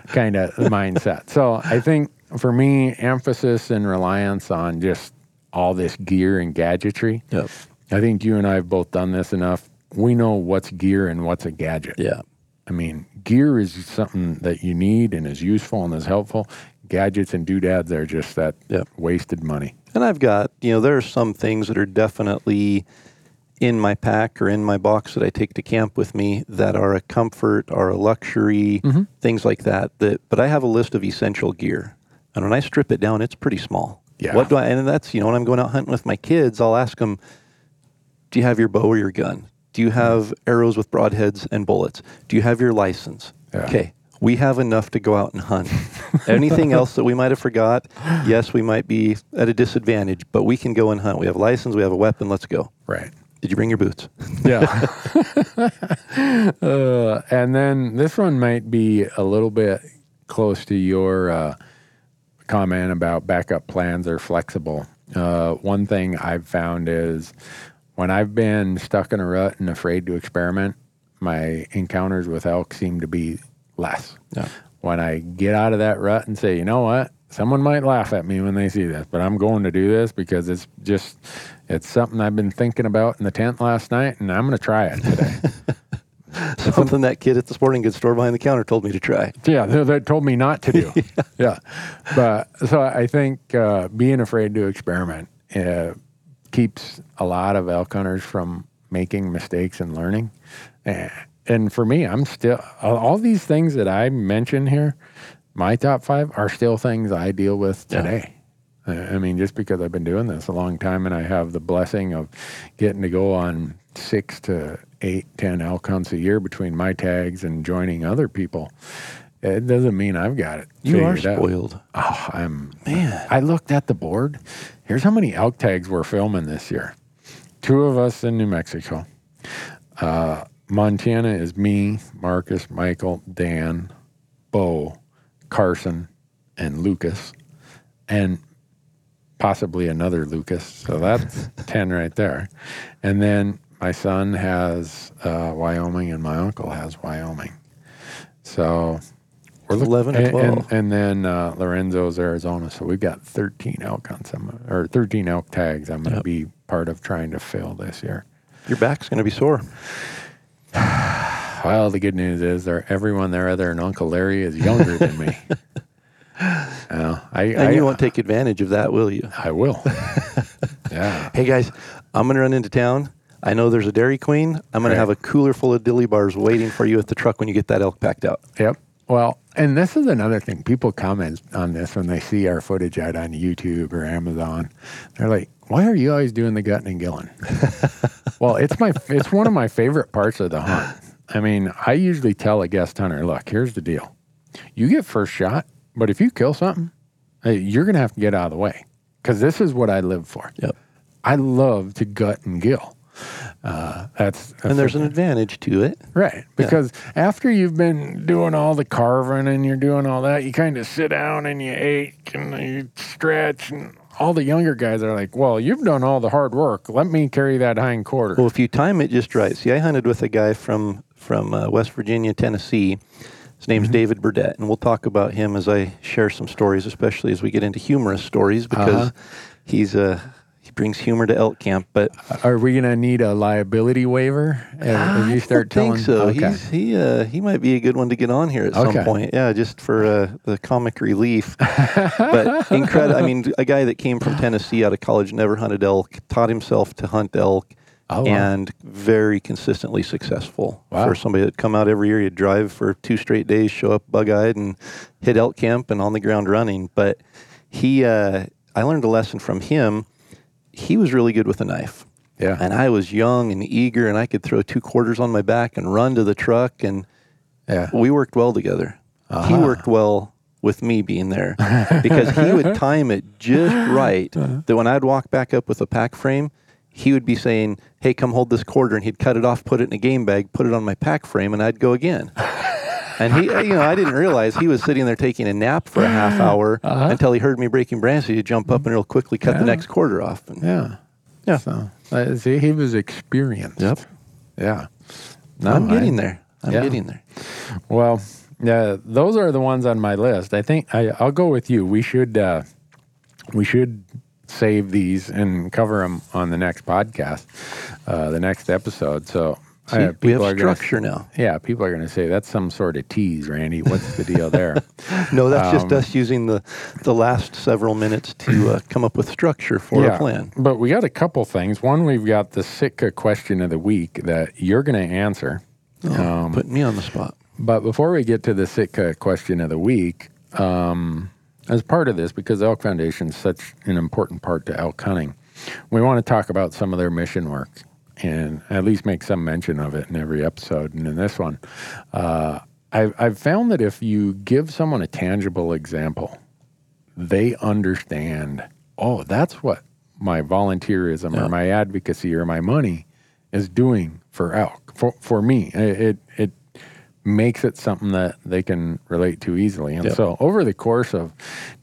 kind of mindset. So I think for me, emphasis and reliance on just all this gear and gadgetry. Yep. I think you and I have both done this enough. We know what's gear and what's a gadget. Yeah. I mean, gear is something that you need and is useful and is helpful. Gadgets and doodads are just that yep. wasted money. And I've got, you know, there are some things that are definitely... in my pack or in my box that I take to camp with me that are a comfort or a luxury, mm-hmm. things like that. That, but I have a list of essential gear. And when I strip it down, it's pretty small. Yeah. What do I, and that's, you know, when I'm going out hunting with my kids, I'll ask them, do you have your bow or your gun? Do you have arrows with broadheads and bullets? Do you have your license? Yeah. Okay. We have enough to go out and hunt. Anything else that we might have forgot, yes, we might be at a disadvantage, but we can go and hunt. We have a license, we have a weapon, let's go. Right. Did you bring your boots? yeah. uh, and then this one might be a little bit close to your uh, comment about backup plans are flexible. Uh, one thing I've found is when I've been stuck in a rut and afraid to experiment, my encounters with elk seem to be less. Yeah. When I get out of that rut and say, you know what? Someone might laugh at me when they see this, but I'm going to do this because it's just, it's something I've been thinking about in the tent last night, and I'm going to try it today. Something that kid at the sporting goods store behind the counter told me to try. Yeah, they, they told me not to do. yeah. yeah. But so I think uh, being afraid to experiment uh, keeps a lot of elk hunters from making mistakes and learning. And, and for me, I'm still, all these things that I mention here, my top five are still things I deal with today. Yeah. I mean, just because I've been doing this a long time and I have the blessing of getting to go on six to eight, ten elk hunts a year between my tags and joining other people, it doesn't mean I've got it. You are spoiled. Out. Oh, I'm... Man. I looked at the board. Here's how many elk tags we're filming this year. Two of us in New Mexico. Uh, Montana is me, Marcus, Michael, Dan, Bo, Carson and Lucas and possibly another Lucas. So that's ten right there. And then my son has uh, Wyoming and my uncle has Wyoming. So we're looking, eleven and twelve. And, and then uh, Lorenzo's Arizona. So we've got thirteen elk hunts or thirteen elk tags I'm going to yep. be part of trying to fill this year. Your back's going to be sore. Well, the good news is they're, everyone there other than Uncle Larry is younger than me. Uh, I, and I, you won't take advantage of that, will you? I will. yeah. Hey, guys, I'm going to run into town. I know there's a Dairy Queen. I'm going right. to have a cooler full of dilly bars waiting for you at the truck when you get that elk packed out. Yep. Well, and this is another thing. People comment on this when they see our footage out on YouTube or Amazon. They're like, why are you always doing the gutting and gilling? Well, it's my it's one of my favorite parts of the hunt. I mean, I usually tell a guest hunter, look, here's the deal. You get first shot, but if you kill something, you're going to have to get out of the way because this is what I live for. Yep. I love to gut and gill. uh, that's, that's and there's an advantage to it, right? Because yeah. after you've been doing all the carving and you're doing all that, you kind of sit down and you ache and you stretch, and all the younger guys are like, "Well, you've done all the hard work. Let me carry that hind quarter." Well, if you time it just right. See, I hunted with a guy from from uh, West Virginia, Tennessee. His name's mm-hmm. David Burdett, and we'll talk about him as I share some stories, especially as we get into humorous stories, because uh-huh. he's a he brings humor to elk camp. But are we going to need a liability waiver if, ah, if you start I don't telling? Think so. Okay. He's, he uh, he might be a good one to get on here at okay. some point. Yeah, just for uh, the comic relief. But incredible. I mean, a guy that came from Tennessee out of college, never hunted elk, taught himself to hunt elk. Oh, wow. And very consistently successful wow. for somebody that come out every year. You'd drive for two straight days, show up bug-eyed, and hit elk camp and on the ground running. But he, uh, I learned a lesson from him. He was really good with a knife. Yeah. And I was young and eager, and I could throw two quarters on my back and run to the truck. And yeah. we worked well together. Uh-huh. He worked well with me being there because he would time it just right uh-huh. that when I'd walk back up with a pack frame, he would be saying, "Hey, come hold this quarter," and he'd cut it off, put it in a game bag, put it on my pack frame, and I'd go again. And he, you know, I didn't realize he was sitting there taking a nap for a half hour uh-huh. until he heard me breaking branches. He'd jump up and real quickly cut yeah. the next quarter off. And, yeah, yeah. So uh, see, he was experienced. Yep. Yeah. No, I'm getting I, there. I'm yeah. getting there. Well, uh, those are the ones on my list. I think I, I'll go with you. We should. Uh, we should. save these and cover them on the next podcast, uh, the next episode. So See, I, we have are structure gonna, now. Yeah, people are going to say, "That's some sort of tease, Randy. What's the deal there?" No, that's um, just us using the, the last several minutes to uh, come up with structure for yeah, a plan. But we got a couple things. One, we've got the Sitka question of the week that you're going to answer. Oh, um, putting me on the spot. But before we get to the Sitka question of the week, um, as part of this, because Elk Foundation is such an important part to elk hunting, we want to talk about some of their mission work and at least make some mention of it in every episode and in this one. Uh, I've, I've found that if you give someone a tangible example, they understand, oh, that's what my volunteerism yeah. or my advocacy or my money is doing for elk, for, for me. It, it, it makes it something that they can relate to easily. And yep. so over the course of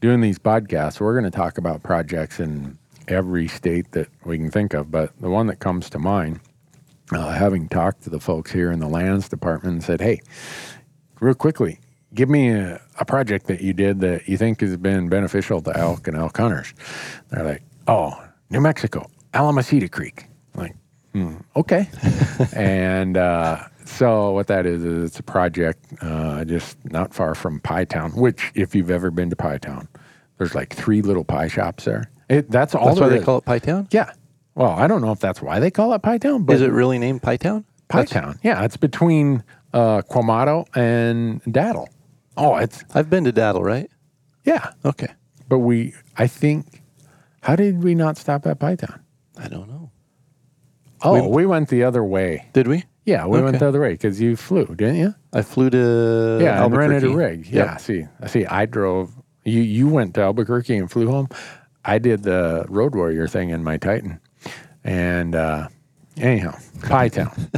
doing these podcasts, we're going to talk about projects in every state that we can think of. But the one that comes to mind, uh, having talked to the folks here in the lands department and said, "Hey, real quickly, give me a, a project that you did that you think has been beneficial to elk and elk hunters." They're like, "Oh, New Mexico, Alamaceta Creek." I'm like, hmm, okay. and, uh, So what that is, is it's a project uh, just not far from Pie Town, which if you've ever been to Pie Town, there's like three little pie shops there. It, that's all that's why is. They call it Pie Town? Yeah. Well, I don't know if that's why they call it Pie Town. But is it really named Pie Town? Pie that's, Town. Yeah, it's between uh, Quamato and Dattle. Oh, it's... I've been to Dattle, right? Yeah. Okay. But we, I think, how did we not stop at Pie Town? I don't know. Oh, we, we went the other way. Did we? Yeah, we okay. went the other way because you flew, didn't you? I flew to yeah, Albuquerque. Yeah, and rented a rig. Yeah, yep. see, see, I drove. You you went to Albuquerque and flew home. I did the Road Warrior thing in my Titan. And uh, anyhow, Pie Town.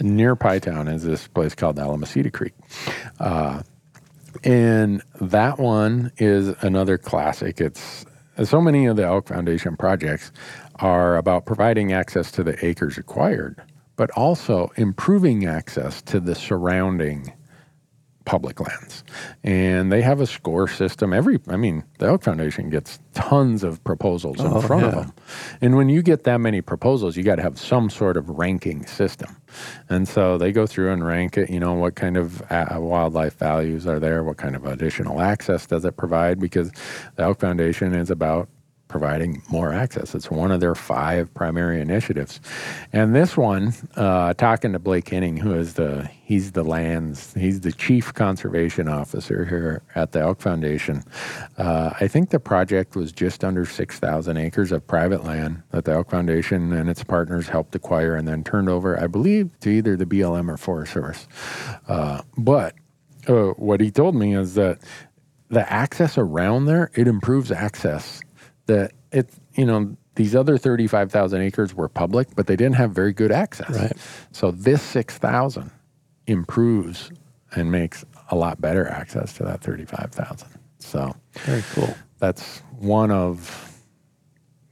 Near Pie Town is this place called Alamaceta Creek. Uh, and that one is another classic. It's so many of the Elk Foundation projects are about providing access to the acres acquired, but also improving access to the surrounding public lands. And they have a score system. Every, I mean, the Elk Foundation gets tons of proposals in oh, front yeah. of them. And when you get that many proposals, you got to have some sort of ranking system. And so they go through and rank it, you know, what kind of wildlife values are there? What kind of additional access does it provide? Because the Elk Foundation is about providing more access. It's one of their five primary initiatives. And this one, uh, talking to Blake Henning, who is the, he's the lands, he's the chief conservation officer here at the Elk Foundation. Uh, I think the project was just under six thousand acres of private land that the Elk Foundation and its partners helped acquire and then turned over, I believe, to either the B L M or Forest Service. Uh, but uh, what he told me is that the access around there, it improves access. That it, you know, These other thirty-five thousand acres were public, but they didn't have very good access. Right. So this six thousand improves and makes a lot better access to that thirty-five thousand. So very cool. That's one of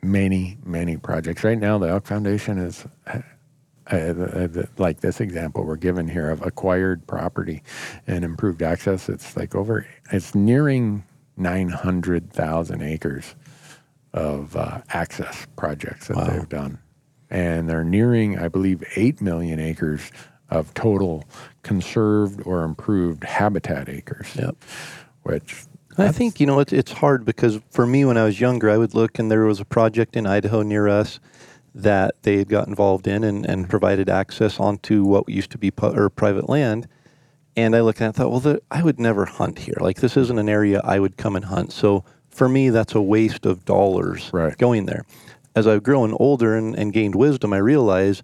many, many projects. Right now, the Elk Foundation is, uh, uh, like this example we're given here of acquired property and improved access. It's like over, it's nearing nine hundred thousand acres of uh, access projects that wow. they've done. And they're nearing, I believe, eight million acres of total conserved or improved habitat acres. Yep. Which I think, you know, it, it's hard because for me when I was younger, I would look and there was a project in Idaho near us that they had got involved in and, and provided access onto what used to be pu- or private land. And I looked at it and thought, well, the, I would never hunt here. Like this isn't an area I would come and hunt. So for me, that's a waste of dollars right. going there. As I've grown older and, and gained wisdom, I realized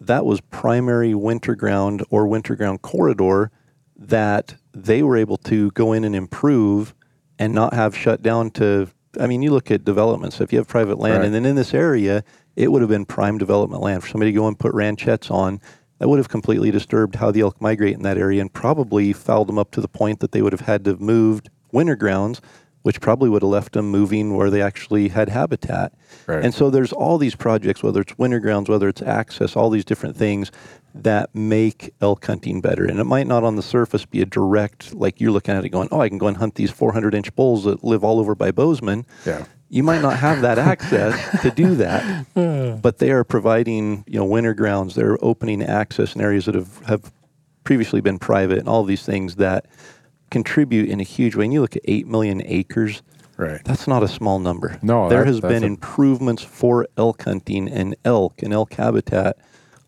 that was primary winter ground or winter ground corridor that they were able to go in and improve and not have shut down to, I mean, you look at developments. So if you have private land right. and then in this area, it would have been prime development land for somebody to go and put ranchettes on. That would have completely disturbed how the elk migrate in that area and probably fouled them up to the point that they would have had to have moved winter grounds, which probably would have left them moving where they actually had habitat. Right. And so there's all these projects, whether it's winter grounds, whether it's access, all these different things that make elk hunting better. And it might not on the surface be a direct, like you're looking at it going, oh, I can go and hunt these four hundred inch bulls that live all over by Bozeman. Yeah. You might not have that access to do that, but they are providing, you know, winter grounds. They're opening access in areas that have, have previously been private and all these things that contribute in a huge way. And you look at eight million acres, right? That's not a small number. No, there that, has been a... improvements for elk hunting and elk and elk habitat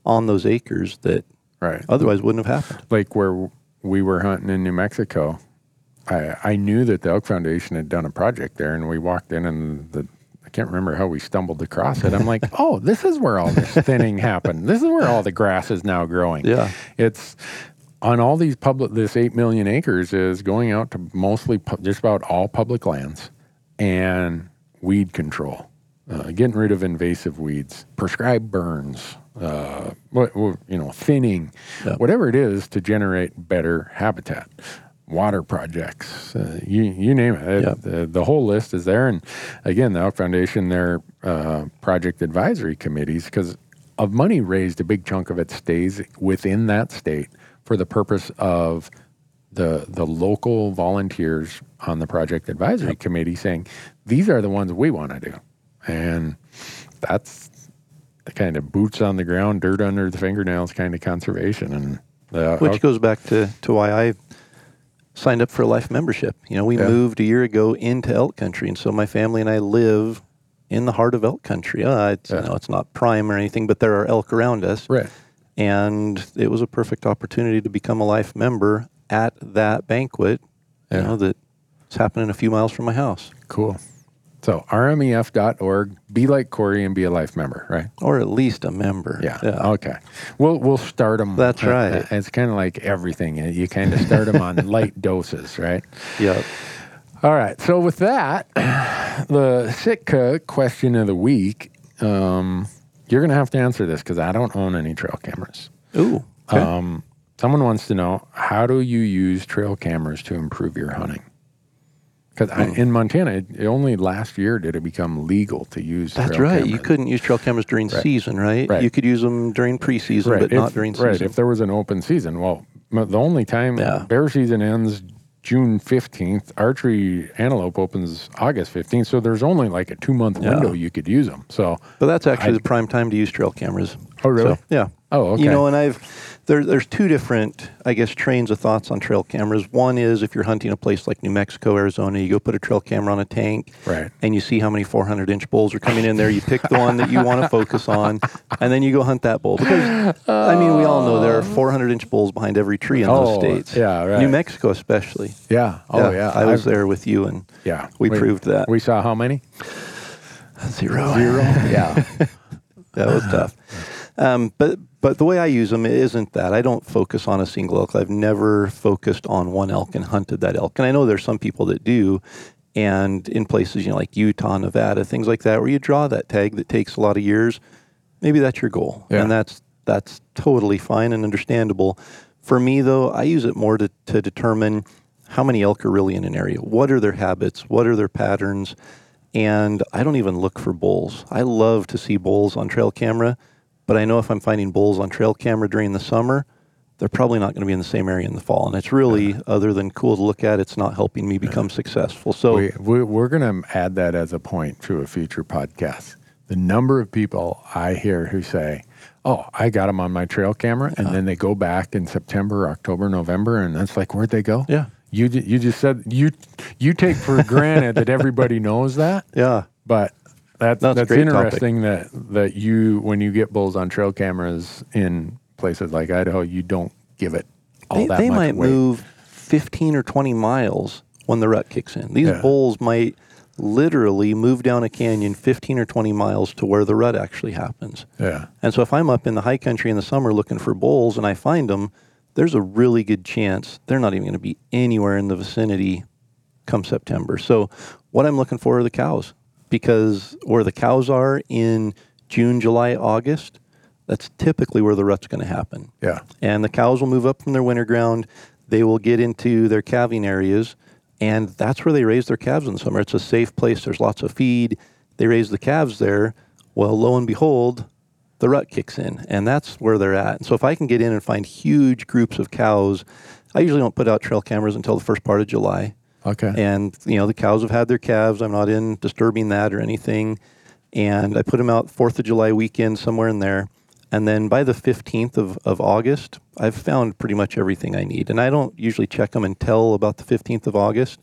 on those acres that right. otherwise wouldn't have happened. Like where we were hunting in New Mexico, I, I knew that the Elk Foundation had done a project there, and we walked in, and the, I can't remember how we stumbled across it. I'm like, oh, this is where all this thinning happened. This is where all the grass is now growing. Yeah, it's on all these public. This eight million acres is going out to mostly pu- just about all public lands and weed control, uh, getting rid of invasive weeds, prescribed burns, uh, you know, thinning, yeah. whatever it is to generate better habitat. Water projects, uh, you you name it. it yep. the, the whole list is there. And again, the Elk Foundation, their uh, project advisory committees, because of money raised, a big chunk of it stays within that state for the purpose of the the local volunteers on the project advisory yep. committee saying, these are the ones we want to do. And that's the kind of boots on the ground, dirt under the fingernails kind of conservation. And the Which Elk- goes back to, to why I... signed up for a life membership. You know, we yeah. moved a year ago into elk country, and so my family and I live in the heart of elk country. Uh, it's, yeah. you know, it's not prime or anything, but there are elk around us. Right. And it was a perfect opportunity to become a life member at that banquet, yeah. you know, that's happening a few miles from my house. Cool. So R M E F dot org, be like Corey and be a life member, right? Or at least a member. Yeah. yeah. Okay. We'll we'll start them. That's right. Uh, it's kind of like everything. You kind of start them on light doses, right? Yep. All right. So with that, the Sitka question of the week, um, you're going to have to answer this because I don't own any trail cameras. Ooh. Okay. Um, someone wants to know, how do you use trail cameras to improve your hunting? Because in Montana, it, only last year did it become legal to use That's trail right. cameras. You couldn't use trail cameras during right. season, right? right? You could use them during preseason, right. but if, not during season. Right, if there was an open season. Well, the only time yeah. bear season ends June fifteenth, archery antelope opens August fifteenth, so there's only like a two-month window yeah. you could use them. So, But that's actually I, the prime time to use trail cameras. Oh, really? So, yeah. Oh, okay. You know, and I've... There, there's two different, I guess, trains of thoughts on trail cameras. One is if you're hunting a place like New Mexico, Arizona, you go put a trail camera on a tank, right. and you see how many four hundred inch bulls are coming in there. You pick the one that you want to focus on, and then you go hunt that bull. Because, oh. I mean, we all know there are four hundred inch bulls behind every tree in oh, those states. Yeah, right. New Mexico especially. Yeah. Oh, yeah. yeah. I was I've, there with you, and yeah, we, we proved that. We saw how many? Zero. Zero? Yeah. That was tough. Um, but but the way I use them isn't that. I don't focus on a single elk. I've never focused on one elk and hunted that elk. And I know there's some people that do. And in places, you know, like Utah, Nevada, things like that, where you draw that tag that takes a lot of years, maybe that's your goal. Yeah. And that's that's totally fine and understandable. For me, though, I use it more to, to determine how many elk are really in an area. What are their habits? What are their patterns? And I don't even look for bulls. I love to see bulls on trail camera, but I know if I'm finding bulls on trail camera during the summer, they're probably not going to be in the same area in the fall. And it's really, uh-huh. other than cool to look at, it's not helping me become uh-huh. successful. So we, we, we're going to add that as a point to a future podcast. The number of people I hear who say, oh, I got them on my trail camera, and uh-huh. then they go back in September, October, November, and that's like, where'd they go? Yeah. You you just said, you you take for granted that everybody knows that. Yeah. But that, that's that's interesting topic. that that you, when you get bulls on trail cameras in places like Idaho, you don't give it all they, that they much They might weight. Move fifteen or twenty miles when the rut kicks in. These yeah. bulls might literally move down a canyon fifteen or twenty miles to where the rut actually happens. Yeah. And so if I'm up in the high country in the summer looking for bulls and I find them, there's a really good chance they're not even going to be anywhere in the vicinity come September. So what I'm looking for are the cows, because where the cows are in June, July, August, that's typically where the rut's going to happen. Yeah. And the cows will move up from their winter ground. They will get into their calving areas, and that's where they raise their calves in the summer. It's a safe place. There's lots of feed. They raise the calves there. Well, lo and behold, the rut kicks in, and that's where they're at. And so if I can get in and find huge groups of cows, I usually don't put out trail cameras until the first part of July. Okay. And, you know, the cows have had their calves. I'm not in disturbing that or anything. And I put them out fourth of July weekend, somewhere in there. And then by the fifteenth of, of August, I've found pretty much everything I need. And I don't usually check them until about the fifteenth of August.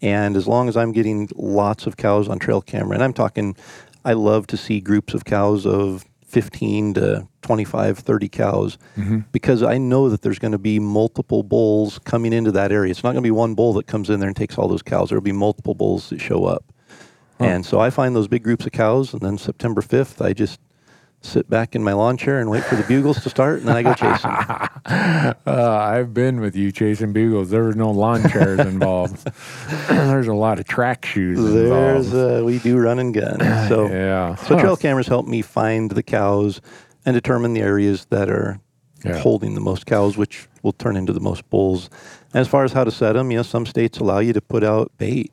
And as long as I'm getting lots of cows on trail camera, and I'm talking, I love to see groups of cows of fifteen to twenty-five, thirty cows, mm-hmm. because I know that there's going to be multiple bulls coming into that area. It's not going to be one bull that comes in there and takes all those cows. There'll be multiple bulls that show up. Huh. And so I find those big groups of cows, and then September fifth, I just sit back in my lawn chair and wait for the bugles to start, and then I go chasing. uh, I've been with you chasing bugles. There were no lawn chairs involved. There's a lot of track shoes involved. There's, uh, we do run and gun. So, yeah. so huh. trail cameras help me find the cows and determine the areas that are yeah. holding the most cows, which will turn into the most bulls. And as far as how to set them, you know, some states allow you to put out bait.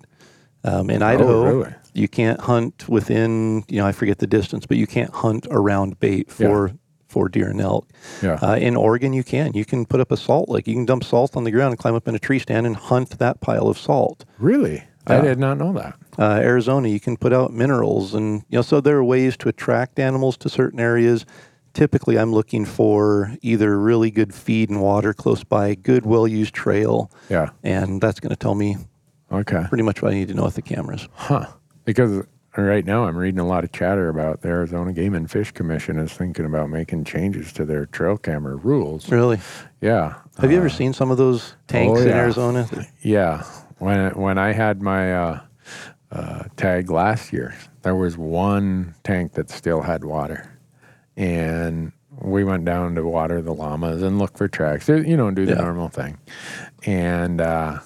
Um, in Idaho, oh, really? You can't hunt within, you know, I forget the distance, but you can't hunt around bait for, yeah. for deer and elk. Yeah. Uh, in Oregon, you can. You can put up a salt lick. You can dump salt on the ground and climb up in a tree stand and hunt that pile of salt. Really? I uh, did not know that. Uh, Arizona, you can put out minerals. And, you know, so there are ways to attract animals to certain areas. Typically, I'm looking for either really good feed and water close by, good, well-used trail. Yeah. And that's going to tell me. Okay. Pretty much what I need to know with the cameras. Huh. Because right now I'm reading a lot of chatter about the Arizona Game and Fish Commission is thinking about making changes to their trail camera rules. Really? Yeah. Have uh, you ever seen some of those tanks oh, yeah. in Arizona? Yeah. When when I had my uh, uh, tag last year, there was one tank that still had water. And we went down to water the llamas and look for tracks, you know, and do the yeah. normal thing. And... uh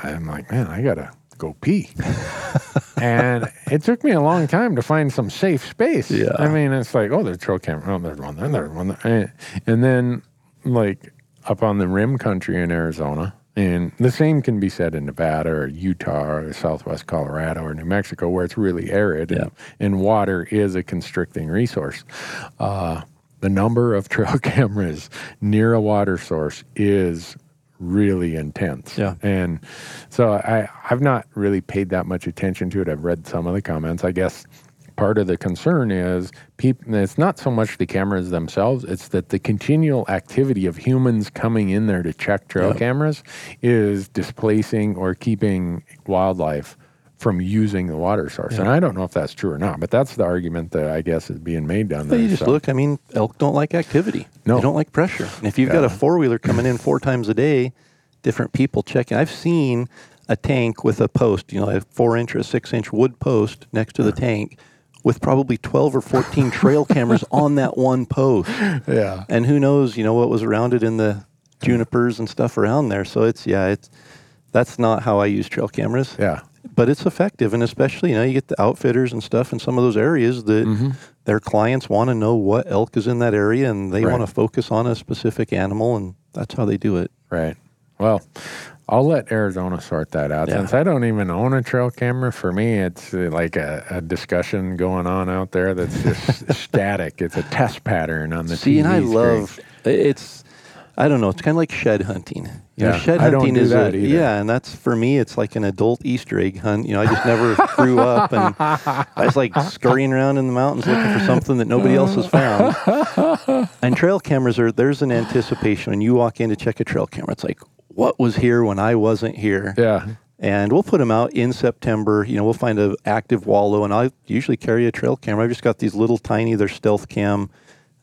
I'm like, man, I got to go pee. And it took me a long time to find some safe space. Yeah. I mean, it's like, oh, there's a trail camera. Oh, there's one there, there's one there. And then, like, up on the rim country in Arizona, and the same can be said in Nevada or Utah or southwest Colorado or New Mexico, where it's really arid yeah. and, and water is a constricting resource. Uh, the number of trail cameras near a water source is really intense. Yeah. And so I, I've not really paid that much attention to it. I've read some of the comments. I guess part of the concern is people, it's not so much the cameras themselves, it's that the continual activity of humans coming in there to check trail yep. cameras is displacing or keeping wildlife from using the water source. Yeah. And I don't know if that's true or not, but that's the argument that I guess is being made down there. Well, you just so. look, I mean, elk don't like activity. No. They don't like pressure. And if you've yeah. got a four-wheeler coming in four times a day, different people checking. I've seen a tank with a post, you know, a four-inch or a six-inch wood post next to the tank with probably twelve or fourteen trail cameras on that one post. Yeah. And who knows, you know, what was around it in the junipers and stuff around there. So it's, yeah, it's that's not how I use trail cameras. Yeah. but it's effective. And especially, you know, you get the outfitters and stuff in some of those areas that mm-hmm. their clients want to know what elk is in that area, and they right. want to focus on a specific animal, and that's how they do it. Right. Well, I'll let Arizona sort that out. Yeah. Since I don't even own a trail camera, for me, it's like a, a discussion going on out there that's just static. It's a test pattern on the See, T V See, and I screen. love, it's, I don't know, it's kind of like shed hunting. You yeah, know, shed hunting I don't do is that a, either. Yeah, and that's, for me, it's like an adult Easter egg hunt. You know, I just never grew up, and I was like scurrying around in the mountains looking for something that nobody else has found. And trail cameras are, there's an anticipation. When you walk in to check a trail camera, it's like, what was here when I wasn't here? Yeah. And we'll put them out in September. You know, we'll find an active wallow, and I usually carry a trail camera. I've just got these little tiny, they're Stealth Cam.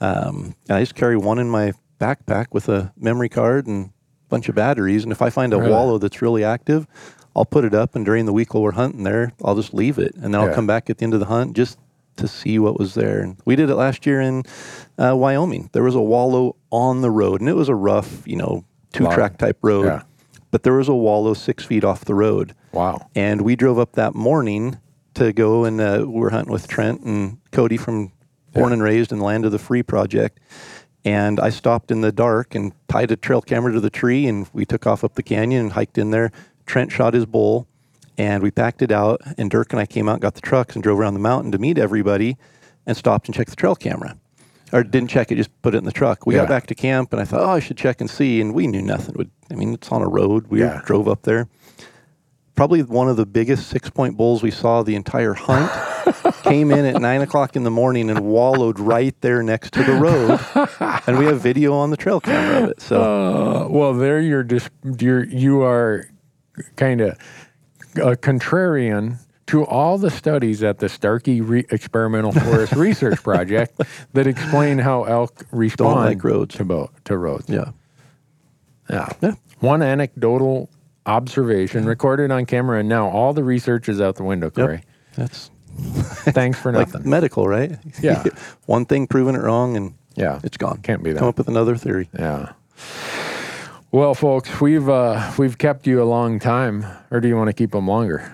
Um, and I just carry one in my backpack with a memory card and a bunch of batteries. And if I find a right. wallow that's really active, I'll put it up, and during the week while we're hunting there, I'll just leave it. And then yeah. I'll come back at the end of the hunt just to see what was there. And we did it last year in uh, Wyoming. There was a wallow on the road, and it was a rough, you know, two-track type road, yeah. but there was a wallow six feet off the road. Wow. And we drove up that morning to go, and uh, we were hunting with Trent and Cody from yeah. Born and Raised and Land of the Free Project, and I stopped in the dark and tied a trail camera to the tree, and we took off up the canyon and hiked in there. Trent shot his bull, and we packed it out, and Dirk and I came out and got the trucks and drove around the mountain to meet everybody and stopped and checked the trail camera. Or didn't check it, just put it in the truck. We yeah. got back to camp, and I thought, oh, I should check and see. And we knew nothing. Would I mean, it's on a road. We yeah. drove up there. Probably one of the biggest six-point bulls we saw the entire hunt. Came in at nine o'clock in the morning and wallowed right there next to the road. And we have video on the trail camera of it. So, uh, Well, there you're just, you're, you are kind of a contrarian to all the studies at the Starkey Re- Experimental Forest Research Project that explain how elk respond like roads. To, bo- to roads. Yeah. yeah. Yeah. One anecdotal observation recorded on camera, and now all the research is out the window, Corey. Yep. That's Thanks for nothing. Like medical, right? Yeah. One thing proven it wrong, and yeah. it's gone. Can't be that. Come up with another theory. Yeah. Well, folks, we've uh, we've kept you a long time, or do you want to keep them longer?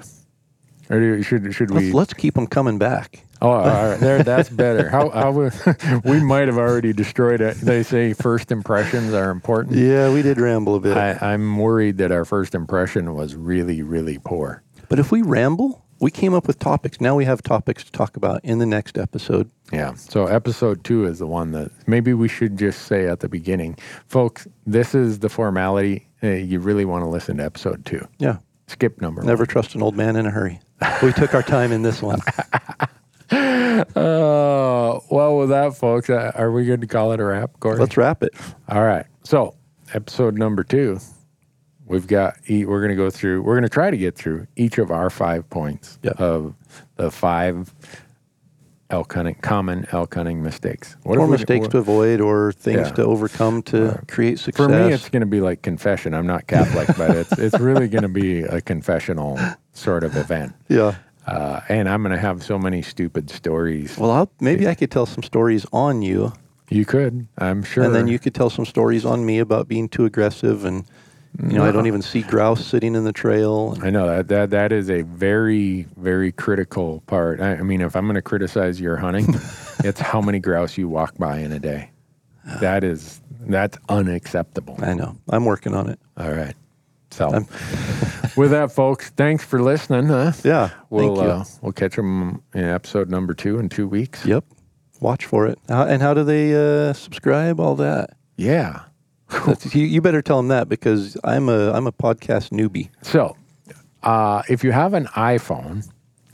Or do, should should we? Let's, let's keep them coming back. Oh, all right. There, that's better. How, how we, we might have already destroyed it. They say first impressions are important. Yeah, we did ramble a bit. I, I'm worried that our first impression was really, really poor. But if we ramble, we came up with topics. Now we have topics to talk about in the next episode. Yeah. So episode two is the one that maybe we should just say at the beginning, folks, this is the formality. Hey, you really want to listen to episode two. Yeah. Skip number one. Never trust an old man in a hurry. We took our time in this one. Uh, well, with that, folks, uh, are we good to call it a wrap, Corey? Let's wrap it. All right. So, episode number two, we've got, we're going to go through, we're going to try to get through each of our five points yep. of the five elk hunting, common elk hunting mistakes. What or we, mistakes what, to avoid or things yeah. to overcome to uh, create success. For me, it's going to be like confession. I'm not Catholic, but it's, it's really going to be a confessional sort of event. Yeah. Uh, and I'm going to have so many stupid stories. Well, I'll, maybe I could tell some stories on you. You could, I'm sure. And then you could tell some stories on me about being too aggressive, and you know no. I don't even see grouse sitting in the trail. And I know that that that is a very very critical part. I, I mean, if I'm going to criticize your hunting, it's how many grouse you walk by in a day. That is that's unacceptable. I know. I'm working on it. All right. So, with that, folks, thanks for listening. Huh? Yeah, we'll thank you. Uh, we'll catch them in episode number two in two weeks. Yep, watch for it. Uh, and how do they uh, subscribe? All that? Yeah, you, you better tell them that because I'm a I'm a podcast newbie. So, uh, if you have an iPhone,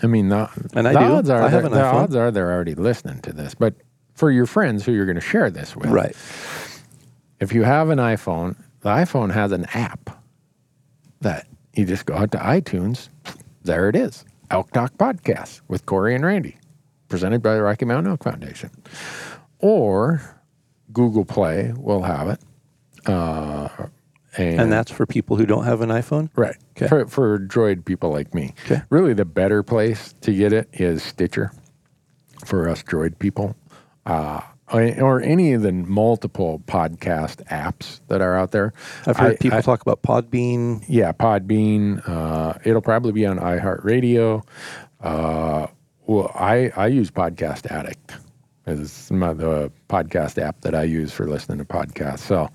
I mean, the, and I the do. Odds are I have an the iPhone. Odds are they're already listening to this. But for your friends who you're going to share this with, right? If you have an iPhone, the iPhone has an app. That you just go out to iTunes, there it is, Elk Talk Podcast with Corey and Randy, presented by the Rocky Mountain Elk Foundation. Or Google Play will have it. Uh, and, and that's for people who don't have an iPhone? Right, okay. for, for Droid people like me. Okay. Really the better place to get it is Stitcher for us Droid people. Uh, or any of the multiple podcast apps that are out there. I've heard I, people I, talk about Podbean. Yeah, Podbean. Uh, it'll probably be on iHeartRadio. Uh, well, I, I use Podcast Addict. It's my, the podcast app that I use for listening to podcasts. So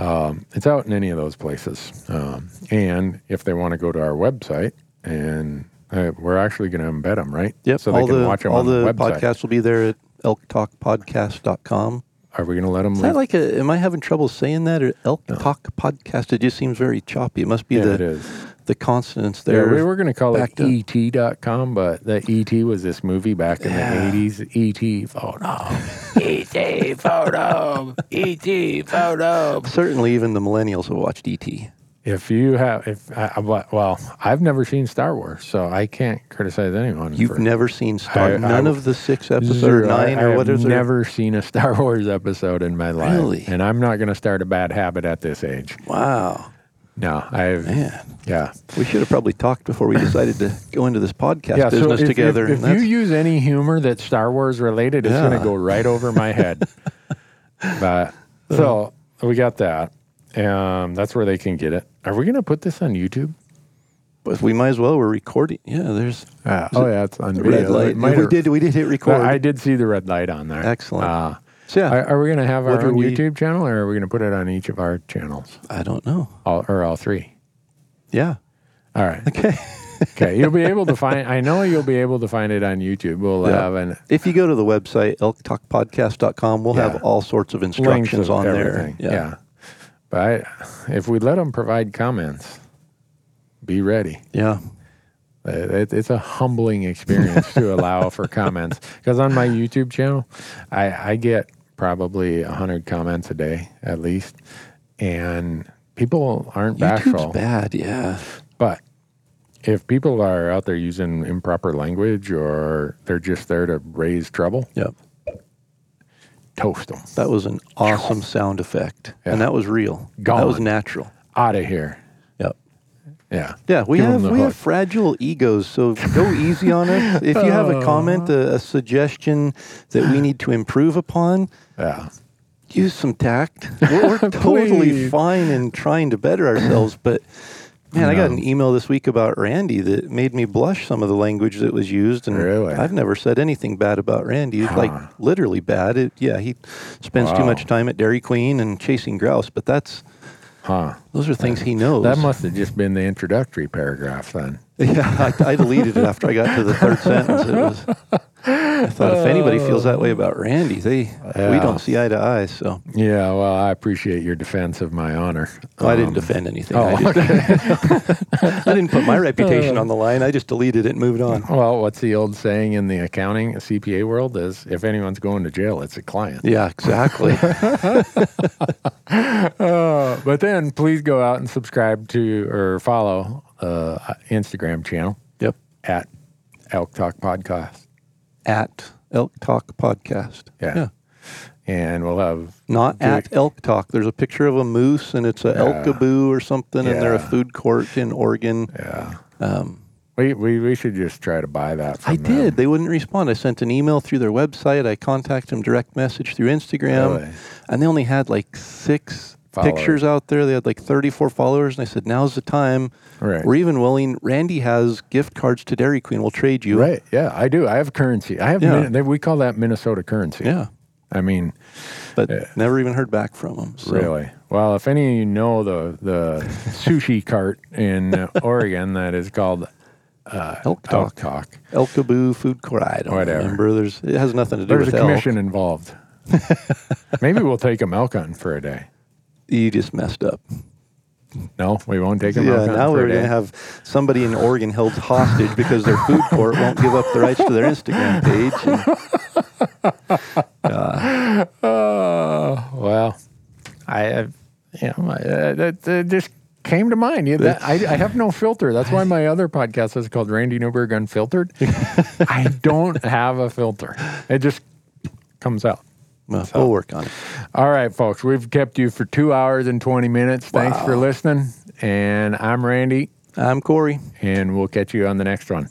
um, it's out in any of those places. Um, and if they want to go to our website, and uh, we're actually going to embed them, right? Yep. So they all can the, watch them on the, the website. All the podcasts will be there at elk talk podcast dot com. Are we going to let them? Is that like a, am I having trouble saying that? Or Elk no. Talk Podcast? It just seems very choppy. It must be yeah, the... It is. The consonants there. Yeah, we were going to call it E T dot com, but the E T was this movie back in yeah. the eighties. E T photo. E T photo. E T photo. Certainly, even the millennials have watched E T. If you have, if I, well, I've never seen Star Wars, so I can't criticize anyone. You've for, never seen Star Wars? None I, of the six episodes, or nine, I, or what is it? I've never seen a Star Wars episode in my life. Really? And I'm not going to start a bad habit at this age. Wow. No, I've, Man. yeah. We should have probably talked before we decided to go into this podcast yeah, business so if, together. If, if and you use any humor that's Star Wars related, it's yeah. going to go right over my head. But so we got that. Um, that's where they can get it. Are we going to put this on YouTube? But we might as well. We're recording. Yeah, there's. Uh, oh, it, yeah, it's on video. Red light. It we, did, we did hit record. I did see the red light on there. Excellent. Uh, So yeah. Are, are we going to have our own we, YouTube channel, or are we going to put it on each of our channels? I don't know. All, or all three? Yeah. All right. Okay. Okay. You'll be able to find. I know you'll be able to find it on YouTube. We'll yeah. have an. If you go to the website elk talk podcast dot com, we'll yeah. have all sorts of instructions of on everything. there. Yeah. yeah. But I, if we let them provide comments, be ready. Yeah. It, it's a humbling experience to allow for comments, because on my YouTube channel, I, I get probably one hundred comments a day at least, and people aren't YouTube's bashful. bad, yeah. But if people are out there using improper language, or they're just there to raise trouble, yep. toast them. That was an awesome sound effect, yeah. and that was real. Gone. That was natural. Out of here. Yeah, yeah, we Give have we hook. have fragile egos, so go easy on us. If you have a comment, a, a suggestion that we need to improve upon, yeah, use some tact. We're, we're totally fine in trying to better ourselves, but man, no. I got an email this week about Randy that made me blush. Some of the language that was used, and really? I've never said anything bad about Randy. Huh. Like literally bad. It, yeah, he spends wow. too much time at Dairy Queen and chasing grouse, but that's. Huh. Those are things he knows. That must have just been the introductory paragraph then. Yeah, I, I deleted it after I got to the third sentence. It was. I thought uh, if anybody feels that way about Randy, they yeah. we don't see eye to eye. So yeah, well, I appreciate your defense of my honor. Um, I didn't defend anything. Oh, I, just, okay. I didn't put my reputation uh, on the line. I just deleted it and moved on. Well, what's the old saying in the accounting C P A world is, if anyone's going to jail, it's a client. Yeah, exactly. uh, but then please go out and subscribe to or follow uh, Instagram channel. Yep. At Elk Talk Podcast. At Elk Talk Podcast. Yeah. yeah. And we'll have... Not do, at Elk Talk. There's a picture of a moose, and it's an yeah. elkaboo or something, yeah. and they're a food court in Oregon. Yeah. Um, we, we we should just try to buy that from I them. did. They wouldn't respond. I sent an email through their website. I contacted them direct message through Instagram. Really? And they only had like six... Followers. Pictures out there. They had like thirty-four followers, and I said, now's the time. Right. We're even willing. Randy has gift cards to Dairy Queen. We'll trade you. Right. Yeah, I do. I have currency. I have. Yeah. Min- we call that Minnesota currency. Yeah. I mean. But uh, never even heard back from them. So. Really? Well, if any of you know the, the sushi cart in uh, Oregon that is called uh, Elk Talk. Elk Talk. Elkaboo Food Court. I don't Whatever. remember. There's, it has nothing to do There's with There's a commission elk. involved. Maybe we'll take them elk on for a day. You just messed up. No, we won't take them yeah, out. Yeah, now we're going to have somebody in Oregon held hostage because their food court won't give up the rights to their Instagram page. And, uh, oh, well, I, I you know, uh, that, that just came to mind. Yeah, that, I, I have no filter. That's why my other podcast is called Randy Newberg Unfiltered. I don't have a filter. It just comes out. Well, so. We'll work on it. All right, folks. We've kept you for two hours and twenty minutes. Thanks wow. for listening. And I'm Randy. I'm Corey. And we'll catch you on the next one.